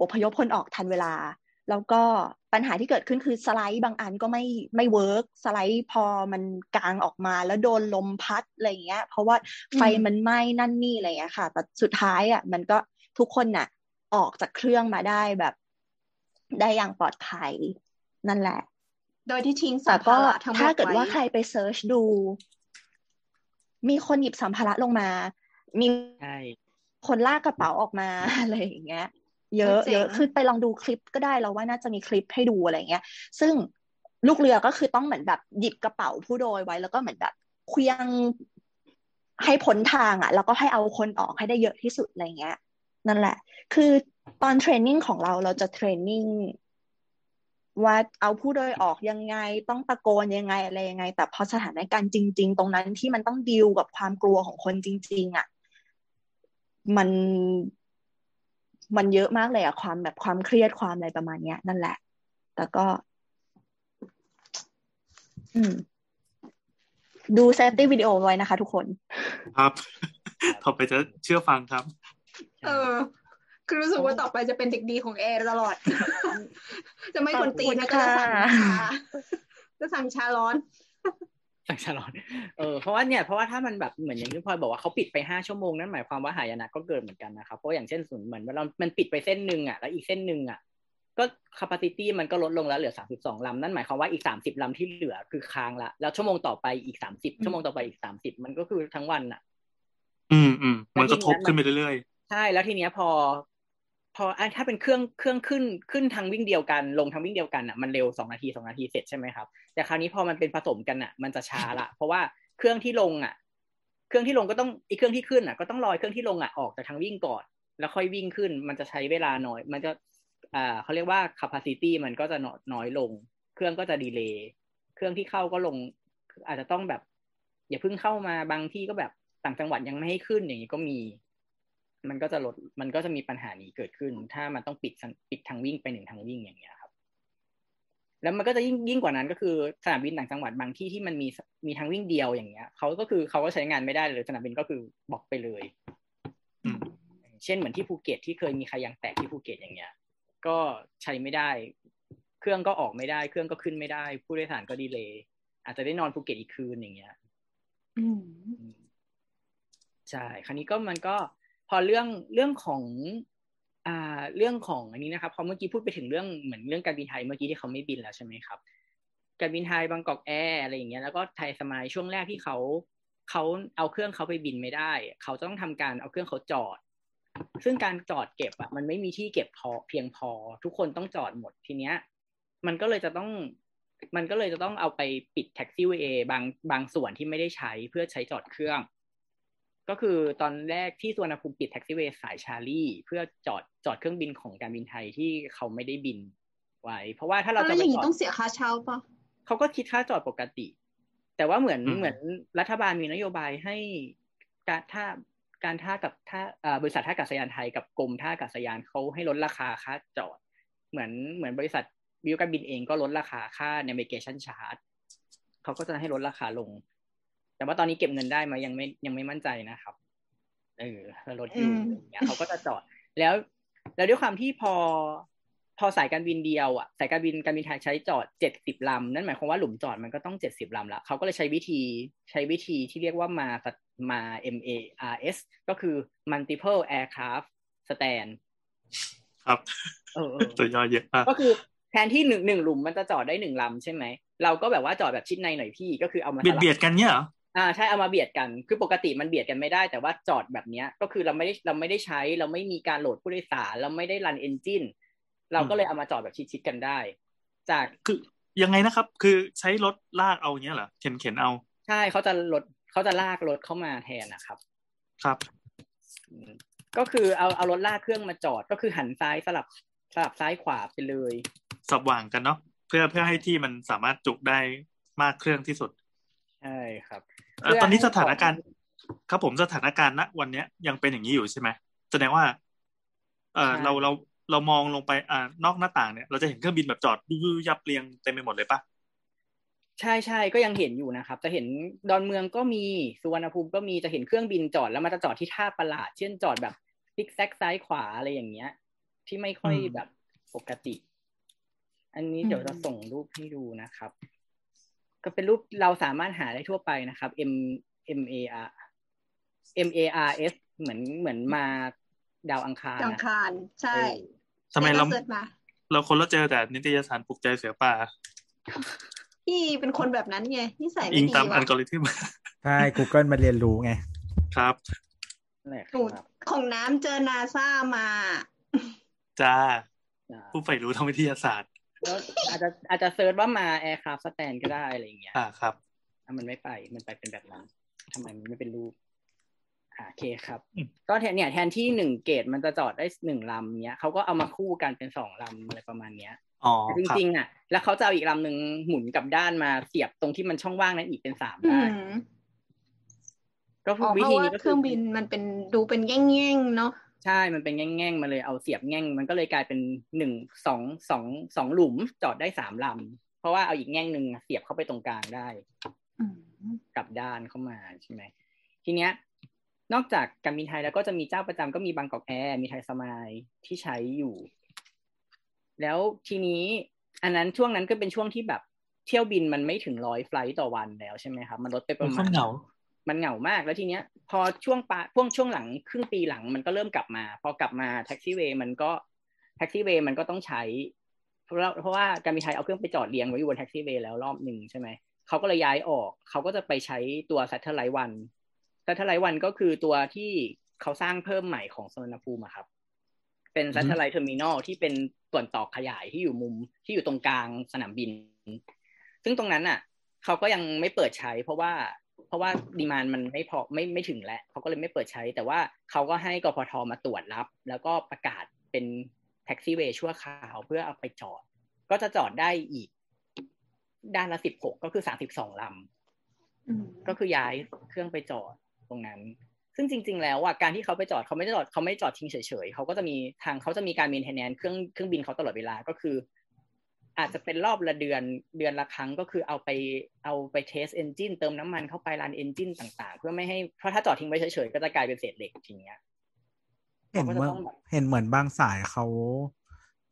อพยพคนออกทันเวลาแล้วก็ปัญหาที่เกิดขึ้นคือสไลด์บางอันก็ไม่ไม่เวิร์กสไลด์พอมันกางออกมาแล้วโดนลมพัดอะไรอย่างเงี้ยเพราะว่าไฟมันไหม้นั่นนี่อะไรอย่างเงี้ยค่ะแต่สุดท้ายอ่ะมันก็ทุกคนน่ะออกจากเครื่องมาได้แบบได้อย่างปลอดภัยนั่นแหละโดยที่ทิ้งสัมภาระทั้งหมดไว้ถ้าเกิดว่าใครไปเซิร์ชดูมีคนหยิบสัมภาระลงมามีคนลากกระเป๋าออกมาอะไรอย่างเงี้ยเยอะเยอะคือไปลองดูคลิปก็ได้เราว่าน่าจะมีคลิปให้ดูอะไรเงี้ยซึ่งลูกเรือก็คือต้องเหมือนแบบหยิบกระเป๋าผู้โดยไว้แล้วก็เหมือนแบบเคลื่อนให้พ้นทางอ่ะแล้วก็ให้เอาคนออกให้ได้เยอะที่สุดอะไรเงี้ยนั่นแหละคือตอนเทรนนิ่งของเราเราจะเทรนนิ่งว่าเอาผู้โดยออกยังไงต้องตะโกนยังไงอะไรยังไงแต่พอสถานการณ์จริงๆตรงนั้นที่มันต้องดีลกับความกลัวของคนจริงๆอ่ะมันมันเยอะมากเลยอ่ะความแบบความเครียดความอะไรประมาณเนี้ยนั่นแหละแต่ก็อืมดูเซฟตี้วิดีโอไว้นะคะทุกคนครับต่อไปจะเชื่อฟังครับเออคือรู้สึกว่าต่อไปจะเป็นเด็กดีของแอร์ตลอดจะไม่คนตีนะก็จะสั่งชาจะสั่งชาร้อนสั่งชาร้อนเออเพราะว่าเนี่ยเพราะว่าถ้ามันแบบเหมือนอย่างที่พลอยบอกว่าเขาปิดไปห้าชั่วโมงนั่นหมายความว่าหายนะก็เกิดเหมือนกันนะครับเพราะอย่างเช่นส่วนเหมือนว่าเรามันปิดไปเส้นนึงอ่ะแล้วอีกเส้นนึงอ่ะก็ capacity มันก็ลดลงแล้วเหลือสามสิบสองลำนั่นหมายความว่าอีกสามสิบลำที่เหลือคือค้างละแล้วชั่วโมงต่อไปอีกสามสิบชั่วโมงต่อไปอีกสามสิบมันก็คือทั้งวันน่ะอืมๆมันก็ทบขึ้นไปเรื่อยๆใช่แล้วทีเนี้ยพอพอถ้าเป็นเครื่องเครื่องขึ้นขึ้นทางวิ่งเดียวกันลงทางวิ่งเดียวกันน่ะมันเร็วสองนาทีสองนาทีเสร็จใช่มั้ยครับแต่คราวนี้พอมันเป็นผสมกันน่ะมันจะช้าละเพราะว่าเครื่องที่ลงอ่ะเครื่องที่ลงก็ต้องอีกเครื่องที่ขึ้นน่ะก็ต้องรอเครื่องที่ลงอ่ะออกจากทางวิ่งก่อนแล้วค่อยวิ่งขึ้นมันจะใช้เวลาน้อยมันจะอ่าเขาเรียกว่า capacity มันก็จะน้อยลงเครื่องก็จะดีเลย์เครื่องที่เข้าก็ลงอาจจะต้องแบบอย่าเพิ่งเข้ามาบางที่ก็แบบต่างจังหวัดยังไม่ให้ขึ้นอย่างนี้ก็มีมันก็จะลดมันก็จะมีปัญหานี้เกิดขึ้นถ้ามันต้องปิดปิดทางวิ่งไปหนึ่งทางวิ่งอย่างเงี้ยครับแล้วมันก็จะยิ่งยิ่งกว่านั้นก็คือสนามบินต่างจังหวัดบางที่ที่มันมีมีทางวิ่งเดียวอย่างเงี้ยเขาก็คือเขาก็ใช้งานไม่ได้เลยสนามบินก็คือบล็อกไปเลยเช่นเหมือนที่ภูเก็ตที่เคยมีขยางแตกที่ภูเก็ตอย่างเงี้ยก็ใช้ไม่ได้เครื่องก็ออกไม่ได้เครื่องก็ขึ้นไม่ได้ผู้โดยสารก็ดีเลย์อาจจะได้นอนภูเก็ตอีกคืนอย่างเงี้ยอืมใช่คราวนี้ก็มันก็พอเรื่องเรื่องของอ่าเรื่องของอันนี้นะครับพอเมื่อกี้พูดไปถึงเรื่องเหมือนเรื่องการบินไทยเมื่อกี้ที่เขาไม่บินแล้วใช่ไหมครับการบินไทยบางกอกแอร์อะไรอย่างเงี้ยแล้วก็ไทยสมายช่วงแรกที่เขาเขาเอาเครื่องเขาไปบินไม่ได้เขาต้องทำการเอาเครื่องเขาจอดซึ่งการจอดเก็บอ่ะมันไม่มีที่เก็บพอเพียงพอทุกคนต้องจอดหมดทีเนี้ยมันก็เลยจะต้องมันก็เลยจะต้องเอาไปปิดแท็กซี่เวย์บางบางส่วนที่ไม่ได้ใช้เพื่อใช้จอดเครื่องก็คือตอนแรกที่สุวรรณภูมิปิดแท็กซี่เวย์สายชาลีเพื่อจอดจอดเครื่องบินของการบินไทยที่เขาไม่ได้บินไว้เพราะว่าถ้าเราจะไปจอดต้องเสียค่าเช่าป่ะเขาก็คิดค่าจอดปกติแต่ว่าเหมือนเหมือนรัฐบาลมีนโยบายให้การถ้าการท่ากับท่าบริษัทท่าอากาศยานไทยกับกรมท่าอากาศยานเขาให้ลดราคาค่าจอดเหมือนเหมือนบริษัทบิวการบินเองก็ลดราคาค่า navigation charge เขาก็จะให้ลดราคาลงแต่ว่าตอนนี้เก็บเงินได้มายังไม่ยังไม่มั่นใจนะครับเออลดอยู่อย่างเงี้ยเขาก็จะจอดแล้วแล้วด้วยความที่พอพอสายการบินเดียวอ่ะสายการบินการบินไทยใช้จอดเจ็ดสิบลำนั่นหมายความว่าหลุมจอดมันก็ต้องเจ็ดสิบลำละเขาก็เลยใช้วิธีใช้วิธีที่เรียกว่ามามา เอ็ม เอ อาร์ เอส ก็คือ Multiple Aircraft Stand ครับเออๆตัวย่อเยอะมากก็คือแทนที่หนึ่ง หนึ่งหลุมมันจะจอดได้หนึ่งลำใช่ไหมเราก็แบบว่าจอดแบบชิดในหน่อยพี่ก็คือเอามาเบียดกันเนี่ยเหรออ่าใช่เอามาเบียดกันคือปกติมันเบียดกันไม่ได้แต่ว่าจอดแบบเนี้ยก็คือเราไม่ได้เราไม่ได้ใช้เราไม่มีการโหลดผู้โดยสารเราไม่ได้รันเอนจินเราก็เลยเอามาจอดแบบชิดๆกันได้จากคือยังไงนะครับคือใช้รถลากเอาอย่างเงี้ยเหรอเข็นๆเอาใช่เขาจะรถเขาจะลากรถเข้ามาแทนนะครับครับก็คือเอาเอารถลากเครื่องมาจอดก็คือหันซ้ายสลับสลับซ้ายขวาไปเลยสลับว่างกันเนาะเพื่อเพื่อให้ที่มันสามารถจุได้มากเครื่องที่สุดใช่ครับตอนนี้สถานการณ์ครับผมสถานการณ์ณวันนี้ยังเป็นอย่างนี้อยู่ใช่ไหมแสดงว่าเออเราเราเรามองลงไปอ่านอกหน้าต่างเนี่ยเราจะเห็นเครื่องบินแบบจอดยับเรียงเต็มไปหมดเลยป่ะ ใช่ใช่ก็ยังเห็นอยู่นะครับจะเห็นดอนเมืองก็มีสุวรรณภูมิก็มีจะเห็นเครื่องบินจอดแล้วมันจะจอดที่ท่าประหลาดเช่นจอดแบบซิกแซกซ้ายขวาอะไรอย่างเงี้ยที่ไม่ค่อยแบบปกติอันนี้เดี๋ยวจะส่งรูปให้ดูนะครับก็เป็นรูปเราสามารถหาได้ทั่วไปนะครับ M M A R M A R S เหมือนเหมือนมาดาวอังคารอังคารใช่ทำไมเราเราคนเราเจอแต่นิตยสารปลุกใจเสือป่าพี่เป็นคนแบบนั้นไงนิสัยไม่ดีอิงตามอัลกอริทึมใช่ Google มาเรียนรู้ไงครับสูตรของน้ำเจอ NASA มาจ้าผู้ใฝ่รู้ทางวิทยาศาสตร์อาจจะอาจจะเซิร์ชว่ามา Aircraft Stand ก็ได้อะไรอย่างเงี้ยอ่าครับถ้ามันไม่ไปมันไปเป็นแบบนั้นทำไมมันไม่เป็นรูปอ่าโอเคครับก็แทนเนี่ยแทนที่หนึ่งเกตมันจะจอดได้หนึ่งลำเนี้ยเขาก็เอามาคู่กันเป็นสองลำอะไรประมาณเนี้ยอ๋อจริงๆอ่ะแล้วเขาจะเอาอีกลำหนึ่งหมุนกลับด้านมาเสียบตรงที่มันช่องว่างนั้นอีกเป็นสามได้ก็วิธีนี้ก็คือเครื่องบินมันเป็นดูเป็นแง่งๆเนาะใช่มันเป็นแง่งๆมาเลยเอาเสียบแง่งมันก็เลยกลายเป็นหนึ่ง สอง สอง สองหลุมจอดได้สามลำเพราะว่าเอาอีกแง่งนึงเสียบเข้าไปตรงกลางได้กลับด้านเข้ามาใช่มั้ยทีเนี้ยนอกจากการบินไทยแล้วก็จะมีเจ้าประจำก็มีบางกอกแอร์มีไทยสมายที่ใช้อยู่แล้วทีนี้อันนั้นช่วงนั้นก็เป็นช่วงที่แบบเที่ยวบินมันไม่ถึงร้อยไฟลท์ต่อวันแล้วใช่ไหมครับมันลดไปประมาณมันเหงามากแล้วทีเนี้ยพอช่วงปะพวกช่วงหลังครึ่งปีหลังมันก็เริ่มกลับมาพอกลับมาแท็กซี่เวย์มันก็แท็กซี่เวย์มันก็ต้องใช้เพราะเพราะว่าการบินไทยเอาเครื่องไปจอดเรียงไว้อยู่บนแท็กซี่เวย์แล้วรอบนึงใช่ไหมเขาก็เลยย้ายออกเขาก็จะไปใช้ตัวซัทเทอร์ไลท์วันซัทเทอร์ไลท์วันก็คือตัวที่เขาสร้างเพิ่มใหม่ของสุวรรณภูมิครับเป็นซัทเทอร์ไลท์เทอร์มินอลที่เป็นส่วนต่อขยายที่อยู่มุมที่อยู่ตรงกลางสนามบินซึ่งตรงนั้นน่ะเขาก็ยังไม่เปิดใช้เพราะว่าเพราะว่าดีมานด์มันไม่พอไม่ไม่ถึงแล้วเขาก็เลยไม่เปิดใช้แต่ว่าเขาก็ให้กพท.มาตรวจรับแล้วก็ประกาศเป็นแท็กซี่เวย์ชั่วคราวเพื่อเอาไปจอดก็จะจอดได้อีกด้านละสิบหกก็คือสามสิบสองลำก็คือย้ายเครื่องไปจอดตรงนั้นซึ่งจริงๆแล้วอ่ะการที่เขาไปจอดเขาไม่ได้จอดเขาไม่จอดทิ้งเฉยๆเขาก็จะมีทางเขาจะมีการเมนเทนแนนซ์เครื่องเครื่องบินเขาตลอดเวลาก็คืออาจจะเป็นรอบละเดือนเดือนละครั้งก็คือเอาไปเอาไปเทสเอนจินเติมน้ำมันเข้าไปรันเอนจินต่างๆเพื่อไม่ให้เพราะถ้าจอดทิ้งไว้เฉยๆก็จะกลายเป็นเศษเหล็กทีเนี้ยเห็นเหมือนเห็นเหมือนบางสายเขา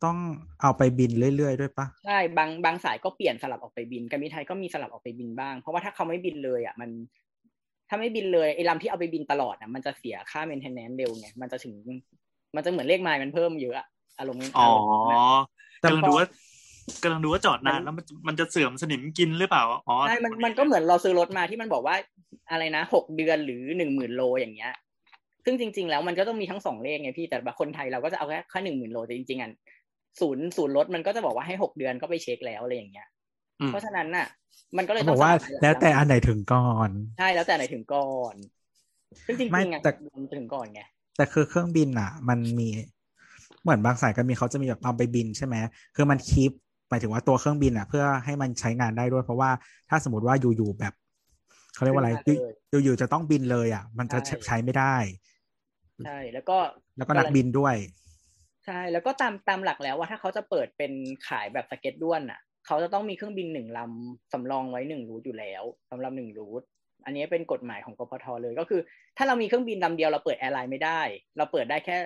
ต้องเอาไปบินเรื่อยๆด้วยปะใช่บางบางสายก็เปลี่ยนสลับออกไปบินการบินไทยก็มีสลับออกไปบินบ้างเพราะว่าถ้าเขาไม่บินเลยอ่ะมันถ้าไม่บินเลยไอ้ลำที่เอาไปบินตลอดน่ะมันจะเสียค่า maintenance เร็วไงมันจะถึงมันจะเหมือนเลขไมล์มันเพิ่มเยอะอารมณ์อ๋อกำลังดูว่ากำลังดูว่าจอดนานแล้วมันมันจะเสื่อมสนิมกินหรือเปล่าอ๋อใช่มันมันก็เหมือนเราซื้อรถมาที่มันบอกว่าอะไรนะหกเดือนหรือ หนึ่งหมื่น โลอย่างเงี้ยซึ่งจริงๆแล้วมันก็ต้องมีทั้งสองเลขไงพี่แต่คนไทยเราก็จะเอาแค่ค่า หนึ่งหมื่น โลแต่จริงๆอ่ะศูนย์ศูนย์รถมันก็จะบอกว่าให้หกเดือนก็ไปเช็คแล้วอะไรอย่างเงี้ยเพราะฉะนั้นน่ะมันก็เลยต้องบอกว่าแล้วแต่อันไหนถึงก่อนใช่แล้วแต่อันไหนถึงก่อนซึ่งจริงๆอ่ะถึงก่อนไงแต่คือเครื่องบินน่ะมันมีเหมือนบางสายก็มีเขาจะมีแบบเอาไปบินใช่มั้ยคือมันคีปหมายถึงว่าตัวเครื่องบินอ่ะเพื่อให้มันใช้งานได้ด้วยเพราะว่าถ้าสมมติว่าอยู่ๆแบบเขาเรียกว่าอะไรอยู่ๆจะต้องบินเลยอ่ะมันจะใช้ไม่ได้ใช่แล้วก็แล้วก็นักบินด้วยใช่แล้วก็ตามตามหลักแล้วว่าถ้าเขาจะเปิดเป็นขายแบบสเก็ตด้วนอ่ะเขาจะต้องมีเครื่องบินหนึ่งลำสำรองไว้หนึ่งรูทอยู่แล้วสำหรับหนึ่งรูทอันนี้เป็นกฎหมายของกพท.เลยก็คือถ้าเรามีเครื่องบินลำเดียวเราเปิดแอร์ไลน์ไม่ได้เราเปิดได้แค่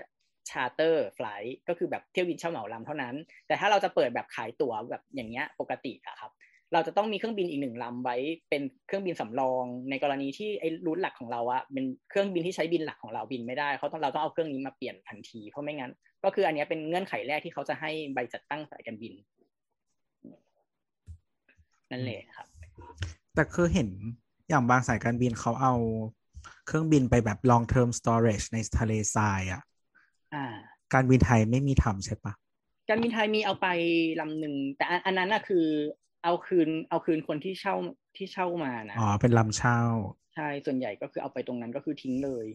ชาร์เตอร์ไฟล์ก็คือแบบเที่ยวบินเช่าเหมาลำเท่านั้นแต่ถ้าเราจะเปิดแบบขายตั๋วแบบอย่างเงี้ยปกติอะครับเราจะต้องมีเครื่องบินอีกหนึ่งลำไว้เป็นเครื่องบินสำรองในกรณีที่ไอ้รูทหลักของเราอะเป็นเครื่องบินที่ใช้บินหลักของเราบินไม่ได้เขาต้องเราต้องเอาเครื่องนี้มาเปลี่ยนทันทีเพราะไม่งั้นก็คืออันนี้เป็นเงื่อนไขแรกที่เขาจะให้ใบจัดตั้งสายการบินนั่นแหละครับแต่คือเห็นอย่างบางสายการบินเขาเอาเครื่องบินไปแบบ long term storage ในทะเลทรายอะอ่าการบินไทยไม่มีทำใช่ปะการบินไทยมีเอาไปลำหนึ่งแต่อันนั้นน่ะคือเอาคืนเอาคืนคนที่เช่าที่เช่ามานะอ๋อเป็นลำเช่าใช่ส่วนใหญ่ก็คือเอาไปตรงนั้นก็คือทิ้งเลย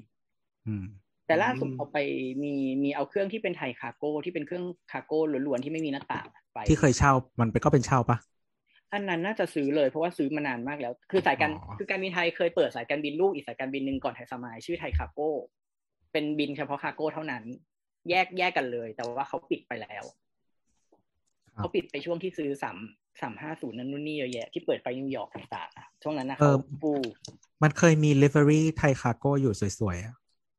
อืมแต่ล่าสุดเอาไปมีมีเอาเครื่องที่เป็นไทยคาร์โก้ที่เป็นเครื่องคาร์โก้ล้วนๆที่ไม่มีหน้าต่างไปที่เคยเช่ามันไปก็เป็นเช่าปะอันนั้นน่าจะซื้อเลยเพราะว่าซื้อมานานมากแล้วคือสายการคือการบินไทยเคยเปิดสายการบินลูกอีกสายการบินนึงก่อนไทยสมายชื่อไทยคาร์โก้เป็นบินเฉพาะคาร์โก้เท่านั้นแยกแยกกันเลยแต่ว่าเขาปิดไปแล้วเขาปิดไปช่วงที่ซื้อซ้ สามห้าศูนย์นั่นนู่นนี่เยอะแยะที่เปิดไปนิวยอร์กต่างๆช่วงนั้นนะเขาปูมันเคยมี livery ไทยคาร์โก้อยู่สวยๆอ่ะ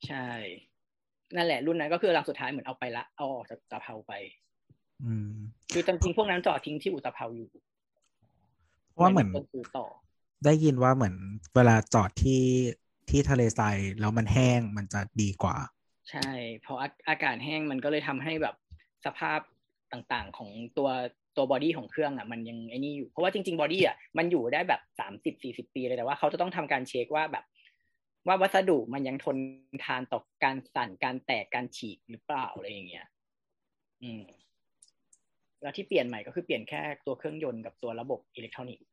ใช่นั่นแหละรุ่นนั้นก็คือลำสุดท้ายเหมือนเอาไปละเอาออกจากอุตภาวไปคือจริงๆพวกนั้นจอดทิ้งที่อุตภาวอยู่เพราะว่าเหมือนได้ยินว่าเหมือนเวลาจอดที่ที่ทะเลทรายแล้วมันแห้งมันจะดีกว่าใช่เพราะอากาศแห้งมันก็เลยทำให้แบบสภาพต่างๆของตัวตัวบอดี้ของเครื่องอ่ะมันยังไอ้นี่อยู่เพราะว่าจริงๆบอดี้อ่ะมันอยู่ได้แบบสามสิบสี่สิบปีเลยแต่ว่าเขาจะต้องทำการเช็คว่าแบบว่าวัสดุมันยังทนทานต่อการสั่นการแตกการฉีกหรือเปล่าอะไรอย่างเงี้ยอืมแล้วที่เปลี่ยนใหม่ก็คือเปลี่ยนแค่ตัวเครื่องยนต์กับตัวระบบอิเล็กทรอนิกส์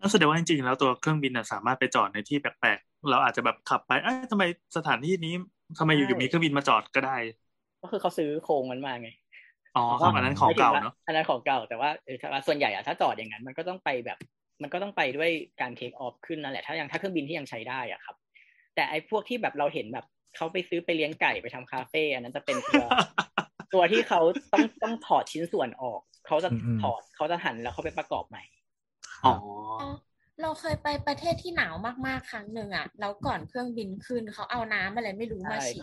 นั่นแสดงว่าจริงๆแล้วตัวเครื่องบินน่ะสามารถไปจอดในที่แปลกๆเราอาจจะแบบขับไปเอ๊ะทำไมสถานที่นี้ทำไมอยู่ๆมีเครื่องบินมาจอดก็ได้ก็คือเขาซื้อโครงมันมาไงอ๋อครับอันนั้นของเก่าเนาะอันนั้นของเก่าแต่ว่าเออส่วนใหญ่อะถ้าจอดอย่างนั้นมันก็ต้องไปแบบมันก็ต้องไปด้วยการเทคออฟขึ้นนั่นแหละถ้ายังถ้าเครื่องบินที่ยังใช้ได้อะครับแต่ไอ้พวกที่แบบเราเห็นแบบเขาไปซื้อไปเลี้ยงไก่ไปทำคาเฟ่อันนั้นจะเป็นตัว ตัวที่เขาต้องต้องถอดชิ้นส่วนออกเขาจะถอดเขาจะหั่นแล้วเขาไปประกอบใหม่อ๋อเราเคยไปประเทศที่หนาวมากๆครั้งหนึ่งอ่ะแล้วก่อนเครื่องบินขึ้นเขาเอาน้ำอะไรไม่รู้มาฉีดเ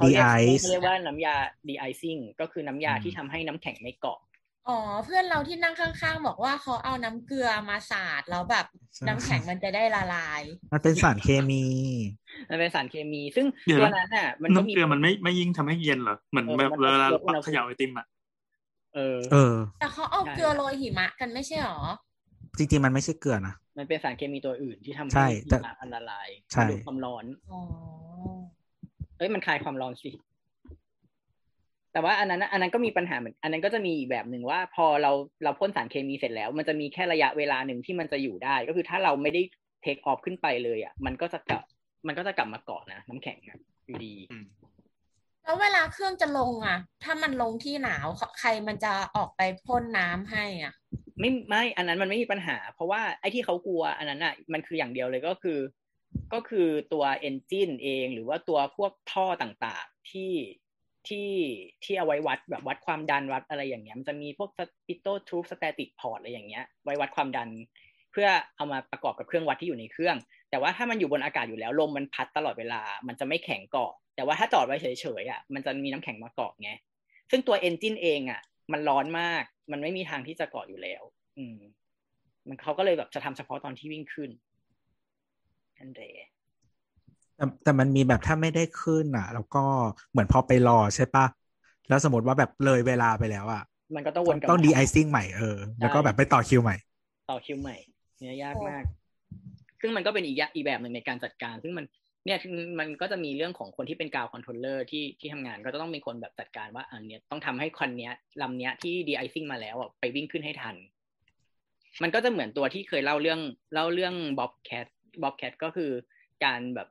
ขาเรียกว่าน้ำยา Deicing ก็คือน้ำยาที่ทำให้น้ำแข็งไม่เกาะอ๋อเพื่อนเราที่นั่งข้างๆบอกว่าเขาเอาน้ำเกลือมาสาดแล้วแบบน้ำแข็งมันจะได้ละลายมันเป็นสารเคมีมันเป็นสารเคมีซึ่งตัวนั้นน่ะมันน้ำเกลือมันไม่ไม่ยิ่งทำให้เย็นเหรอเหมือนแบบเวลาปักเขย่าไอติมอ่ะเออเออแต่เขาเอาเกลือโรยหิมะกันไม่ใช่หรอจริงๆมันไม่ใช่เกลือนะมันเป็นสารเคมีตัวอื่นที่ทำให้หิมะมันละลายดูดความร้อนอ๋อเอ้ยมันคลายความร้อนสิแต่ว่าอันนั้นอันนั้นก็มีปัญหาเหมือนอันนั้นก็จะมีอีกแบบหนึ่งว่าพอเราเราพ่นสารเคมีเสร็จแล้วมันจะมีแค่ระยะเวลาหนึ่งที่มันจะอยู่ได้ก็คือถ้าเราไม่ได้เทคออฟขึ้นไปเลยอ่ะมันก็จะกลับมันก็จะกลับมาเกาะนะน้ำแข็งนะอยู่ดีแล้วเวลาเครื่องจะลงอ่ะถ้ามันลงที่หนาวใครมันจะออกไปพ่นน้ำให้อ่ะไม่ไม่อันนั้นมันไม่มีปัญหาเพราะว่าไอ้ที่เขากลัวอันนั้นอ่ะมันคืออย่างเดียวเลยก็คือก็คือตัวเอนจินเองหรือว่าตัวพวกท่อต่างๆที่ที่ที่เอาไว้วัดแบบวัดความดันวัดอะไรอย่างเงี้ยมันจะมีพวกปิโตทรูปสแตติกพอร์ตอะไรอย่างเงี้ยไว้วัดความดันเพื่อเอามาประกอบกับเครื่องวัดที่อยู่ในเครื่องแต่ว่าถ้ามันอยู่บนอากาศอยู่แล้วลมมันพัดตลอดเวลามันจะไม่แข็งเกาะแต่ว่าถ้าจอดไว้เฉยๆอ่ะมันจะมีน้ำแข็งมาเกาะไงซึ่งตัวเอนจินเองอ่ะมันร้อนมากมันไม่มีทางที่จะเกาะอยู่แล้วอืมมันเขาก็เลยแบบจะทำเฉพาะตอนที่วิ่งขึ้นอันเดแต่แต่มันมีแบบถ้าไม่ได้ขึ้นอ่ะแล้วก็เหมือนพอไปรอใช่ป่ะแล้วสมมติว่าแบบเลยเวลาไปแล้วอ่ะมันก็ต้องวนกลับต้องดีไอซิ่งใหม่เออแล้วก็แบบไปต่อคิวใหม่ต่อคิวใหม่เนี่ยยากมากซึ่งมันก็เป็นอีกอีกแบบนึงในการจัดการซึ่งมันเนี่ยมันก็จะมีเรื่องของคนที่เป็นกราวคอนโทรลเลอร์ที่ที่ทำงานก็จะต้องมีคนแบบจัดการว่าอันเนี้ยต้องทำให้คันเนี้ยลำเนี้ยที่ดีไอซิ่งมาแล้วอ่ะไปวิ่งขึ้นให้ทันมันก็จะเหมือนตัวที่เคยเล่าเรื่องเล่าเรื่องบ๊อบแคทบ๊อบแคทก็คือการแบบ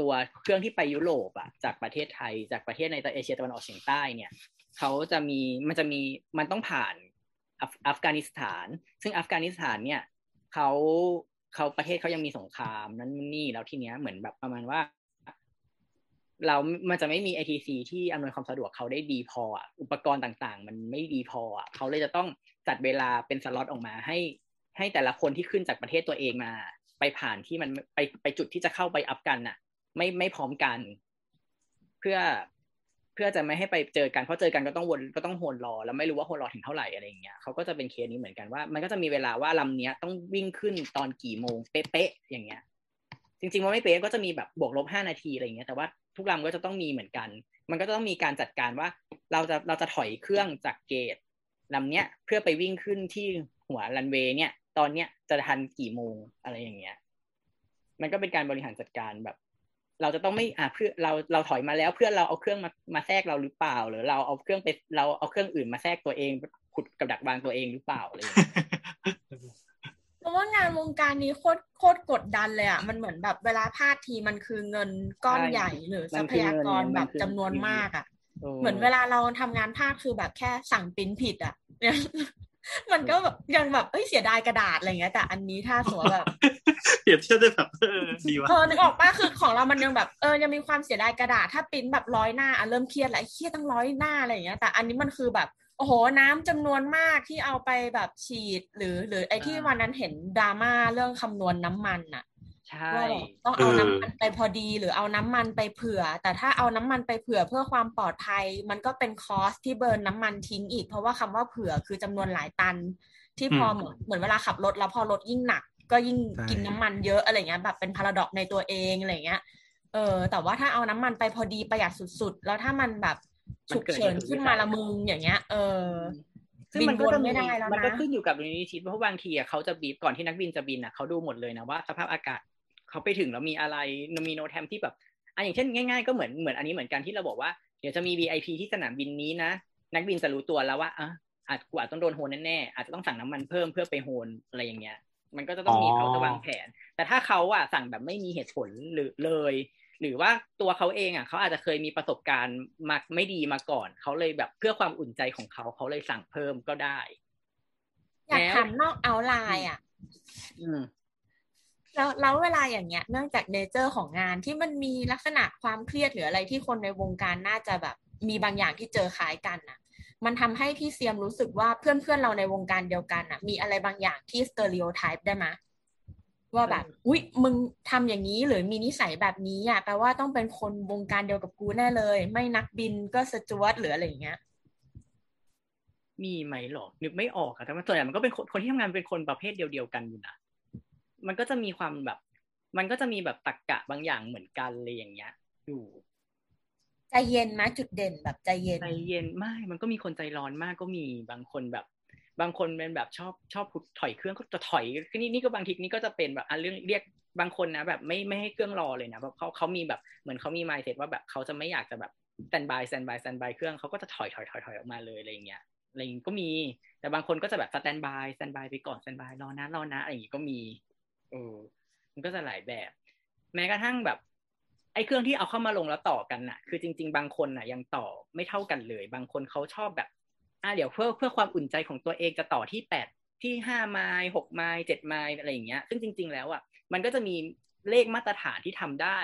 ตัวเครื่องที่ไปยุโรปอ่ะจากประเทศไทยจากประเทศในเอเชียตะวันออกเฉียงใต้เนี่ยเขาจะมีมันจะมีมันต้องผ่านอัฟกานิสถานซึ่งอัฟกานิสถานเนี่ยเขาเขาประเทศเขายังมีสงครามนั้นนี่แล้วทีเนี้ยเหมือนแบบประมาณว่าเรามันจะไม่มี ไอ ที ซี ที่อำนวยความสะดวกเขาได้ดีพออ่ะอุปกรณ์ต่างๆมันไม่ดีพออ่ะเขาเลยจะต้องจัดเวลาเป็นสล็อตออกมาให้ให้แต่ละคนที่ขึ้นจากประเทศตัวเองมาไปผ่านที่มันไปไปจุดที่จะเข้าไปอัฟกันน่ะไม่ไม่พร้อมกันเพื่อเพื่อจะไม่ให้ไปเจอกันเพราะเจอกันก็ต้องวนก็ต้องโหนรอแล้วไม่รู้ว่าโหนรอถึงเท่าไหร่อะไรอย่างเงี้ยเขาก็จะเป็นเคสนี้เหมือนกันว่ามันก็จะมีเวลาว่าลำเนี้ยต้องวิ่งขึ้นตอนกี่โมงเป๊ะๆอย่างเงี้ยจริงๆมันไม่เป๊ะก็จะมีแบบบวกลบห้านาทีอะไรอย่างเงี้ยแต่ว่าทุกลำก็จะต้องมีเหมือนกันมันก็จะต้องมีการจัดการว่าเราจะเราจะถอยเครื่องจากเกตลำเนี้ยเพื่อไปวิ่งขึ้นที่หัวรันเวย์เนี้ยตอนเนี้ยจะทันกี่โมงอะไรอย่างเงี้ยมันก็เป็นการบริหารจัดการแบบเราจะต้องไม่อ่ะเพื่อเราเราถอยมาแล้วเพื่อนเราเอาเครื่องมามาแทรกเราหรือเปล่าหรือเราเอาเครื่องไปเราเอาเครื่องอื่นมาแทรกตัวเองขุดกับดักวางตัวเองหรือเปล่าอะไรอย่างเงี้ยเพราะว่างานวงการนี้โคตรโคตรกดดันเลยอ่ะมันเหมือนแบบเวลาพลาดทีมันคือเงินก้อนใหญ่หรือทรัพยากรแบบจำนวนมากอ่ะเหมือนเวลาเราทำงานภาคคือแบบแค่สั่งปริ้นผิดอ่ะมันก็แบบยังแบบเอ้ยเสียดายกระดาษอะไรเงี้ยแต่อันนี้ถ้าสมมติแบบเปรียบเทียบได้แบบเออดีว่ะเออนึกออกป่ะคือของเรามันยังแบบเออยังมีความเสียดายกระดาษถ้าปริ้นแบบร้อยหน้าอ่ะเริ่มเครียดแล้วไอ้เหี้ยต้องร้อยหน้าอะไรอย่างเงี้ยแต่อันนี้มันคือแบบ โอ้โหน้ำจำนวนมากที่เอาไปแบบฉีดหรือหรือไอ้ที่วันนั้นเห็นดราม่าเรื่องคำนวณน้ำมันน่ะใช่ต้องเอาน้ำมันไปพอดีหรือเอาน้ำมันไปเผื่อแต่ถ้าเอาน้ำมันไปเผื่อเพื่อความปลอดภัยมันก็เป็นคอสที่เบิร์นน้ำมันทิ้งอีกเพราะว่าคำว่าเผื่อคือจำนวนหลายตันที่พอเหมือนเหมือนเวลาขับรถแล้วพอรถยิ่งหนักก็ยิ่งกินน้ำมันเยอะอะไรเงี้ยแบบเป็นพาราดอกซ์ในตัวเองอะไรเงี้ยเออแต่ว่าถ้าเอาน้ำมันไปพอดีประหยัดสุดๆแล้วถ้ามันแบบฉุกเฉินขึ้นมาละมึงอย่างเงี้ยเออซึ่งมันก็จะไม่ได้แล้วนะมันก็ขึ้นอยู่กับดุลยพินิจเพราะบางทีอ่ะเขาจะบีบก่อนที่นักบินจะบินอ่ะเขาดูหมดเลยนะว่าสภาพอากาศเขาไปถึงแล้วมีอะไรมีโนแทมที่แบบอ่ะอย่างเช่นง่ายๆก็เหมือนเหมือนอันนี้เหมือนกันที่เราบอกว่าเดี๋ยวจะมี วี ไอ พี ที่สนามบินนี้นะนักบินจะรู้ตัวแล้วว่าอ่ะอาจกว่าต้องโดนโฮนแน่ๆอาจจะต้องสั่งน้ำมันเพิ่มเพื่อไปโฮนอะไรอย่างเงี้ยมันก็จะต้องมีเขาจะวางแผนแต่ถ้าเขาอ่ะสั่งแบบไม่มีเหตุผลหรือเลยหรือว่าตัวเขาเองอ่ะเขาอาจจะเคยมีประสบการณ์มาไม่ดีมาก่อนเขาเลยแบบเพื่อความอุ่นใจของเขาเขาเลยสั่งเพิ่มก็ได้อยากถามนอกเอาไลน์อ่ะแล้วแล้วเวลาอย่างเงี้ยเนื่องจากเนเจอร์ของงานที่มันมีลักษณะความเครียดหรืออะไรที่คนในวงการน่าจะแบบมีบางอย่างที่เจอคล้ายกันน่ะมันทำให้พี่เซียมรู้สึกว่าเพื่อนๆเราในวงการเดียวกันน่ะมีอะไรบางอย่างที่สเตอริโอไทป์ได้ไหมว่าแบบอุ๊ยมึงทำอย่างนี้หรือมีนิสัยแบบนี้อ่ะแปลว่าต้องเป็นคนวงการเดียวกับกูแน่เลยไม่นักบินก็สจ๊วตหรืออะไรอย่างเงี้ยมีไหมหรอนึกไม่ออกอ่ะแต่ว่าส่วนใหญ่มันก็เป็นคนคนที่ทำงานเป็นคนประเภทเดียวๆกันอยู่นะมันก็จะมีความแบบมันก็จะมีแบบตรรกะบางอย่างเหมือนกันเลยอย่างเงี้ยอยู่ใจเย็นนะจุดเด่นแบบใจเย็นใจเย็นไม่มันก็มีคนใจร้อนมากก็มีบางคนแบบบางคนเป็นแบบชอบชอบถอยเครื่องก็จะถอยคือนี่นี่ก็บางทีนี่ก็จะเป็นแบบอันเรื่องเรียกบางคนนะแบบไม่ไม่ให้เครื่องรอเลยนะแบบเขาเขามีแบบเหมือนเขามีมายด์เซตว่าแบบเขาจะไม่อยากจะแบบสแตนบายสแตนบายสแตนบายเครื่องเขาก็จะถอยถอยถอยถอยออกมาเลยอะไรอย่างเงี้ยอะไรอย่างงี้ก็มีแต่บางคนก็จะแบบสแตนบายสแตนบายไปก่อนสแตนบายรอนะรอนะอะไรอย่างงี้ก็มีเออมันก็จะหลายแบบแม้กระทั่งแบบไอ้เครื่องที่เอาเข้ามาลงแล้วต่อกันน่ะคือจริงๆบางคนน่ะยังต่อไม่เท่ากันเลยบางคนเขาชอบแบบอ่ะเดี๋ยวเพื่อเพื่อความอุ่นใจของตัวเองจะต่อที่แปดที่ห้าไมล์หกไมล์เจ็ดไมล์อะไรอย่างเงี้ยซึ่งจริงๆแล้วอ่ะมันก็จะมีเลขมาตรฐานที่ทำได้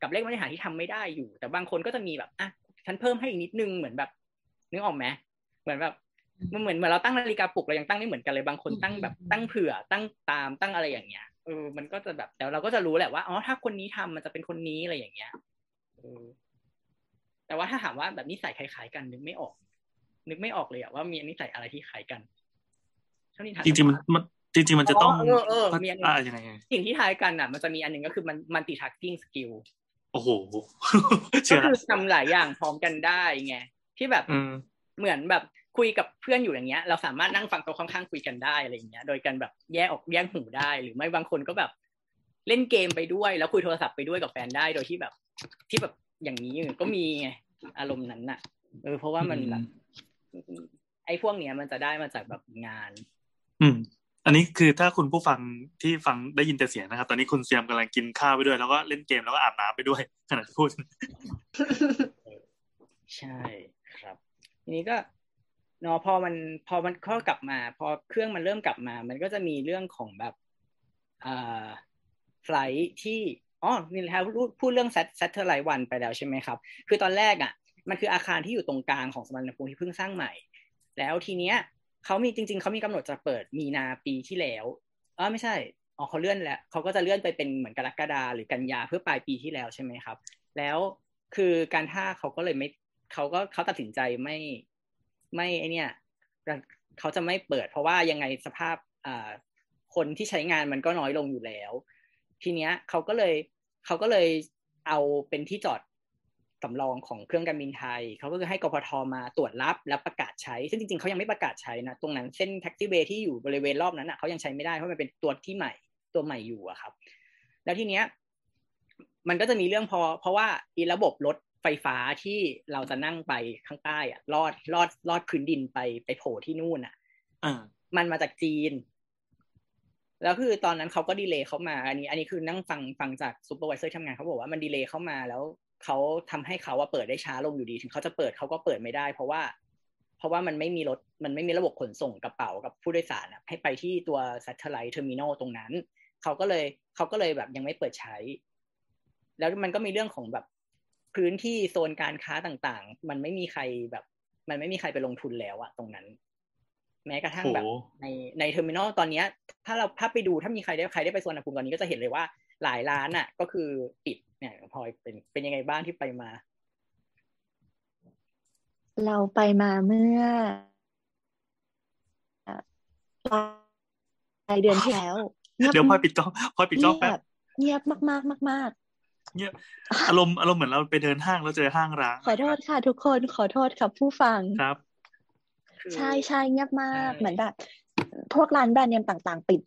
กับเลขมาตรฐานที่ทำไม่ได้อยู่แต่บางคนก็จะมีแบบอ่ะฉันเพิ่มให้อีกนิดนึงเหมือนแบบนึกออกมั้ยเหมือนแบบมันเหมือนเหมือนเราตั้งนาฬิกาปลุกเรายังตั้งไม่เหมือนกันเลยบางคนตั้งแบบตั้งเผื่อตั้งตามตั้งอะไรอย่างเงี้ยเออมันก็จะแบบแต่เราก็จะรู้แหละว่าอ๋อถ้าคนนี้ทำมันจะเป็นคนนี้อะไรอย่างเงี้ยเออแต่ว่าถ้าถามว่าแบบนิสัยคล้ายๆกันนึกไม่ออกนึกไม่ออกเลยอะว่ามีนิสัยอะไรที่คล้ายกันเท่านี้จริงๆมันจริงๆมันจะต้องเออเออมีอะไรยังไงสิ่งที่คล้ายกันอ่ะมันจะมีอันนึงก็คือมันมันติดทักกิ้งสกิลโอ้โหก็คือทำหลายอย่างพร้อมกันได้ไงที่แบบเหมือนแบบคุยกับเพื่อนอยู่อย่างเงี้ยเราสามารถนั่งฟังเขาข้างๆคุยกันได้อะไรอย่างเงี้ยโดยกันแบบแยกออกแยกหูได้หรือไม่บางคนก็แบบเล่นเกมไปด้วยแล้วคุยโทรศัพท์ไปด้วยกับแฟนได้โดยที่แบบที่แบบอย่างนี้ก็มีไงอารมณ์นั้นน่ะเออเพราะว่ามันแบบไอ้พวกเนี้ยมันจะได้มาจากแบบงานอืมอันนี้คือถ้าคุณผู้ฟังที่ฟังได้ยินแต่เสียงนะครับตอนนี้คุณเซียมกำลังกินข้าวไปด้วยแล้วก็เล่นเกมแล้วก็อาบน้ำไปด้วยขณะที่พูดใช่ครับทีนี้ก็เนาะพอมันพอมันเข้ากลับมาพอเครื่องมันเริ่มกลับมามันก็จะมีเรื่องของแบบอ่าไฟล์ที่อ๋อนี่เราพูดเรื่อง Satellite วันไปแล้วใช่ไหมครับคือตอนแรกอ่ะมันคืออาคารที่อยู่ตรงกลางของสมรภูมิที่เพิ่งสร้างใหม่แล้วทีเนี้ยเขามีจริงๆเขามีกำหนดจะเปิดมีนาปีที่แล้วอ๋อไม่ใช่อ๋อเขาเลื่อนแล้วเขาก็จะเลื่อนไปเป็นเหมือนกรกฎาหรือกันยาเพื่อปลายปีที่แล้วใช่ไหมครับแล้วคือการท่าเขาก็เลยไม่เขาก็เขาตัดสินใจไม่ไม่ไอเนี่ยเขาจะไม่เปิดเพราะว่ายังไงสภาพคนที่ใช้งานมันก็น้อยลงอยู่แล้วทีเนี้ยเขาก็เลยเขาก็เลยเอาเป็นที่จอดสำรองของเครื่องการบินไทยเขาก็คือให้กพท.มาตรวจรับและประกาศใช้ซึ่งจริงๆเขายังไม่ประกาศใช้นะตรงนั้นเส้นแท็กซี่เวย์ที่อยู่บริเวณรอบนั้นอ่ะเขายังใช้ไม่ได้เพราะมันเป็นตัวที่ใหม่ตัวใหม่อยู่อะครับแล้วทีเนี้ยมันก็จะมีเรื่องพอเพราะว่าอีระบบรถไฟฟ้าที่เราจะนั่งไปข้างใต้อ่ะลอดลอดลอดพื้นดินไปไปโผล่ที่นู่นอ่ะมันมาจากจีนแล้วคือตอนนั้นเขาก็ดีเลย์เข้ามาอันนี้อันนี้คือนั่งฟังฟังจากซุปเปอร์ไวเซอร์ทำงานเขาบอกว่ามันดีเลย์เข้ามาแล้วเขาทำให้เขาว่าเปิดได้ช้าลงอยู่ดีถึงเขาจะเปิดเขาก็เปิดไม่ได้เพราะว่าเพราะว่ามันไม่มีรถมันไม่มีระบบขนส่งกระเป๋ากับผู้โดยสารให้ไปที่ตัว satellite terminal ตรงนั้นเขาก็เลยเขาก็เลยแบบยังไม่เปิดใช้แล้วมันก็มีเรื่องของแบบพื้นที่โซนการค้าต่างๆมันไม่มีใครแบบ มันไม่มีใครไปลงทุนแล้วอะตรงนั้นแม้กระทั่งแบบในในเทอร์มินอลตอนนี้ถ้าเราถ้าไปดูถ้ามีใครได้ใครได้ไปสุวรรณภูมิตอนนี้ก็จะเห็นเลยว่าหลายร้านอะก็คือปิดเนี่ยพลอยเป็นเป็นยังไงบ้างที่ไปมาเราไปมาเมื่อปลายเดือนที่แล้วเดี๋ยวพลอยปิดกล้องพลอยปิดกล้องแป๊บเงียบมากๆมากๆเงียบอารมณ์อารมณ์เหมือนเราไปเดินห้างแล้วเจอห้างร้างขอโทษค่ะทุกคนขอโทษครับผู้ฟังครับใช่ๆเงียบมากเหมือนแบบพวกร้านแบรนด์เนมต่างๆปิด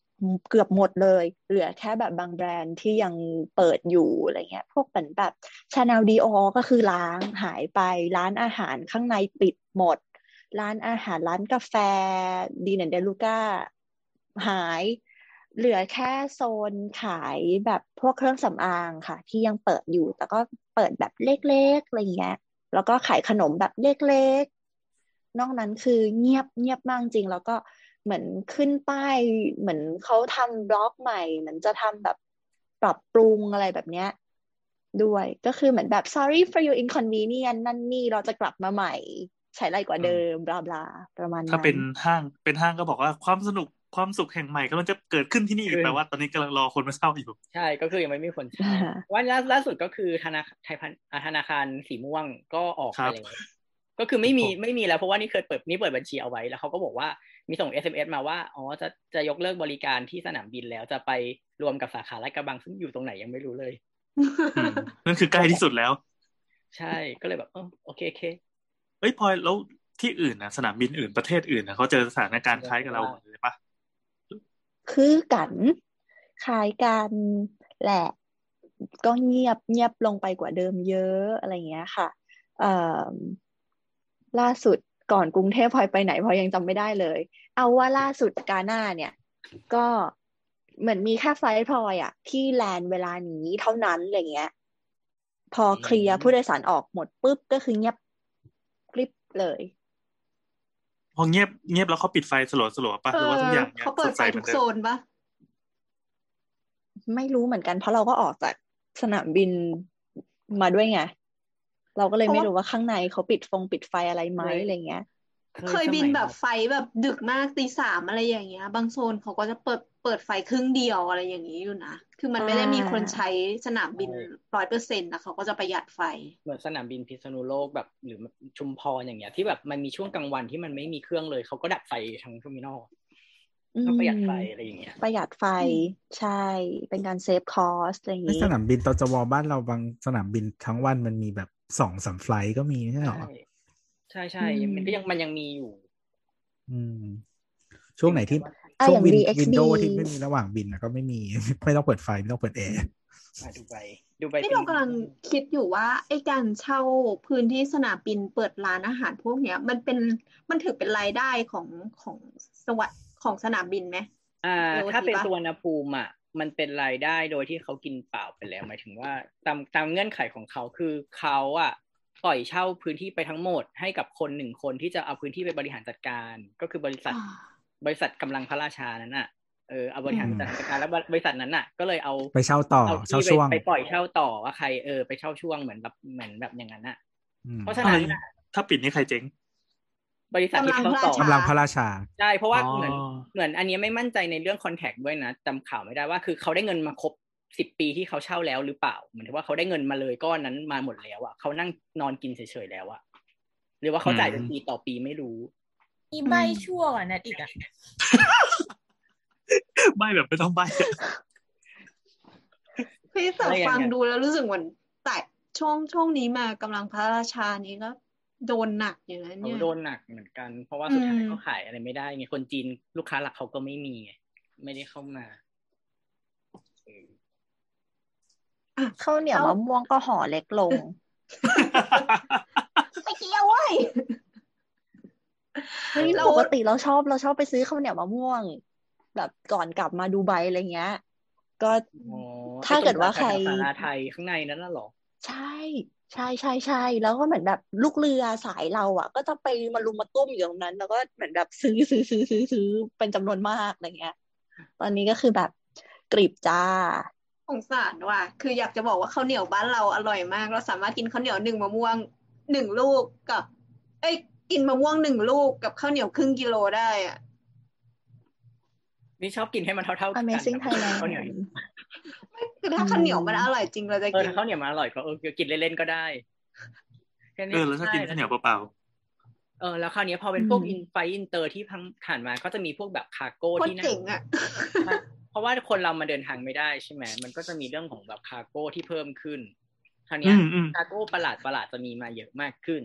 เกือบหมดเลยเหลือแค่แบบบางแบรนด์ที่ยังเปิดอยู่อะไรเงี้ยพวกเป็นแบบ Chanel Dior ก็คือล้างหายไปร้านอาหารข้างในปิดหมดร้านอาหารร้านกาแฟ Dine and Deluca หายเหลือแค่โซนขายแบบพวกเครื่องสำอางค่ะที่ยังเปิดอยู่แต่ก็เปิดแบบเล็กๆอะไรเงี้ยแล้วก็ขายขนมแบบเล็กๆนอกนั้นคือเงียบเงียบมากจริงแล้วก็เหมือนขึ้นป้ายเหมือนเขาทำบล็อกใหม่เหมือนจะทำแบบปรับปรุงอะไรแบบเนี้ยด้วยก็คือเหมือนแบบ sorry for your inconvenience นั่นนี่เราจะกลับมาใหม่ใช้ไรกว่าเดิมบลาบลาประมาณนั้นถ้าเป็นห้างเป็นห้างก็บอกว่าความสนุกความสุขแห่งใหม่ก็มันจะเกิดขึ้นที่นี่แปลว่าตอนนี้กำลังรอคนมาเช่าอยู่ใช่ก็คือยังไม่มีคนเช่าวันล่าสุดก็คือธนาคารไทยธนาคารสีม่วงก็ออกไปเลยก็คือไม่มีไม่มีแล้วเพราะว่านี่เคยเปิดนี่เปิดบัญชีเอาไว้แล้วเขาก็บอกว่ามีส่ง เอส เอ็ม เอส มาว่าอ๋อจะจะยกเลิกบริการที่สนามบินแล้วจะไปรวมกับสาขาลาดกระบังซึ่งอยู่ตรงไหนยังไม่รู้เลยนั่นคือใกล้ที่สุดแล้วใช่ก็เลยแบบเออโอเคโอเคเอ้ยพลอยแล้วที่อื่นนะสนามบินอื่นประเทศอื่นนะเขาเจอสถานการณ์คล้ายกับเราเลยปะคือกันคล้ายกันแหละก็เงียบเงียบลงไปกว่าเดิมเยอะอะไรเงี้ยค่ะเอ่อล่าสุดก่อนกรุงเทพพลอยไปไหนพลอยยังจำไม่ได้เลยเอาว่าล่าสุดกาน่าเนี่ยก็เหมือนมีแค่ไฟล์พลอยอ่ะที่แลนด์เวลานี้เท่านั้นอะไรเงี้ยพอเคลียร์ผู้โดยสารออกหมดปุ๊บก็คือเงียบกริบเลยพอเงียบเงียบแล้วเขาปิดไฟสลัวสลัวป่ะหรือว่าทุกอย่างเขาเปิดไฟทุกโซนป่ะไม่รู้เหมือนกันเพราะเราก็ออกจากสนามบินมาด้วยไงเราก็เลยไม่รู้ว่าข้างในเขาปิดฟงปิดไฟอะไรไหมอะไรเงี้ยเคยบินแบบไฟแบบดึกมากตีสามอะไรอย่างเงี้ยบางโซนเขาก็จะเปิดเปิดไฟครึ่งเดียวอะไรอย่างนี้อยู่นะคือมันไม่ได้มีคนใช้สนามบินร้อยเปอร์เซ็นต์นะเขาก็จะประหยัดไฟเหมือนสนามบินพิษณุโลกแบบหรือชุมพรอย่างเงี้ยที่แบบมันมีช่วงกลางวันที่มันไม่มีเครื่องเลยเขาก็ดับไฟทั้งเทอร์มินอลก็ประหยัดไฟอะไรอย่างเงี้ยประหยัดไฟใช่เป็นการเซฟคอสอะไรอย่างงี้สนามบินตจว.บ้านเราบางสนามบินทั้งวันมันมีแบบสองสามไฟล์ก็มีใช่หรอใช่ใช่มันก็ยังมันยังมีอยู่ช่วงไหนที่ช่วงวินโดว์ที่ไม่มีระหว่างบินนะก็ไม่มีไม่ต้องเปิดไฟไม่ต้องเปิดแอร์ดูไปดูไปที่เรากำลังคิดอยู่ว่าไอ้การเช่าพื้นที่สนามบินเปิดร้านอาหารพวกเนี้ยมันเป็นมันถือเป็นรายได้ของของสวัสดิ์ของสนามบินไหมอ่าถ้าเป็นสุวรรณภูมิอ่ะมันเป็นรายได้โดยที่เขากินเปล่าไปแล้วหมายถึงว่าตามตามเงื่อนไขของเขาคือเขาอ่ะปล่อยเช่าพื้นที่ไปทั้งหมดให้กับคนหนึ่งคนที่จะเอาพื้นที่ไปบริหารจัดการก็คือบริษัทบริษัทกำลังพระราชานั้นน่ะเออเอาบริหารจัดการแล้วบริษัทนั้นน่ะก็เลยเอาไปเช่าต่อเช่าช่วงไปปล่อยเช่าต่อว่าใครเออไปเช่าช่วงเหมือนแบบเหมือนแบบอย่างนั้นน่ะเพราะฉะนั้นถ้าปิดนี่ใครเจ๊งบริษัทที่เขาต่อกำลังพระราชาใช่เพราะว่าเหมือนเหมือนอันนี้ไม่มั่นใจในเรื่องคอนแทคด้วยนะจำข่าวไม่ได้ว่าคือเขาได้เงินมาครบสิบปีที่เขาเช่าแล้วหรือเปล่าเหมือนว่าเขาได้เงินมาเลยก้อนนั้นมาหมดแล้วอ่ะเขานั่งนอนกินเฉยๆแล้วอ่ะหรือว่าเขาจ่ายเป็นปีต่อปีไม่รู้มีใบชั่วอ่ะนะอีกอ่ะใบแบบไม่ต้องใบพี่สาวฟังดูแล้วรู้สึกเหมือนแต่ช่วงช่วงนี้มากำลังพระราชานี้ก็โดนหนักอยู่แล้วเนี่ยโดนหนักเหมือนกันเพราะว่าสุดท้ายเขาขายอะไรไม่ได้ไงคนจีนลูกค้าหลักเขาก็ไม่มีไม่ได้เข้ามาข้าวเหนียวมะม่วงก็ห่อเล็กลงไปเกี่ยวเว้ยเฮ้ยปกติเราชอบเราชอบไปซื้อข้าวเหนียวมะม่วงแบบก่อนกลับมาดูไบอะไรเงี้ยก็ถ้าเกิดว่าใครสาราไทยข้างในนั้นน่ะหรอใช่ใช่ใช่ใช่แล้วก็เหมือนแบบลูกเรือสายเราอ่ะก็จะไปมาลุมมาตุ้มอยู่ตรงนั้นแล้วก็เหมือนแบบซื้อซื้อซื้อซื้อซื้อเป็นจำนวนมากอะไรเงี้ยตอนนี้ก็คือแบบกรีบจ้าสงสารว่ะคืออยากจะบอกว่าข้าวเหนียวบ้านเราอร่อยมากเราสามารถกินข้าวเหนียวหนึ่งมะม่วงหนึ่งลูกกับเอ้ย กินมะม่วงหนึ่งลูกกับข้าวเหนียวครึ่งกิโลได้อ่ะนี่ชอบกินให้มันเท่าๆกัน Amazing Thailand ข้าวเหนียวคือถ้าข้าวเหนียวมันอร่อยจริงเราจะกินข้าวเหนียวมันอร่อยก็เออกินเล่นๆก็ได้เออแล้วถ้ากินข้าวเหนียวเปล่าๆเออแล้วคราวนี้พอเป็นพวกอินไฟอินเตอร์ที่ผ่านมาก็จะมีพวกแบบคาร์โก้ที่นั่งเพราะว่าคนเรามาเดินทางไม่ได้ใช่ไหมมันก็จะมีเรื่องของแบบคาร์โก้ที่เพิ่มขึ้นคราวนี้คาร์โก้ประหลาดประหลาดจะมีมาเยอะมากขึ้น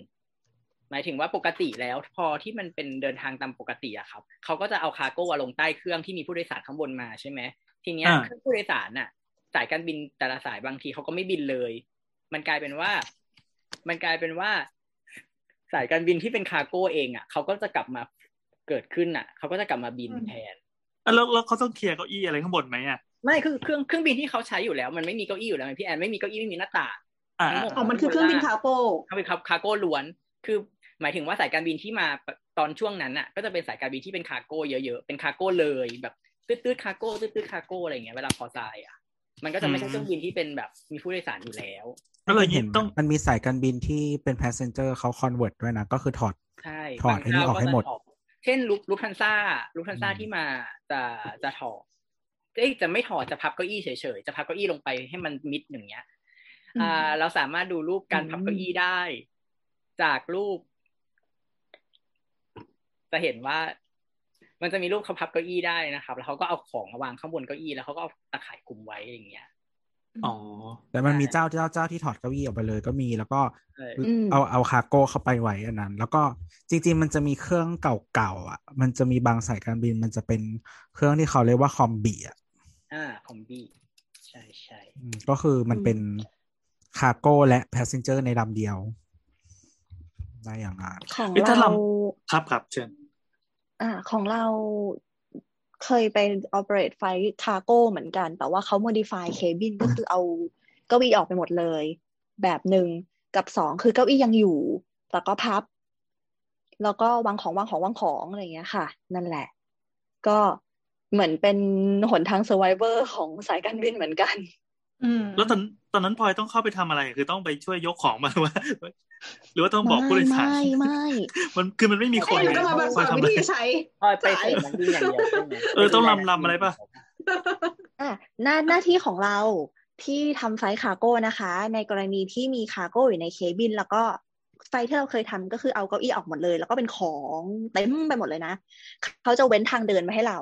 หมายถึงว่าปกติแล้วพอที่มันเป็นเดินทางตามปกติอะครับเขาก็จะเอาคาร์โก้ลงใต้เครื่องที่มีผู้โดยสารข้างบนมาใช่ไหมทีเนี้ยเครื่องผู้โดยสารน่ะสายการบินแต่ละสายบางทีเขาก็ไม่บินเลยมันกลายเป็นว่ามันกลายเป็นว่าสายการบินที่เป็นคาร์โก้เองอ่ะเขาก็จะกลับมาเกิดขึ้นอ่ะเขาก็จะกลับมาบินแทนแล้วแล้วเขาต้องเคลียร์เก้าอี้อะไรข้างบนไหมอ่ะไม่คือเครื่องเครื่องบินที่เขาใช้อยู่แล้วมันไม่มีเก้าอี้อยู่แล้วพี่แอนไม่มีเก้าอี้ไม่มีหน้าต่างอ๋อมันคือเครื่องบินคาร์โก้เขาเป็นคาร์โก้ล้วนคือหมายถึงว่าสายการบินที่มาตอนช่วงนั้นอ่ะก็จะเป็นสายการบินที่เป็นคาร์โก้เยอะๆเป็นคาร์โก้เลยแบบตืดๆคาร์โก้ตืดๆคาร์โก้อะไรอย่างเงี้ยเวลาพอทรายอ่ะมันก็จะไม่ใช่เครื่องบินที่เป็นแบบมีผู้โดยสารอยู่แล้วก็เลยเห็นต้องมันมีสายการบินที่เป็น passenger เขา convert ด้วยนะก็คือถอดถอดให้ออกให้หมดเช่นลุกลุกทันซ่าลุกทันซ่าที่มาจะจะถอดเอ้ยจะไม่ถอดจะพับเก้าอี้เฉยๆจะพับเก้าอี้ลงไปให้มันมิดอย่างเงี้ยอ่าเราสามารถดูรูปการพับเก้าอี้ได้จากรูปจะเห็นว่ามันจะมีรูปเขาพับเก้าอี้ได้นะครับแล้วเขาก็เอาของมาวางข้างบนเก้าอี้แล้วเขาก็เอาตะข่ายคลุมไว้อย่างเงี้ยอ๋อแต่มันมีเจ้าเจ้าเจ้าที่ถอดเก้าอี้ออกไปเลยก็มีแล้วก็เอาเอาคาร์โก้เข้าไปไว้อันนั้นแล้วก็จริงๆมันจะมีเครื่องเก่าๆอ่ะมันจะมีบางสายการบินมันจะเป็นเครื่องที่เขาเรียกว่าคอมบีอ่ะอ่าคอมบีใช่ใช่ก็คือมันเป็นคาร์โก้และแพสเซนเจอร์ในลำเดียวได้อย่างนั้นของเราครับครับเชิญอ่าของเราเคยไป operate flight cargo เหมือนกันแต่ว่าเขา modify cabin ก็คือเอาเก้าอี้ออกไปหมดเลยแบบหนึ่งกับสองคือเก้าอี้ยังอยู่แต่ก็พับแล้วก็วางของวางของวางของอะไรอย่างเงี้ยค่ะนั่นแหละก็เหมือนเป็นหนทาง survivor ของสายการบินเหมือนกันแล้วตอนตอนนั้นพลอยต้องเข้าไปทำอะไรคือต้องไปช่วยยกของมาหรือว่าหรือว่าต้องบอกผู้โดยสารไม่ไม่มันคือมันไม่มีคนเลยต้องมาบังคับวิธีใช้พลอยไปใส่มันดีอย่างเดียวเออต้องลำลำอะไรป่ะอ่ะหน้าหน้าที่ของเราที่ทำไฟคาร์โก้นะคะในกรณีที่มีคาร์โก้อยู่ในเคบินแล้วก็ไฟที่เราเคยทำก็คือเอาเก้าอี้ออกหมดเลยแล้วก็เป็นของเต็มไปหมดเลยนะเขาจะเว้นทางเดินมาให้เรา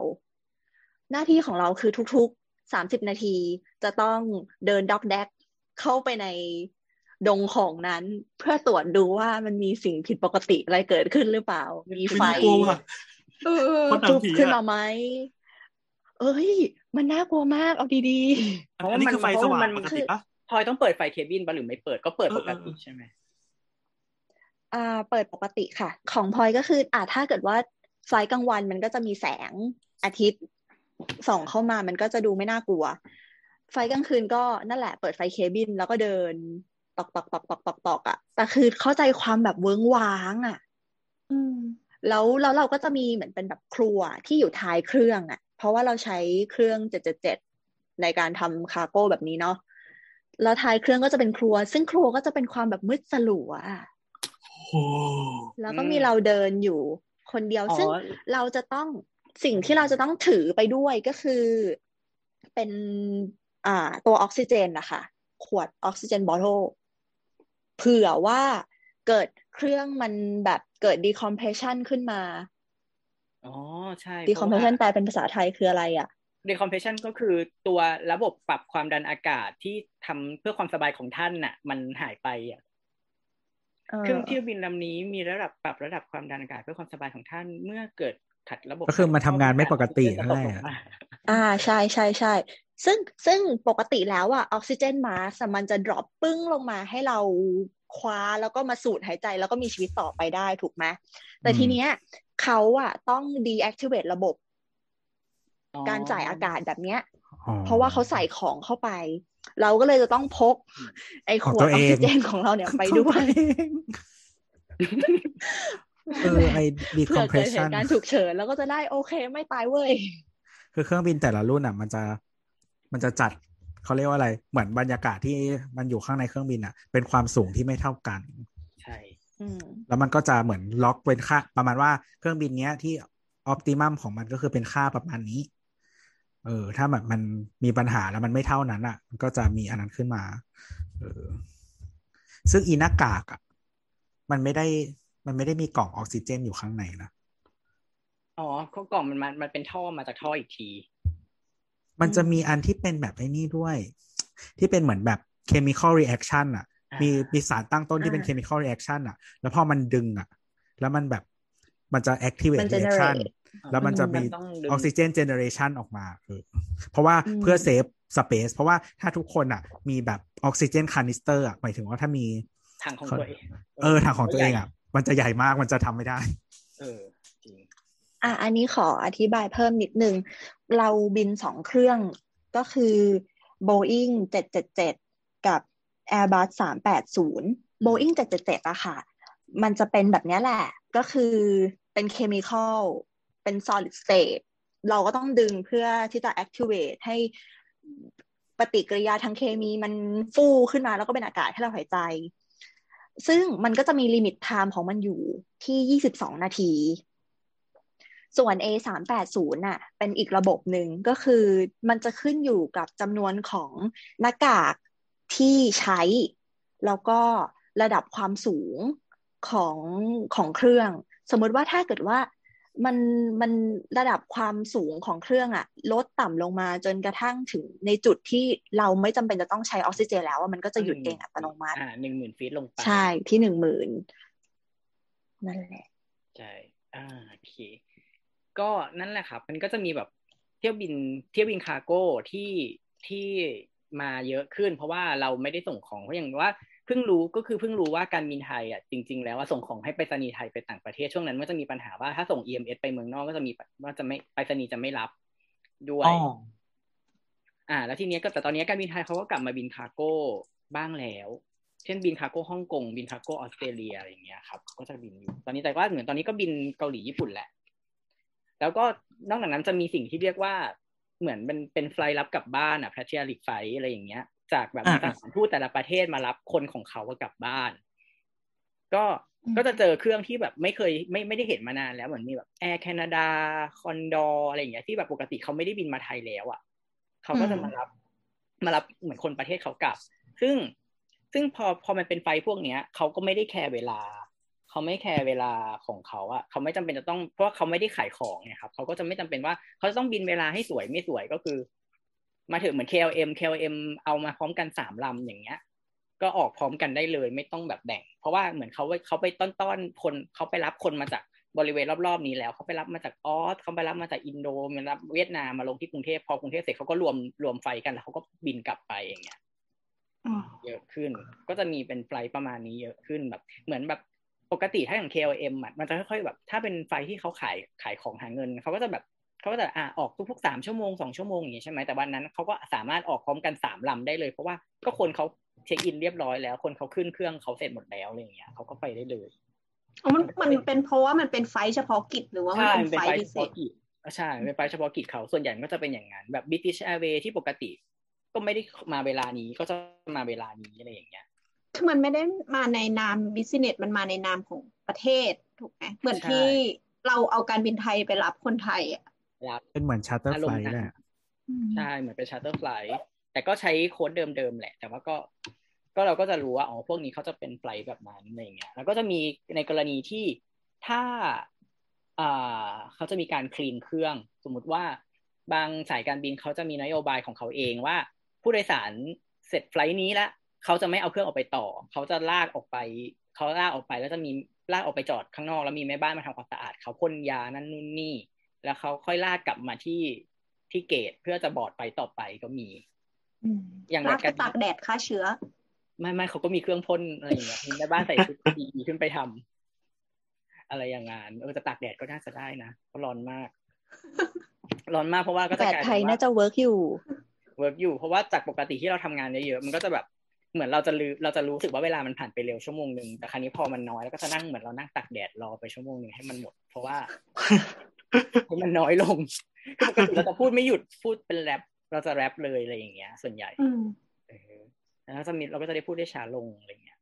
หน้าที่ของเราคือทุกๆสามสิบนาทีจะต้องเดินด็อกแดกเข้าไปในดงของนั้นเพื่อตรวจดูว่ามันมีสิ่งผิดปกติอะไรเกิดขึ้นหรือเปล่ามีไฟจุบขึ้นมาไหมเอ้ยมันน่ากลัวมากเอาดีๆเพราะมันไฟสว่างปกติป่ะพลอยต้องเปิดไฟเคบินป่ะหรือไม่เปิดก็เปิดปกติใช่ไหมอ่าเปิดปกติค่ะของพลอยก็คืออ่าถ้าเกิดว่าไฟกลางวันมันก็จะมีแสงอาทิตย์ส่องเข้ามามันก็จะดูไม่น่ากลัวไฟกลางคืนก็นั่นแหละเปิดไฟเคบินแล้วก็เดินตอกๆๆๆๆๆอ่ะแต่คือเข้าใจความแบบเวิ้งว้างอ่ะอืมแล้วแล้วเราก็จะมีเหมือนเป็นแบบครัวที่อยู่ท้ายเครื่องอ่ะเพราะว่าเราใช้เครื่องเจ็ดเจ็ดเจ็ดในการทำคาร์โก้แบบนี้เนาะแล้วท้ายเครื่องก็จะเป็นครัวซึ่งครัวก็จะเป็นความแบบมืดสลัวอ่ะโอ้แล้วก็มีเราเดินอยู่คนเดียวซึ่งเราจะต้องสิ่งที่เราจะต้องถือไปด้วยก็คือเป็นอ่าตัวออกซิเจนนะคะขวดออกซิเจนบอทเทิลเผื่อว่าเกิดเครื่องมันแบบเกิดดีคอมเพรสชันขึ้นมาอ๋อใช่ดีคอมเพรสชันแปลเป็นภาษาไทยคืออะไรอะดีคอมเพรสชันก็คือตัวระบบปรับความดันอากาศที่ทำเพื่อความสบายของท่านน่ะมันหายไปอะเครื่องเที่ยวบินลำนี้มีระดับปรับระดับความดันอากาศเพื่อความสบายของท่านเมื่อเกิดก็คือมาทำงานไม่ปกตินั่นแหละอ่าใช่ใช่ใช่ซึ่งซึ่งปกติแล้วอะออกซิเจนมาสมันจะดรอปปึ้งลงมาให้เราคว้าแล้วก็มาสูดหายใจแล้วก็มีชีวิตต่อไปได้ถูกไหมแต่ทีเนี้ยเขาอะต้อง deactivate ระบบการจ่ายอากาศแบบเนี้ยเพราะว่าเขาใส่ของเข้าไปเราก็เลยจะต้องพกไอ้ขวดออกซิเจนของเราเนี่ยไปด้วยเออไอ้ดีคอมเพรสชันการฉุกเฉินแล้วก็จะได้โอเคไม่ตายเว้ยคือเครื่องบินแต่ละรุ่นอ่ะมันจะมันจะจัดเขาเรียกว่าอะไรเหมือนบรรยากาศที่มันอยู่ข้างในเครื่องบินอ่ะเป็นความสูงที่ไม่เท่ากันใช่ แล้วมันก็จะเหมือนล็อกเป็นค่าประมาณว่าเครื่องบินเนี้ยที่ออปติมัมของมันก็คือเป็นค่าประมาณนี้เออถ้าแบบมันมีปัญหาแล้วมันไม่เท่านั้นอ่ะมันก็จะมีอันนั้นขึ้นมาเออซึ่งอีหน้ากากอ่ะมันไม่ได้มันไม่ได้มีกล่องออกซิเจนอยู่ข้างในนะอ๋อกล่องมันมันเป็นท่อมาจากท่ออีกทีมันจะมีอันที่เป็นแบบไอ้นี่ด้วยที่เป็นเหมือนแบบ chemical reaction อ่ะมีมีสารตั้งต้นที่เป็น chemical reaction อ่ะแล้วพอมันดึงอ่ะแล้วมันแบบมันจะ activate reaction แล้วมันจะมีออกซิเจน generation ออกมาเออเพราะว่าเพื่อเซฟ space เพราะว่าถ้าทุกคนอ่ะมีแบบออกซิเจน canister อ่ะหมายถึงว่าถ้ามีถังของตัวเองเออถังของตัวเองอ่ะมันจะใหญ่มากมันจะทำไม่ได้เออจริงอ่ะอันนี้ขออธิบายเพิ่มนิดนึงเราบินสองเครื่องก็คือ Boeing เจ็ดเจ็ดเจ็ดกับ Airbus สามแปดศูนย์ Boeing เจ็ดเจ็ดเจ็ดอะค่ะมันจะเป็นแบบนี้แหละก็คือเป็นเคมีคอลเป็น solid state เราก็ต้องดึงเพื่อที่จะ activate ให้ปฏิกิริยาทางเคมีมันฟูขึ้นมาแล้วก็เป็นอากาศให้เราหายใจซึ่งมันก็จะมีลิมิตไทม์ของมันอยู่ที่ยี่สิบสองนาทีส่วน เอ สามแปดศูนย์ น่ะเป็นอีกระบบหนึ่งก็คือมันจะขึ้นอยู่กับจำนวนของหน้ากากที่ใช้แล้วก็ระดับความสูงของของเครื่องสมมติว่าถ้าเกิดว่ามันมันระดับความสูงของเครื่องอะลดต่ำลงมาจนกระทั่งถึงในจุดที่เราไม่จำเป็นจะต้องใช้ออกซิเจนแล้วมันก็จะหยุดเองอัตโนมัติอ่า หนึ่งหมื่น ฟีตลงไปใช่ที่ หนึ่งหมื่น นั่นแหละใช่อ่าโอเคก็นั่นแหละครับมันก็จะมีแบบเที่ยวบินเที่ยวบินคาร์โก้ที่ที่มาเยอะขึ้นเพราะว่าเราไม่ได้ส่งของเพราะอย่างว่าเพิ่งรู้ก็คือเพิ่งรู้ว่าการบินไทยอ่ะจริงๆแล้วว่าส่งของให้ไปรษณีย์ไทยไปต่างประเทศช่วงนั้นก็จะมีปัญหาว่าถ้าส่ง อี เอ็ม เอส ไปเมืองนอกก็จะมีว่าจะไม่ไปรษณีย์จะไม่รับด้วยอ่าแล้วทีเนี้ยก็แต่ตอนนี้การบินไทยเขาก็กลับมาบินคาร์โก้บ้างแล้วเช่นบินคาร์โก้ฮ่องกงบินคาร์โก้ออสเตรเลียอะไรอย่างเงี้ยครับก็จะบินอยู่ตอนนี้แต่ว่าเหมือนตอนนี้ก็บินเกาหลีญี่ปุ่นแหละแล้วก็นอกจากนั้นจะมีสิ่งที่เรียกว่าเหมือนเป็นเป็นไฟล์รับกลับบ้านอ่ะ Patriotic Flight อะไรอย่างเงี้ยจากแบบสถานทูตแต่ละประเทศมารับคนของเขากลับบ้านก็ก็จะเจอเครื่องที่แบบไม่เคยไม่ไม่ได้เห็นมานานแล้วเหมือนมีแบบ Air Canada Condor อะไรอย่างเงี้ยที่แบบปกติเขาไม่ได้บินมาไทยแล้วอ่ะเขาก็จะมารับมารับเหมือนคนประเทศเขากลับซึ่งซึ่งพอพอมันเป็นไฟล์พวกเนี้ยเขาก็ไม่ได้แคร์เวลาเขาไม่แคร์เวลาของเขาอ่ะเขาไม่จำเป็นจะต้องเพราะเขาไม่ได้ขายของไงครับเขาก็จะไม่จำเป็นว่าเขาจะต้องบินเวลาให้สวยไม่สวยก็คือมาถึงเหมือน เค แอล เอ็ม เค แอล เอ็ม เอามาพร้อมกันสามลำอย่างเงี้ยก็ออกพร้อมกันได้เลยไม่ต้องแบบแบ่งเพราะว่าเหมือนเขาเขาไปต้อนต้อนคนเขาไปรับคนมาจากบริเวณรอบๆนี้แล้วเขาไปรับมาจากออสเขาไปรับมาจากอินโดมารับเวียดนามมาลงที่กรุงเทพพอกรุงเทพเสร็จเขาก็รวมรวมไฟกันแล้วเขาก็บินกลับไปอย่างเงี้ยเยอะขึ้นก็จะมีเป็นไฟล์ประมาณนี้เยอะขึ้นแบบเหมือนแบบปกติถ้าอย่าง เค แอล เอ็ม อ่ะมันจะค่อยๆแบบถ้าเป็นไฟที่เขาขายขายของหาเงินเขาก็จะแบบเขาก็จะอ่ะออกทุกๆสามชั่วโมงสองชั่วโมงอย่างงี้ใช่มั้ยแต่วันนั้นเขาก็สามารถออกพร้อมกันสามลำได้เลยเพราะว่าก็คนเขาเช็คอินเรียบร้อยแล้วคนเขาขึ้นเครื่องเขาเสร็จหมดแล้วอะไรอย่างเงี้ยเขาก็ไปได้เลยอ๋อมันมันเป็นเพราะว่ามันเป็นไฟเฉพาะกิจหรือว่ามันเป็นไฟพิเศษใช่เป็นไฟเฉพาะกิจเขาส่วนใหญ่ก็จะเป็นอย่างนั้นแบบ British Airways ที่ปกติก็ไม่ได้มาเวลานี้ก็จะมาเวลานี้อะไรอย่างเงี้ยคือมันไม่ได้มาในนามบิสซิเนสมันมาในนามของประเทศถูกไหมเหมือนที่เราเอาการบินไทยไปรับคนไทยอ่ะเป็นเหมือนชาร์เตอร์ไฟล์แหละใช่เหมือนเป็นชาร์เตอร์ไฟล์แต่ก็ใช้โค้ดเดิมๆแหละแต่ว่าก็ก็เราก็จะรู้ว่าอ๋อพวกนี้เขาจะเป็นไฟล์แบบนั้นอะไรอย่างเงี้ยแล้วก็จะมีในกรณีที่ถ้าอ่าเขาจะมีการคลีนเครื่องสมมติว่าบางสายการบินเขาจะมีนโยบายของเขาเองว่าผู้โดยสารเสร็จไฟล์นี้ละเขาจะไม่เอาเครื่องออกไปต่อเขาจะลากออกไปเขาลากออกไปแล้วจะมีลากออกไปจอดข้างนอกแล้วมีแม่บ้านมาทำความสะอาดเขาพ่นยานั่นนู่นนี่แล้วเขาค่อยลากกลับมาที่ที่เกตเพื่อจะบอร์ดไปต่อไปก็มีอย่างลากไปตากแดดฆ่าเชื้อไม่ไม่เขาก็มีเครื่องพ่นอะไรอย่างเงี้ยแม่บ้านใส่ชุดดีขึ้นไปทำอะไรอย่างงั้นเออจะตากแดดก็น่าจะได้นะเพราะร้อนมากร้อนมากเพราะว่าก็จะแดดไทยน่าจะเวิร์กอยู่เวิร์กอยู่เพราะว่าจากปกติที่เราทำงานเยอะๆมันก็จะแบบเหมือนเราจะลืมเราจะรู้สึกว่าเวลามันผ่านไปเร็วชั่วโมงนึงแต่คราวนี้พอมันน้อยแล้วก็จะนั่งเหมือนเรานั่งตากแดดรอไปชั่วโมงนึงให้มันหมดเพราะว่าเพราะมันน้อยลงปกติเราจะพูดไม่หยุดพูดเป็นแรปเราจะแรปเลยอะไรอย่างเงี้ยส่วนใหญ่เออแล้วจะมีเราก็จะได้พูดได้ช้าลงอะไรอย่างเงี้ย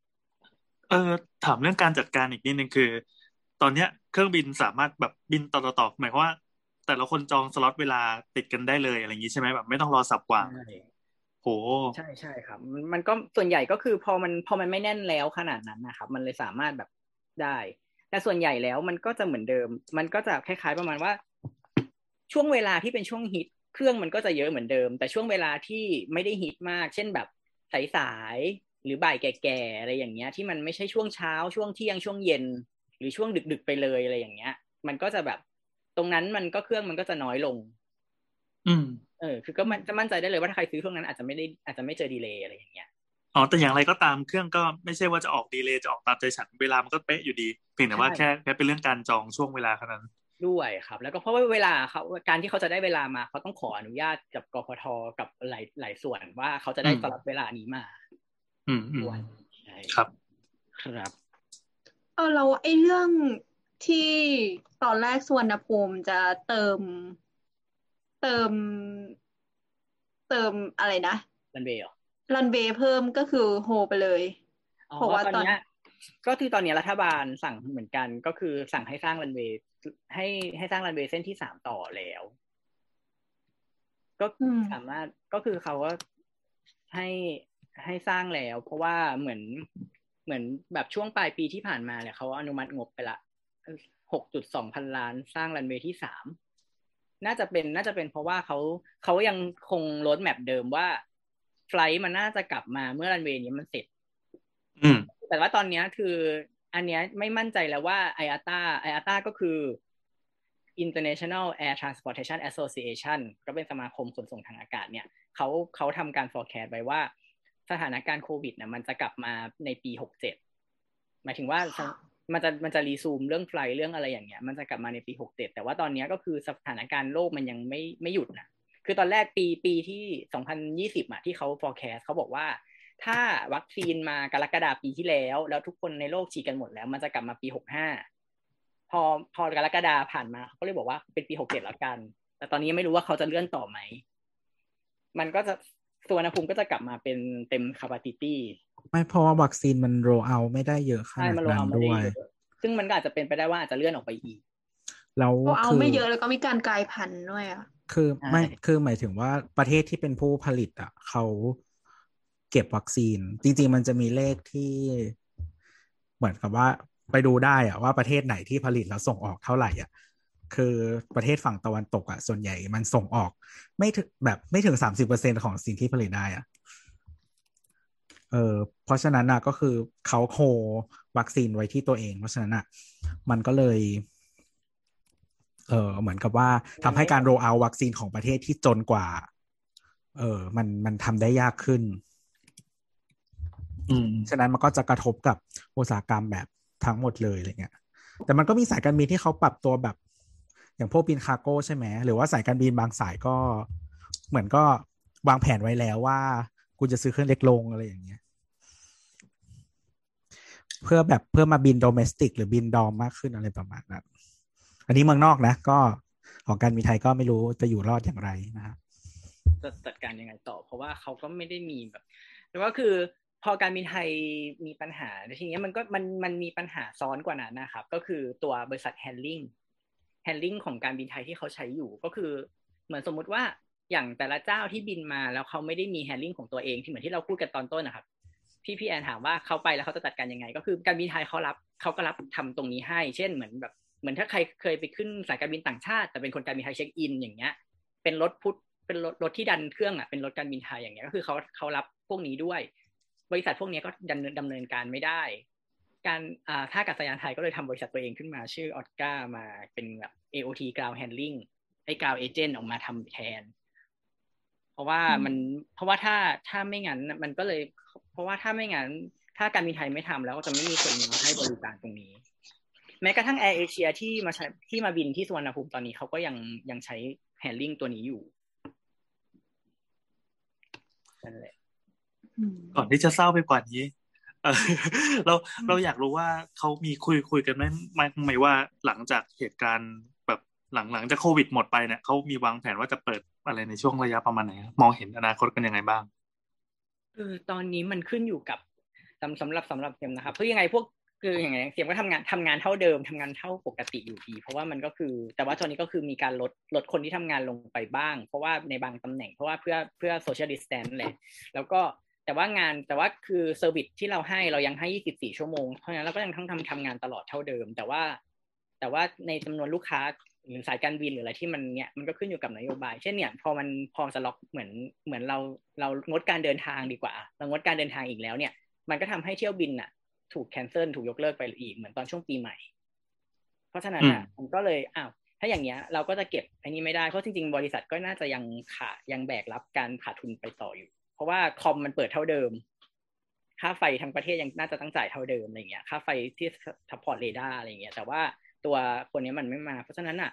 เออถามเรื่องการจัดการอีกนิดนึงคือตอนเนี้ยเครื่องบินสามารถแบบบินต่อๆหมายความว่าแต่ละคนจองสล็อตเวลาติดกันได้เลยอะไรอย่างนี้ใช่ไหมแบบไม่ต้องรอสับวางโหใช่ใช่ครับมันก็ส่วนใหญ่ก็คือพอมันพอมันไม่แน่นแล้วขนาดนั้นนะครับมันเลยสามารถแบบได้แต่ส่วนใหญ่แล้วมันก็จะเหมือนเดิมมันก็จะคล้ายๆประมาณว่าช่วงเวลาที่เป็นช่วงฮิตเครื่องมันก็จะเยอะเหมือนเดิมแต่ช่วงเวลาที่ไม่ได้ฮิตมากเช่นแบบสายๆหรือบ่ายแก่ๆอะไรอย่างเงี้ยที่มันไม่ใช่ช่วงเช้าช่วงเที่ยงช่วงเย็นหรือช่วงดึกๆไปเลยอะไรอย่างเงี้ยมันก็จะแบบตรงนั้นมันก็เครื่องมันก็จะน้อยลงอืมเออคือก็มันจะมั่นใจได้เลยว่าถ้าใครซื้อช่วงนั้นอาจจะไม่ได้อาจจะไม่เจอดีเลย์อะไรอย่างเงี้ยอ๋อแต่อย่างไรก็ตามเครื่องก็ไม่ใช่ว่าจะออกดีเลย์จะออกตามใจฉันเวลามันก็เป๊ะอยู่ดีเพียงแต่ว่าแค่แค่เป็นเรื่องการจองช่วงเวลาเท่านั้นด้วยครับแล้วก็เพราะว่าเวลาเขาการที่เขาจะได้เวลามาเขาต้องขออนุญาตกับกพท.กับหลายหลายส่วนว่าเขาจะได้สลับเวลานี้มาอืมใช่ครับครับเออเราไอ้เรื่องที่ตอนแรกสุวรรณภูมิจะเติมเติมเติมอะไรนะรันเวย์เหรอรันเวย์เพิ่มก็คือโฮไปเลยเพราะว่าตอนนี้ก็คือตอนนี้รัฐบาลสั่งเหมือนกันก็คือสั่งให้สร้างรันเวย์ให้ให้สร้างรันเวย์เส้นที่สามต่อแล้วก็สามารถก็คือเขาก็ให้ให้สร้างแล้วเพราะว่าเหมือนเหมือนแบบช่วงปลายปีที่ผ่านมาเนี่ยเขาอนุมัติงบไปละ หกจุดสอง พันล้านสร้างรันเวย์ที่สามน่าจะเป็นน่าจะเป็นเพราะว่าเขาเขายังคงโรดแมปเดิมว่าไฟล์มันน่าจะกลับมาเมื่อรันเวย์นี้มันเสร็จแต่ว่าตอนนี้คืออันเนี้ยไม่มั่นใจแล้วว่า ไอ เอ ที เอ ไอ เอ ที เอ ก็คือ International Air Transportation Association ก็เป็นสมาคมขนส่งทางอากาศเนี่ยเขาเขาทำการ forecast ไว้ว่าสถานการณ์โควิดเนี่ยมันจะกลับมาในปีหกสิบเจ็ดหมายถึงว่ามันจะมันจะรีซูมเรื่องไฟล์เรื่องอะไรอย่างเงี้ยมันจะกลับมาในปีหกสิบเจ็ดแต่ว่าตอนนี้ก็คือสถานการณ์โลกมันยังไม่ไม่หยุดนะคือตอนแรกปีปีที่สองพันยี่สิบอ่ะที่เขา forecast เขาบอกว่าถ้าวัคซีนมากรกฎาคมปีที่แล้วแล้วทุกคนในโลกฉีดกันหมดแล้วมันจะกลับมาปีหกสิบห้าพอพอกรกฎาคมผ่านมาเขาก็เลยบอกว่าเป็นปีหกสิบเจ็ดแล้วกันแต่ตอนนี้ไม่รู้ว่าเขาจะเลื่อนต่อไหมมันก็จะสุวรรณภูมิก็จะกลับมาเป็นเต็ม capacity ไม่เพราะว่าวัคซีนมัน roll out ไม่ได้เยอะขนาดนั้นด้วยซึ่งมันก็อาจจะเป็นไปได้ว่าอาจจะเลื่อนออกไปอีกเราเอาไม่เยอะแล้วก็มีการกลายพันธุ์ด้วยอ่ะคือไม่คือหมายถึงว่าประเทศที่เป็นผู้ผลิตอ่ะเขาเก็บวัคซีนจริงๆมันจะมีเลขที่เหมือนกับว่าไปดูได้อะว่าประเทศไหนที่ผลิตแล้วส่งออกเท่าไหร่อ่ะคือประเทศฝั่งตะวันตกอ่ะส่วนใหญ่มันส่งออกไม่ถึงแบบไม่ถึง สามสิบเปอร์เซ็นต์ ของสิ่งที่ผลิตได้อ่ะเออเพราะฉะนั้นน่ะก็คือเขาโควัคซีนไว้ที่ตัวเองเพราะฉะนั้นน่ะมันก็เลยเออเหมือนกับว่าทำให้การโรลเอาท์วัคซีนของประเทศที่จนกว่าเออมันมันทำได้ยากขึ้นฉะนั้นมันก็จะกระทบกับอุตสาหกรรมแบบทั้งหมดเลยอะไรเงี้ยแต่มันก็มีสายการบินที่เขาปรับตัวแบบอย่างพวกบินคาร์โก้ใช่ไหมหรือว่าสายการบินบางสายก็เหมือนก็วางแผนไว้แล้วว่ากูจะซื้อเครื่องเล็กลงอะไรอย่างเงี้ยเพื่อแบบเพื่อมาบินโดเมสติกหรือบินดอมมากขึ้นอะไรประมาณนั้นอันนี้เมืองนอกนะก็ของการบินไทยก็ไม่รู้จะอยู่รอดอย่างไรนะครับจะจัดการยังไงต่อเพราะว่าเขาก็ไม่ได้มีแบบแต่ว่าคือพอการบินไทยมีปัญหาในทีนี้มันก็มันมันมีปัญหาซ้อนกว่านั้นนะครับก็คือตัวบริษัท handling handling ของการบินไทยที่เขาใช้อยู่ก็คือเหมือนสมมุติว่าอย่างแต่ละเจ้าที่บินมาแล้วเขาไม่ได้มี handling ของตัวเองที่เหมือนที่เราพูดกันตอนต้นนะครับพี่พี่แอนถามว่าเขาไปแล้วเขาจะจัดการยังไงก็คือการบินไทยเขารับเขาก็รับทำตรงนี้ให้เช่นเหมือนแบบเหมือนถ้าใครเคยไปขึ้นสายการบินต่างชาติแต่เป็นคนการบินไทยเช็คอินอย่างเงี้ยเป็นรถพุทเป็นรถรถที่ดันเครื่องอ่ะเป็นรถการบินไทยอย่างเงี้ยก็คือเขาเขารับพวกนี้ด้วยบริษัทพวกนี้ก็ดำเนินดำเนินการไม่ได้การอ่าท่าอากาศยานไทยก็เลยทำบริษัทตัวเองขึ้นมาชื่อออดก้ามาเป็นแบบ เอ โอ ที Ground Handling ไอ้ Ground Agent ออกมาทำแทนเพราะว่ามันเพราะว่าถ้าถ้าไม่งั้นมันก็เลยเพราะว่าถ้าไม่งั้นถ้าการบินไทยไม่ทำแล้วก็จะไม่มีคนมาให้บริการตรงนี้แม้กระทั่ง Air Asia ที่มาใช้ที่มาบินที่สุวรรณภูมิตอนนี้เขาก็ยังยังใช้ Handling ตัวนี้อยู่นั่นแหละก่อนที่จะเศร้าไปกว่านี้เราเราอยากรู้ว่าเขามีคุยคุยกันไหมไหมว่าหลังจากเหตุการณ์แบบหลังหลังจากโควิดหมดไปเนี่ยเขามีวางแผนว่าจะเปิดอะไรในช่วงระยะประมาณไหนมองเห็นอนาคตกันยังไงบ้างคือตอนนี้มันขึ้นอยู่กับ สำหรับสำหรับเสียมนะครับคือยังไงพวกคืออย่างไรเสียมก็ทำงานทำงานเท่าเดิมทำงานเท่าปกติอยู่ดีเพราะว่ามันก็คือแต่ว่าตอนนี้ก็คือมีการลดลดคนที่ทำงานลงไปบ้างเพราะว่าในบางตำแหน่งเพราะว่าเพื่อเพื่อ social distance แหละแล้วก็แต่ว่างานแต่ว่าคือเซอร์วิสที่เราให้เรายังให้ยี่สิบสี่ชั่วโมงเพราะฉะนั้นเราก็ยังทั้งทำทำงานตลอดเท่าเดิมแต่ว่าแต่ว่าในจำนวนลูกค้าหรือสายการบินหรืออะไรที่มันเนี่ยมันก็ขึ้นอยู่กับนโยบายเช่นเนี่ยพอมันพอสล็อกเหมือนเหมือนเราเรางดการเดินทางดีกว่าเรางดการเดินทางอีกแล้วเนี่ยมันก็ทำให้เที่ยวบินน่ะถูกแคนเซิลถูกยกเลิกไปอีกเหมือนตอนช่วงปีใหม่เพราะฉะนั้นอ่ะมันก็เลยอ้าวถ้าอย่างเงี้ยเราก็จะเก็บอันนี้ไม่ได้เพราะจริงๆบริษัทก็น่าจะยังขายังแบกรับการขาดทุนไปต่ออยู่เพราะว่าคอมมันเปิดเท่าเดิมค่าไฟทั้งประเทศยังน่าจะต้องจ่ายเท่าเดิมอะไรเงี้ยค่าไฟที่ซัพพอร์ตเรดาร์อะไรเงี้ยแต่ว่าตัวคนนี้มันไม่มาเพราะฉะนั้นอ่ะ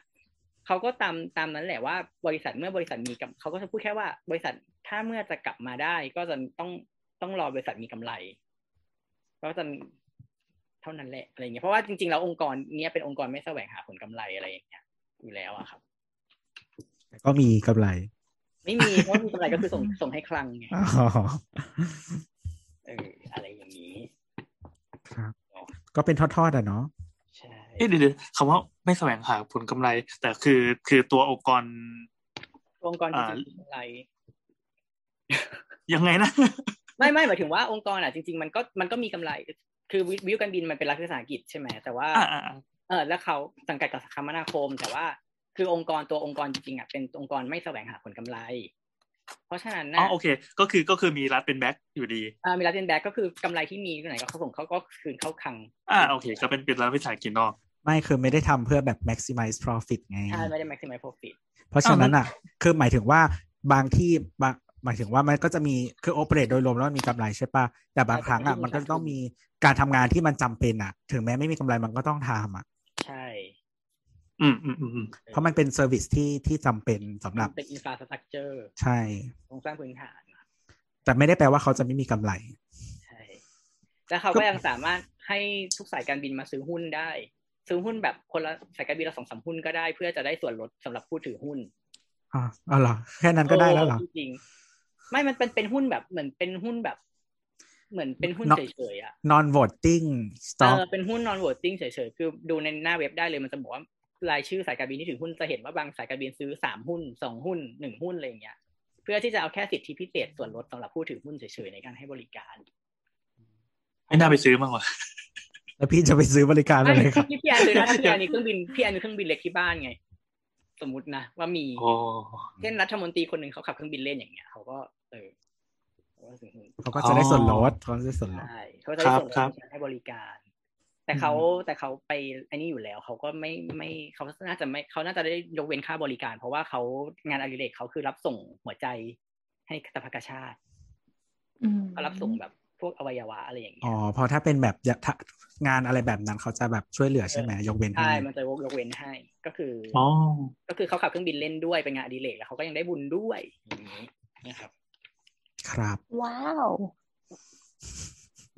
เขาก็ตามตามนั้นแหละว่าบริษัทเมื่อบริษัทมีกำเขาก็จะพูดแค่ว่าบริษัทถ้าเมื่อจะกลับมาได้ก็จะต้องต้องรอบริษัทมีกำไรก็จะเท่านั้นแหละอะไรเงี้ยเพราะว่าจริงๆแล้วองค์กรเนี้ยเป็นองค์กรไม่แสวงหาผลกำไรอะไรอย่างเงี้ยอยู่แล้วอะครับก็มีกำไรไม่มีเพราะมีกำไรก็คือส่งส่งให้คลังไงเอออะไรอย่างนี้ครับก็เป็นทอดๆอ่ะเนาะเอ๊ะเดี๋ยวๆคำว่าไม่แสวงหาผลกำไรแต่คือคือตัวองค์กรองค์กรจะมีกำไรยังไงนะไม่ไม่หมายถึงว่าองค์กรอ่ะจริงๆมันก็มันก็มีกำไรคือวิวการบินมันเป็นรัฐวิสาหกิจใช่ไหมแต่ว่าเออแล้วเขาสังกัดกับคมนาคมแต่ว่าคือองค์กรตัวองค์กรจริงๆอ่ะเป็นองค์กรไม่แสวงหาผลกำไรเพราะฉะนั้นนะอ๋อโอเคก็คือก็คือมีรัฐเป็นแบ็คอยู่ดีอ่ามีรัฐเป็นแบ็คก็คือกำไรที่มีตรงไหนก็เขาส่งเขาก็คืนเข้าคลังอ่าโอเคก็เป็นเป็นรัฐวิสาหกิจนอกไม่คือไม่ได้ทำเพื่อแบบ maximize profit ไงใช่ไม่ได้ maximize profit เพราะฉะนั้นอ่ะคือหมายถึงว่าบางที่บางหมายถึงว่ามันก็จะมีคือ operate โดยรวมแล้วมันมีกำไรใช่ป่ะแต่บางครั้งอ่ะมันก็ต้องมีการทำงานที่มันจำเป็นอ่ะถึงแม้ไม่มีกำไรมันก็ต้องทำอ่ะใช่อืมอืมอืมเพราะมันเป็นเซอร์วิสที่ที่จำเป็นสำหรับเป็น infrastructure ใช่โครงสร้างพื้นฐานแต่ไม่ได้แปลว่าเขาจะไม่มีกำไรใช่แต่เขาก็ยังสามารถให้ทุกสายการบินมาซื้อหุ้นได้ซื้อหุ้นแบบคนละสายการบินละสองสามหุ้นก็ได้เพื่อจะได้ส่วนลดสำหรับผู้ถือหุ้นอ๋ออ๋อเหรอแค่นั้นก็ได้แล้วเหรอจริงไม่มันเป็นเป็นหุ้นแบบเหมือนเป็นหุ้นแบบเหมือนเป็นหุ้นเฉยๆอ่ะ non voting stock เออเป็นหุ้น non voting เฉยๆคือดูในหน้าเว็บได้เลยมันจะบอกว่ารายชื่อสายการบินที่ถือหุ้นจะเห็นว่าบางสายการบินซื้อสามหุ้นสองหุ้นหนึ่งหุ้นอะไรอย่างเงี้ยเพื่อที่จะเอาแค่สิทธิพิเศษส่วนลดสำหรับผู้ถือหุ้นเฉยๆในการให้บริการไม่น่าไปซื้อมากกว่าแล้วพี่จะไปซื้อบริการอะไรครับพี่พี่อันซื้อนะพี่อันนี่เครื่องบินพี่อันนี่เครื่องบินเล็กที่บ้านไงสมมุตินะว่ามีเช่นรัฐมนตรีคนหนึ่งเขาขับเครื่องบินเล่นอย่างเงี้ยเขาก็เออเขาก็จะได้ส่วนลดเขาจะได้ส่วนลดใช่เขาจะได้ส่วนลดให้บริการแต่เขาแต่เขาไปอันนี้อยู่แล้วเขาก็ไม่ไม่เขาน่าจะไม่เขาน่าจะได้ยกเว้นค่าบริการเพราะว่าเขางานอดิเรกเขาคือรับส่งหัวใจให้สภากาชาติเขารับส่งแบบพวกอวัยวะอะไรอย่างเงี้ยอ๋อพอถ้าเป็นแบบงานอะไรแบบนั้นเขาจะแบบช่วยเหลือใช่ไหมยกเว้นให้ใช่มันจะยกเว้นให้ก็คืออ๋อก็คือเขาขับเครื่องบินเล่นด้วยเป็นงานอดิเรกแล้วเขาก็ยังได้บุญด้วยอย่างนี้นะครับครับว้าว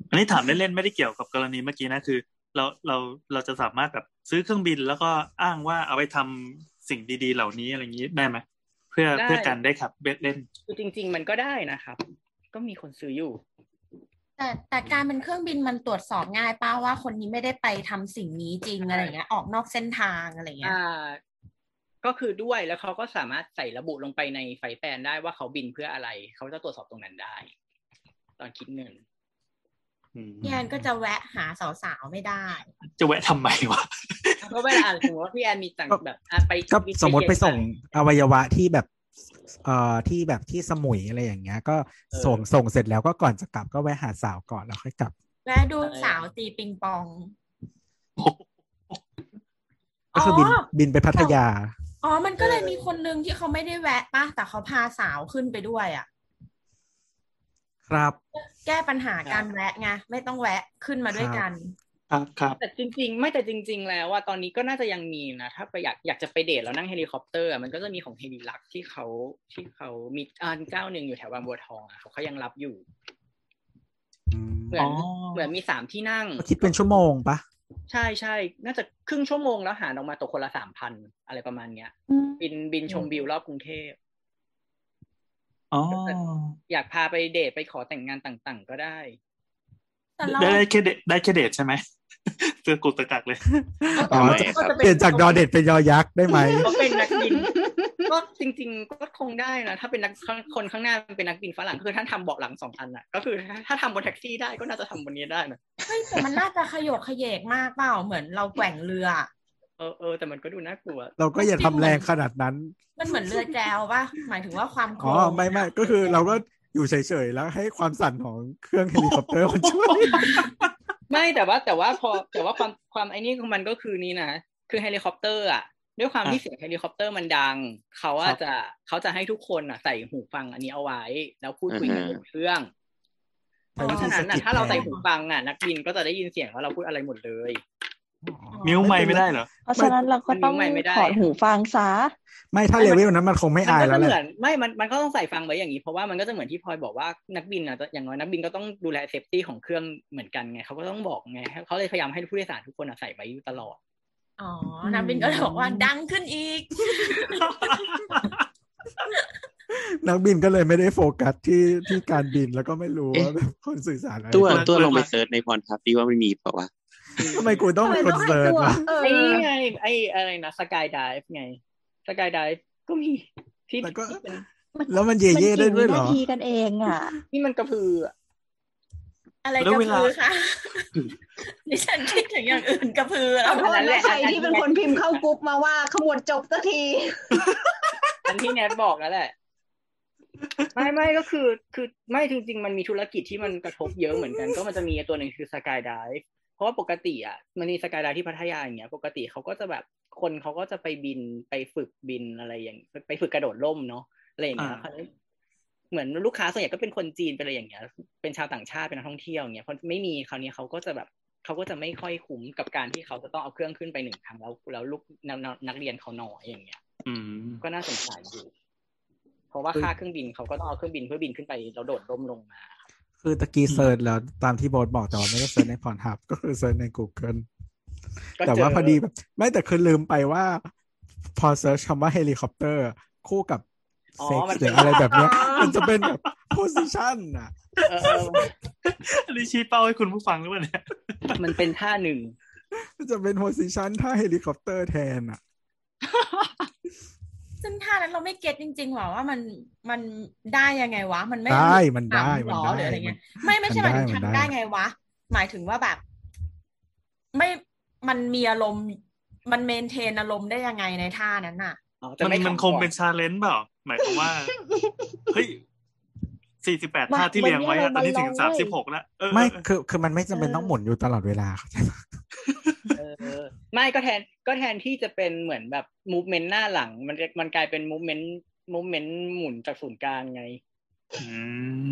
อันนี้ถามเล่นๆไม่ได้เกี่ยวกับกรณีเมื่อกี้นะคือเราเราเราจะสามารถแบบซื้อเครื่องบินแล้วก็อ้างว่าเอาไปทำสิ่งดีๆเหล่านี้อะไรอย่างนี้ได้ไหมเพื่อเพื่อการได้ขับเล่นคือจริงๆมันก็ได้นะครับก็มีคนซื้ออยู่แต่แต่การเป็นเครื่องบินมันตรวจสอบง่ายป่ะว่าคนนี้ไม่ได้ไปทำสิ่งนี้จริงอะไรเงี้ยออกนอกเส้นทางอะไรเงี้ยก็คือด้วยแล้วเขาก็สามารถใส่ระบุลงไปในไฟแปลนได้ว่าเขาบินเพื่ออะไรเขาจะตรวจสอบตรงนั้นได้ตอนคิดเงินพี่แอนก็จะแวะหาสาวๆไม่ได้จะแวะทำไมวะก็เวลาอ่านถึงว่าพี่แอนมีจังแบบไปก็สมมติไปส่งอวัยวะที่แบบเอ่อที่แบบที่สมุยอะไรอย่างเงี้ยก็ส่งส่งเสร็จแล้วก็ก่อนจะกลับก็แวะหาสาวก่อนแล้วค่อยกลับแวะดูสาวตีปิงปองก็คือบินบินไปพัทยาอ๋อมันก็เลยมีคนนึงที่เขาไม่ได้แวะป่ะแต่เขาพาสาวขึ้นไปด้วยอ่ะครับแก้ปัญหาการแวะไงไม่ต้องแวะขึ้นมาด้วยกันครับครับแต่จริงๆไม่แต่จริงๆแล้วว่าตอนนี้ก็น่าจะยังมีนะถ้าไปอยากอยากจะไปเดทแล้วนั่งเฮลิคอปเตอร์มันก็จะมีของเฮลิลักที่เขาที่เขามีอ่านเจ้าหนึ่งอยู่แถวบางบัวทองอ่ะเขาเขายังรับอยู่เหมือนเหมือนมีสามที่นั่งคิดเป็นชั่วโมงปะใช่ใช่น่าจะครึ่งชั่วโมงแล้วหารออกมาตกคนละสามพันอะไรประมาณเนี้ยบินบินชมวิวรอบกรุงเทพอยากพาไปเดทไปขอแต่งงานต่างๆก็ได้ ได้ได้เครดิตได้เครดิตใช่ไหมเจอกุตะกักเลยอ๋อเปลี่ยนจากดอเด็ดเป็นยอยักษ์ได้ไหมก็เป็นนักบินก็จริงๆก็คงได้นะถ้าเป็นนักคนข้างหน้าเป็นนักบินฝรั่งคือท่านทำเบาะหลังสองอันอ่ะก็คือถ้าทำบนแท็กซี่ได้ก็น่าจะทำบนนี้ได้นะแต่มันน่าจะขยโยกขยเยกมากเปล่าเหมือนเราแกว่งเรือเออเออแต่มันก็ดูน่ากลัวเราก็อย่าทำแรงขนาดนั้นมันเหมือนเรือแจวป่ะหมายถึงว่าความโค้งอ๋อไม่ไม่ก็คือเราก็อยู่เฉยๆแล้วให้ความสั่นของเครื่องเฮลิคอปเตอร์มันช่วยไม่แต่ว่าแต่ว่าพอแต่ว่าความความไอ้นี่ของมันก็คือนี่นะคือเฮลิคอปเตอร์อ่ะด้วยความที่เสียงเฮลิคอปเตอร์มันดังเขาอ่ะจะเขาจะให้ทุกคนอ่ะใส่หูฟังอันนี้เอาไว้แล้วพูดคุยกันบนเครื่องเพราะฉะนั้นน่ะถ้าเราใส่หูฟังอ่ะนักบินก็จะได้ยินเสียงว่าเราพูดอะไรหมดเลยมิวไม่ไม่ได้เหรอเพราะฉะนั้นเราก็ต้องถอดหูฟังซะไม่ถ้าเลเวลนั้นมันคงไม่อายแล้วแหละไม่มันมันก็ต้องใส่ฟังไว้อย่างนี้เพราะว่ามันก็จะเหมือนที่พลอยบอกว่านักบินอ่ะอย่างน้อยนักบินก็ต้องดูแลเซฟตี้ของเครื่องเหมือนกันไงเขาก็ต้องบอกไงเขาเลยพยายามให้ผู้โดยสารทุกคนอ่ะใส่ไว้อยู่ตลอดอ๋อนักบินก็บอกว่าดังขึ้นอีกนักบินก็เลยไม่ได้โฟกัสที่ที่การบินแล้วก็ไม่รู้ว่าคนสื่อสารอะไรตัวตัวลงไปเสิร์ชในพรทับที่ว่าไม่มีเปล่าวะทำไมกูต้องเป็นคอนเสิร์ตวะไอ้ไงไอ้อะไรนะสกายไดฟ์ไงสกายไดฟ์ก็มีที่แล้วมันเย่ๆได้ด้วยเหรอทีกันเองอ่ะนี่มันกระพืออะไรกระพือคะดิฉันคิดถึงอย่างอื่นกระพือแล้วเพราะว่าใครที่เป็นคนพิมพ์เข้ากรุ๊ปมาว่าขมวดจบสักทีอันที่แนทบอกแล้วแหละไม่ไม่ก็คือคือไม่จริงๆมันมีธุรกิจที่มันกระทบเยอะเหมือนกันก็มันจะมีตัวหนึ่งคือสกายไดฟ์เพราะว่าปกติอ่ะมันมีสกายไดฟ์ที่พัทยาอย่างเงี้ยปกติเขาก็จะแบบคนเขาก็จะไปบินไปฝึกบินอะไรอย่างไปฝึกกระโดดร่มเนาะอะไรอย่างเงี้ยเหมือนลูกค้าส่วนใหญ่ก็เป็นคนจีนเป็นอะไรอย่างเงี้ยเป็นชาวต่างชาติเป็นนักท่องเที่ยวอย่างเงี้ยพอไม่มีคราวนี้เขาก็จะแบบเขาก็จะไม่ค่อยคุ้มกับการที่เขาจะต้องเอาเครื่องขึ้นไปหนึ่งครั้งแล้วแล้วลูกนักเรียนเขาน้อยอย่างเงี้ยก็น่าสงสารอยู่เพราะว่าค่าเครื่องบินเขาก็ต้องเอาเครื่องบินเพื่อบินขึ้นไปแล้วโดดร่มลงมาคือตะกี้เซิร์ชแล้วตามที่โบสบอกแต่ว่าไม่ได้เซิร์ชในพรทับก็คือเซิร์ชใน Google แต่ว่าพอดีแบบไม่แต่คือลืมไปว่าพอเซิร์ชคำว่าเฮลิคอปเตอร์คู่กับเซ็กซ์หรืออะไรแบบนี้มันจะเป็นแบบ position อ่ะอันนี้ชี้เป้าให้คุณผู้ฟังหรือเปล่าเนี่ยมันเป็นท่าหนึ่งมันจะเป็น position ท่าเฮลิคอปเตอร์แทนอ่ะซึ่งท่านั้นเราไม่เก็ตจริงๆหรอว่ามันมันได้ยังไงวะมันไม่ได้มันได้มันได้อะไรเงี้ยไม่ไม่ใช่หมายถึงทำได้ไงวะหมายถึงว่าแบบไม่มันมีอารมณ์มันเมนเทนอารมณ์ได้ยังไงในท่านั้นน่ะมันมันคงเป็นชาเลนจ์เปล่าหมายความว่าเฮ้ยสี่สิบแปดท่าที่เรียงไว้ตอนนี้ถึงสามสิบหกแล้วเออไม่คือคือมันไม่จำเป็นต้องหมุนอยู่ตลอดเวลาเข้าใจป่ะเออไม่ก็แทนก็แทนที่จะเป็นเหมือนแบบมูฟเมนต์หน้าหลังมันมันกลายเป็นมูฟเมนต์มูฟเมนต์หมุนจากศูนย์กลางไง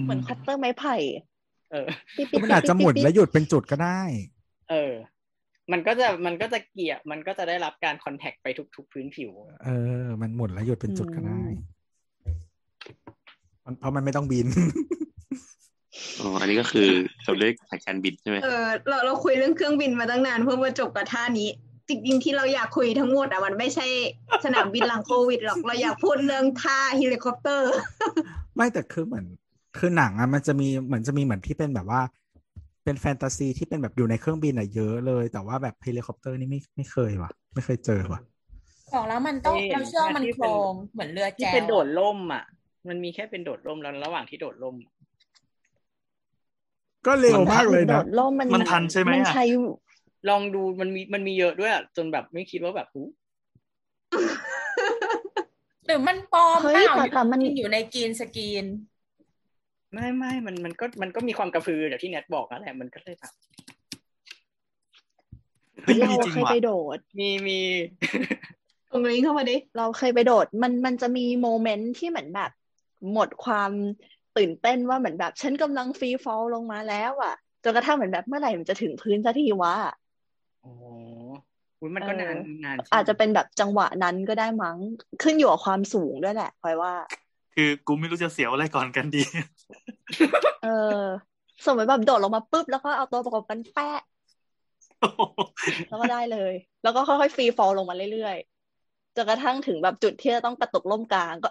เหมือนคัตเตอร์ไม้ไผ่เออมันอาจจะหมุนแล้วหยุดเป็นจุดก็ได้เออมันก็จะมันก็จะเกี่ยมันก็จะได้รับการคอนแทคไปทุกๆพื้นผิวเออมันหมุนแล้วหยุดเป็นจุดก็ได้เพราะมันไม่ต้องบินอ๋ออันนี้ก็คือจบเรื่องสายการบินใช่ไหมเออเราเราคุยเรื่องเครื่องบินมาตั้งนานเพื่อมาจบกับท่านี้จริงๆที่เราอยากคุยทั้งหมดอ่ะมันไม่ใช่สนามบินหลังโควิดหรอกเราอยากพูดเรื่องท่าเฮลิคอปเตอร์ไม่แต่คือเหมือนคือหนังอ่ะมันจะมีเหมือนจะมีเหมือนที่เป็นแบบว่าเป็นแฟนตาซีที่เป็นแบบอยู่ในเครื่องบินอ่ะเยอะเลยแต่ว่าแบบเฮลิคอปเตอร์นี่ไม่ไม่เคยว่ะไม่เคยเจอว่ะบอกแล้วมันต้องเราเชื่อมันโครงเหมือนเรือแจวที่เป็นโดดร่มอ่ะมันมีแค่เป็นโดดร่มแล้วระหว่างที่โดดร่มก็เร็วมากเลยนะมันทันใช่ไหมอ่ะลองดูมันมีมันมีเยอะด้วยอ่ะจนแบบไม่คิดว่าแบบอู้หรือมันปลอมเฮ้ยแต่มันอยู่ในกรีนสกรีนไม่ไม่มันมันก็มันก็มีความกระพือเดี๋ยวที่แนทบอกนั่นแหละมันก็เลยแบบเราเคยไปโดดมีมีตรงนี้เข้ามาดิเราเคยไปโดดมันมันจะมีโมเมนต์ที่เหมือนแบบหมดความตื่นเต้นว่าเหมือนแบบฉันกำลังฟรีฟอลลงมาแล้วอ่ะจนกระทั่งเหมือนแบบเมื่อไหร่มันจะถึงพื้นซะทีวะโอ้ยมันก็นานนานอาจจะเป็นแบบจังหวะนั้นก็ได้มั้งขึ้นอยู่กับความสูงด้วยแหละคอยว่าคือกูไม่รู้จะเสียวอะไรก่อนกันดีเออสมมติแบบโดดลงมาปุ๊บแล้วก็เอาตัวประกบกันแปะแล้วก็ได้เลยแล้วก็ค่อยๆฟรีฟอลลงมาเรื่อยๆจนกระทั่งถึงแบบจุดที่ต้องกระตุกล่มกลางก็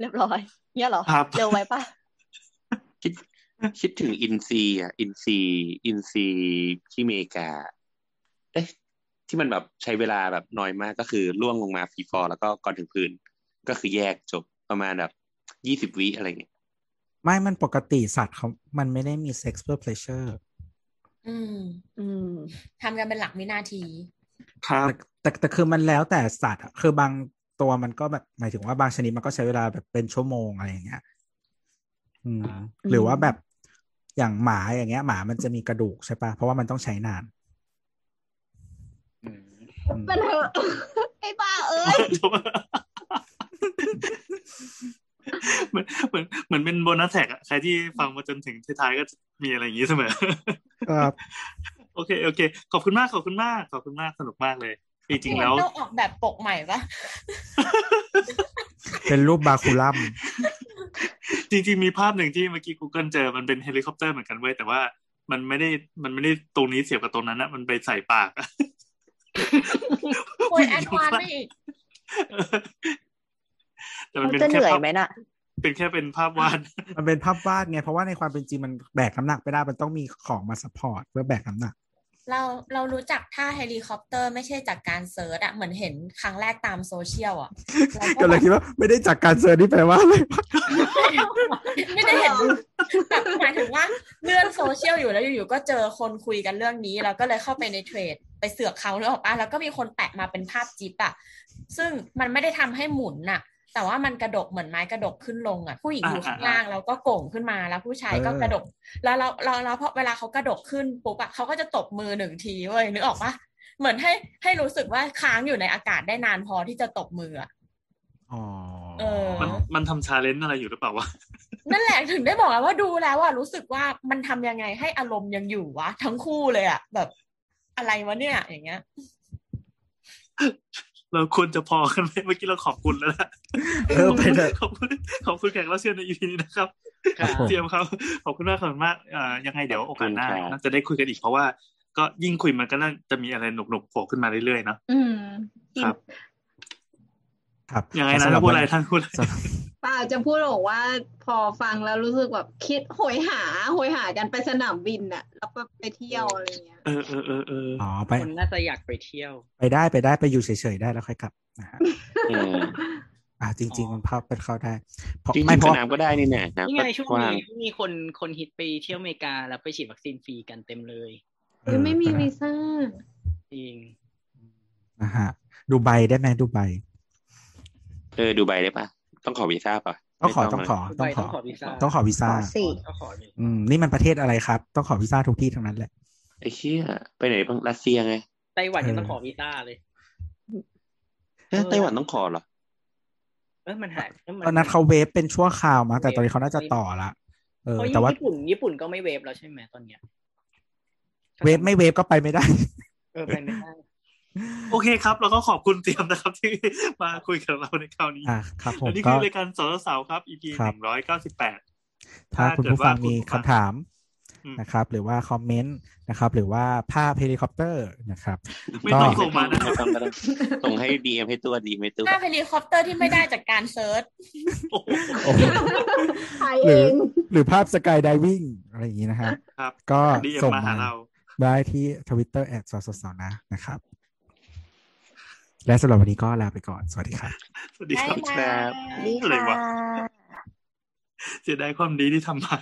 เรียบร้อยเนี่ยเหรอเร็วไว้ป่ะ คิดถึงอินซีอ่ะอินซีอินซีที่อเมริกาเอ๊ะที่มันแบบใช้เวลาแบบน้อยมากก็คือล่วงลงมาฟรีฟอลแล้วก็ก่อนถึงพื้นก็คือแยกจบประมาณแบบยี่สิบวิอะไรอย่างเงี้ยไม่มันปกติสัตว์เขามันไม่ได้มี sex for pleasure อืมอืมทำกันเป็นหลักวินาทีครับแต่แต่คือมันแล้วแต่สัตว์คือบางตัวมันก็แบบหมายถึงว่าบางชนิดมันก็ใช้เวลาแบบเป็นชั่วโมงอะไรอย่างเงี้ยอืมหรือว่าแบบอย่างหมาอย่างเงี้ยหมามันจะมีกระดูกใช่ปะเพราะว่ามันต้องใช้นานมันเหอะไอ้บ้าเอ้ยเหมือนเหมือนเหมือนเป็นโบนัสแท็กอะใครที่ฟังมาจนถึงท้ายๆก็มีอะไรอย่างนี้เสมอครับโอเคโอเคขอบคุณมากขอบคุณมากขอบคุณมากสนุกมากเลยจริงๆแล้วต้องออกแบบปกใหม่ปะเป็นรูปบาคูลัมจริงๆมีภาพหนึ่งที่เมื่อกี้ Google เจอมันเป็นเฮลิคอปเตอร์เหมือนกันเว้ยแต่ว่ามันไม่ได้มันไม่ได้ตรงนี้เสียบกับตรงนั้นนะมันไปใส่ปากโวยแอดวานซ์ไม่อีกแต่มันเป็นแค่ภาพเป็นแค่เป็นภาพวาดมันเป็นภาพวาดไงเพราะว่าในความเป็นจริงมันแบกน้ำหนักไม่ได้มันต้องมีของมาซัพพอร์ตเพื่อแบกน้ำหนักเราเรารู้จักท่าเฮลิคอปเตอร์ไม่ใช่จากการเซิร์ชอะเหมือนเห็นครั้งแรกตามโซเชียลอะก็เลยคิดว่าไม่ได้จากการเซิร์ชนี่แปลว่าอะไรไม่ได้เห็นแบบหมายถึงว่าเลื่อนโซเชียลอยู่แล้วอยู่ๆก็เจอคนคุยกันเรื่องนี้แล้วก็เลยเข้าไปในเทรดไปเสือกเขาแล้วบอกว่าแล้วก็มีคนแปะมาเป็นภาพจิ๊บอะซึ่งมันไม่ได้ทำให้หมุนอะแต่ว่ามันกระดกเหมือนไม้กระดกขึ้นลงอ่ะผู้หญิงอยู่ข้างล่างแล้วก็โก่งขึ้นมาแล้วผู้ชายก็กระดกแล้วเราเราเราพอเวลาเขากระดกขึ้นปุ๊บอ่ะเขาก็จะตบมือหนึ่งทีเว้ยนึกออกปะเหมือนให้ให้รู้สึกว่าค้างอยู่ในอากาศได้นานพอที่จะตบมืออ่ะอ๋อเออมันมันทำชาเลนจ์อะไรอยู่หรือเปล่าวะนั่นแหละถึงได้บอกว่าดูแล้วอ่ะรู้สึกว่ามันทำยังไงให้อารมณ์ยังอยู่วะทั้งคู่เลยอ่ะแบบอะไรวะเนี่ยอย่างเงี้ยเราควรจะพอกันไหมเมื่อกี้เราขอบคุณแล้วนะเออไปเถอะขอบคุณขอบคุณแขกรับเชิญใน อี พี นี้นะครับเตรียมครับขอบคุณมากขอบคุณมากอ่ายังไงเดี๋ยวโอกาสหน้าน่าจะได้คุยกันอีกเพราะว่าก็ยิ่งคุยมันก็น่าจะมีอะไรหนุกๆโผล่ขึ้นมาเรื่อยๆเนาะอืมครับครับยังไงนะพูดอะไรท่านพูดป้าจะพูดบอกว่าพอฟังแล้วรู้สึกแบบคิดโหยหาโหยหากันไปสนามบินน่ะแล้วก็ไปเที่ยวอะไรเงี้ยเออๆๆอ๋อไปคนน่าจะอยากไปเที่ยวไปได้ไปได้ไปอยู่เฉยๆได้แล้วค่อยกลับนะฮะเอออ่าจริงๆมันภาพเป็นเข้าได้เพราะไม่พอสนามก็ได้นี่แหละนะนี่ไงช่วงนี้มีคนคนฮิตไปเที่ยวอเมริกาแล้วไปฉีดวัคซีนฟรีกันเต็มเลยเออไม่มีวีซ่าจริงนะฮะดูไบได้มั้ยดูไบเออดูไบได้ป่ะต้องขอวีซ่าป่ะต้องขอต้องขอต้องขอต้องขอวีซ่าต้องขออืมนี่มันประเทศอะไรครับต้องขอวีซ่าทุกที่ทั้งนั้นแหละไอ้เหี้ยไปไหนบ้างรัสเซียไงไต้หวันยังต้องขอวีซ่าเลยเอ๊ะไต้หวันต้องขอเหรอเออมันหายตอนนั้นเขาเวฟเป็นชั่วคราวมาแต่ตอนนี้เขาน่าจะต่อละเออแต่ว่าญี่ปุ่นญี่ปุ่นก็ไม่เวฟแล้วใช่มั้ยตอนเนี้ยเวฟไม่เวฟก็ไปไม่ได้เออไปไม่ได้โอเคครับแล้วก็ขอบคุณเตรียมนะครับที่มาคุยกับเราในคราวนี้อ่ะครับผมนี่คือรายการสาวสาวครับ อี พี หนึ่งร้อยเก้าสิบแปดถ้าคุณผู้ฟังมีคำถามนะครับหรือว่าคอมเมนต์นะครับหรือว่าภาพเฮลิคอปเตอร์นะครับไม่ต้องส่งมานะครับส่งให้ ดี เอ็ม ให้ตัวดีไม่ตัวภาพเฮลิคอปเตอร์ที่ไม่ได้จากการเซิร์ชถ่ายเองหรือภาพสกายไดวิ่งอะไรอย่างงี้นะฮะก็ส่งมาได้ที่ Twitter สาวสาวนะนะครับและสำหรับวันนี้ก็ลาไปก่อนสวัสดีค่ะสวัสดีครับอะไรวะเสียดายความดีที่ทำมา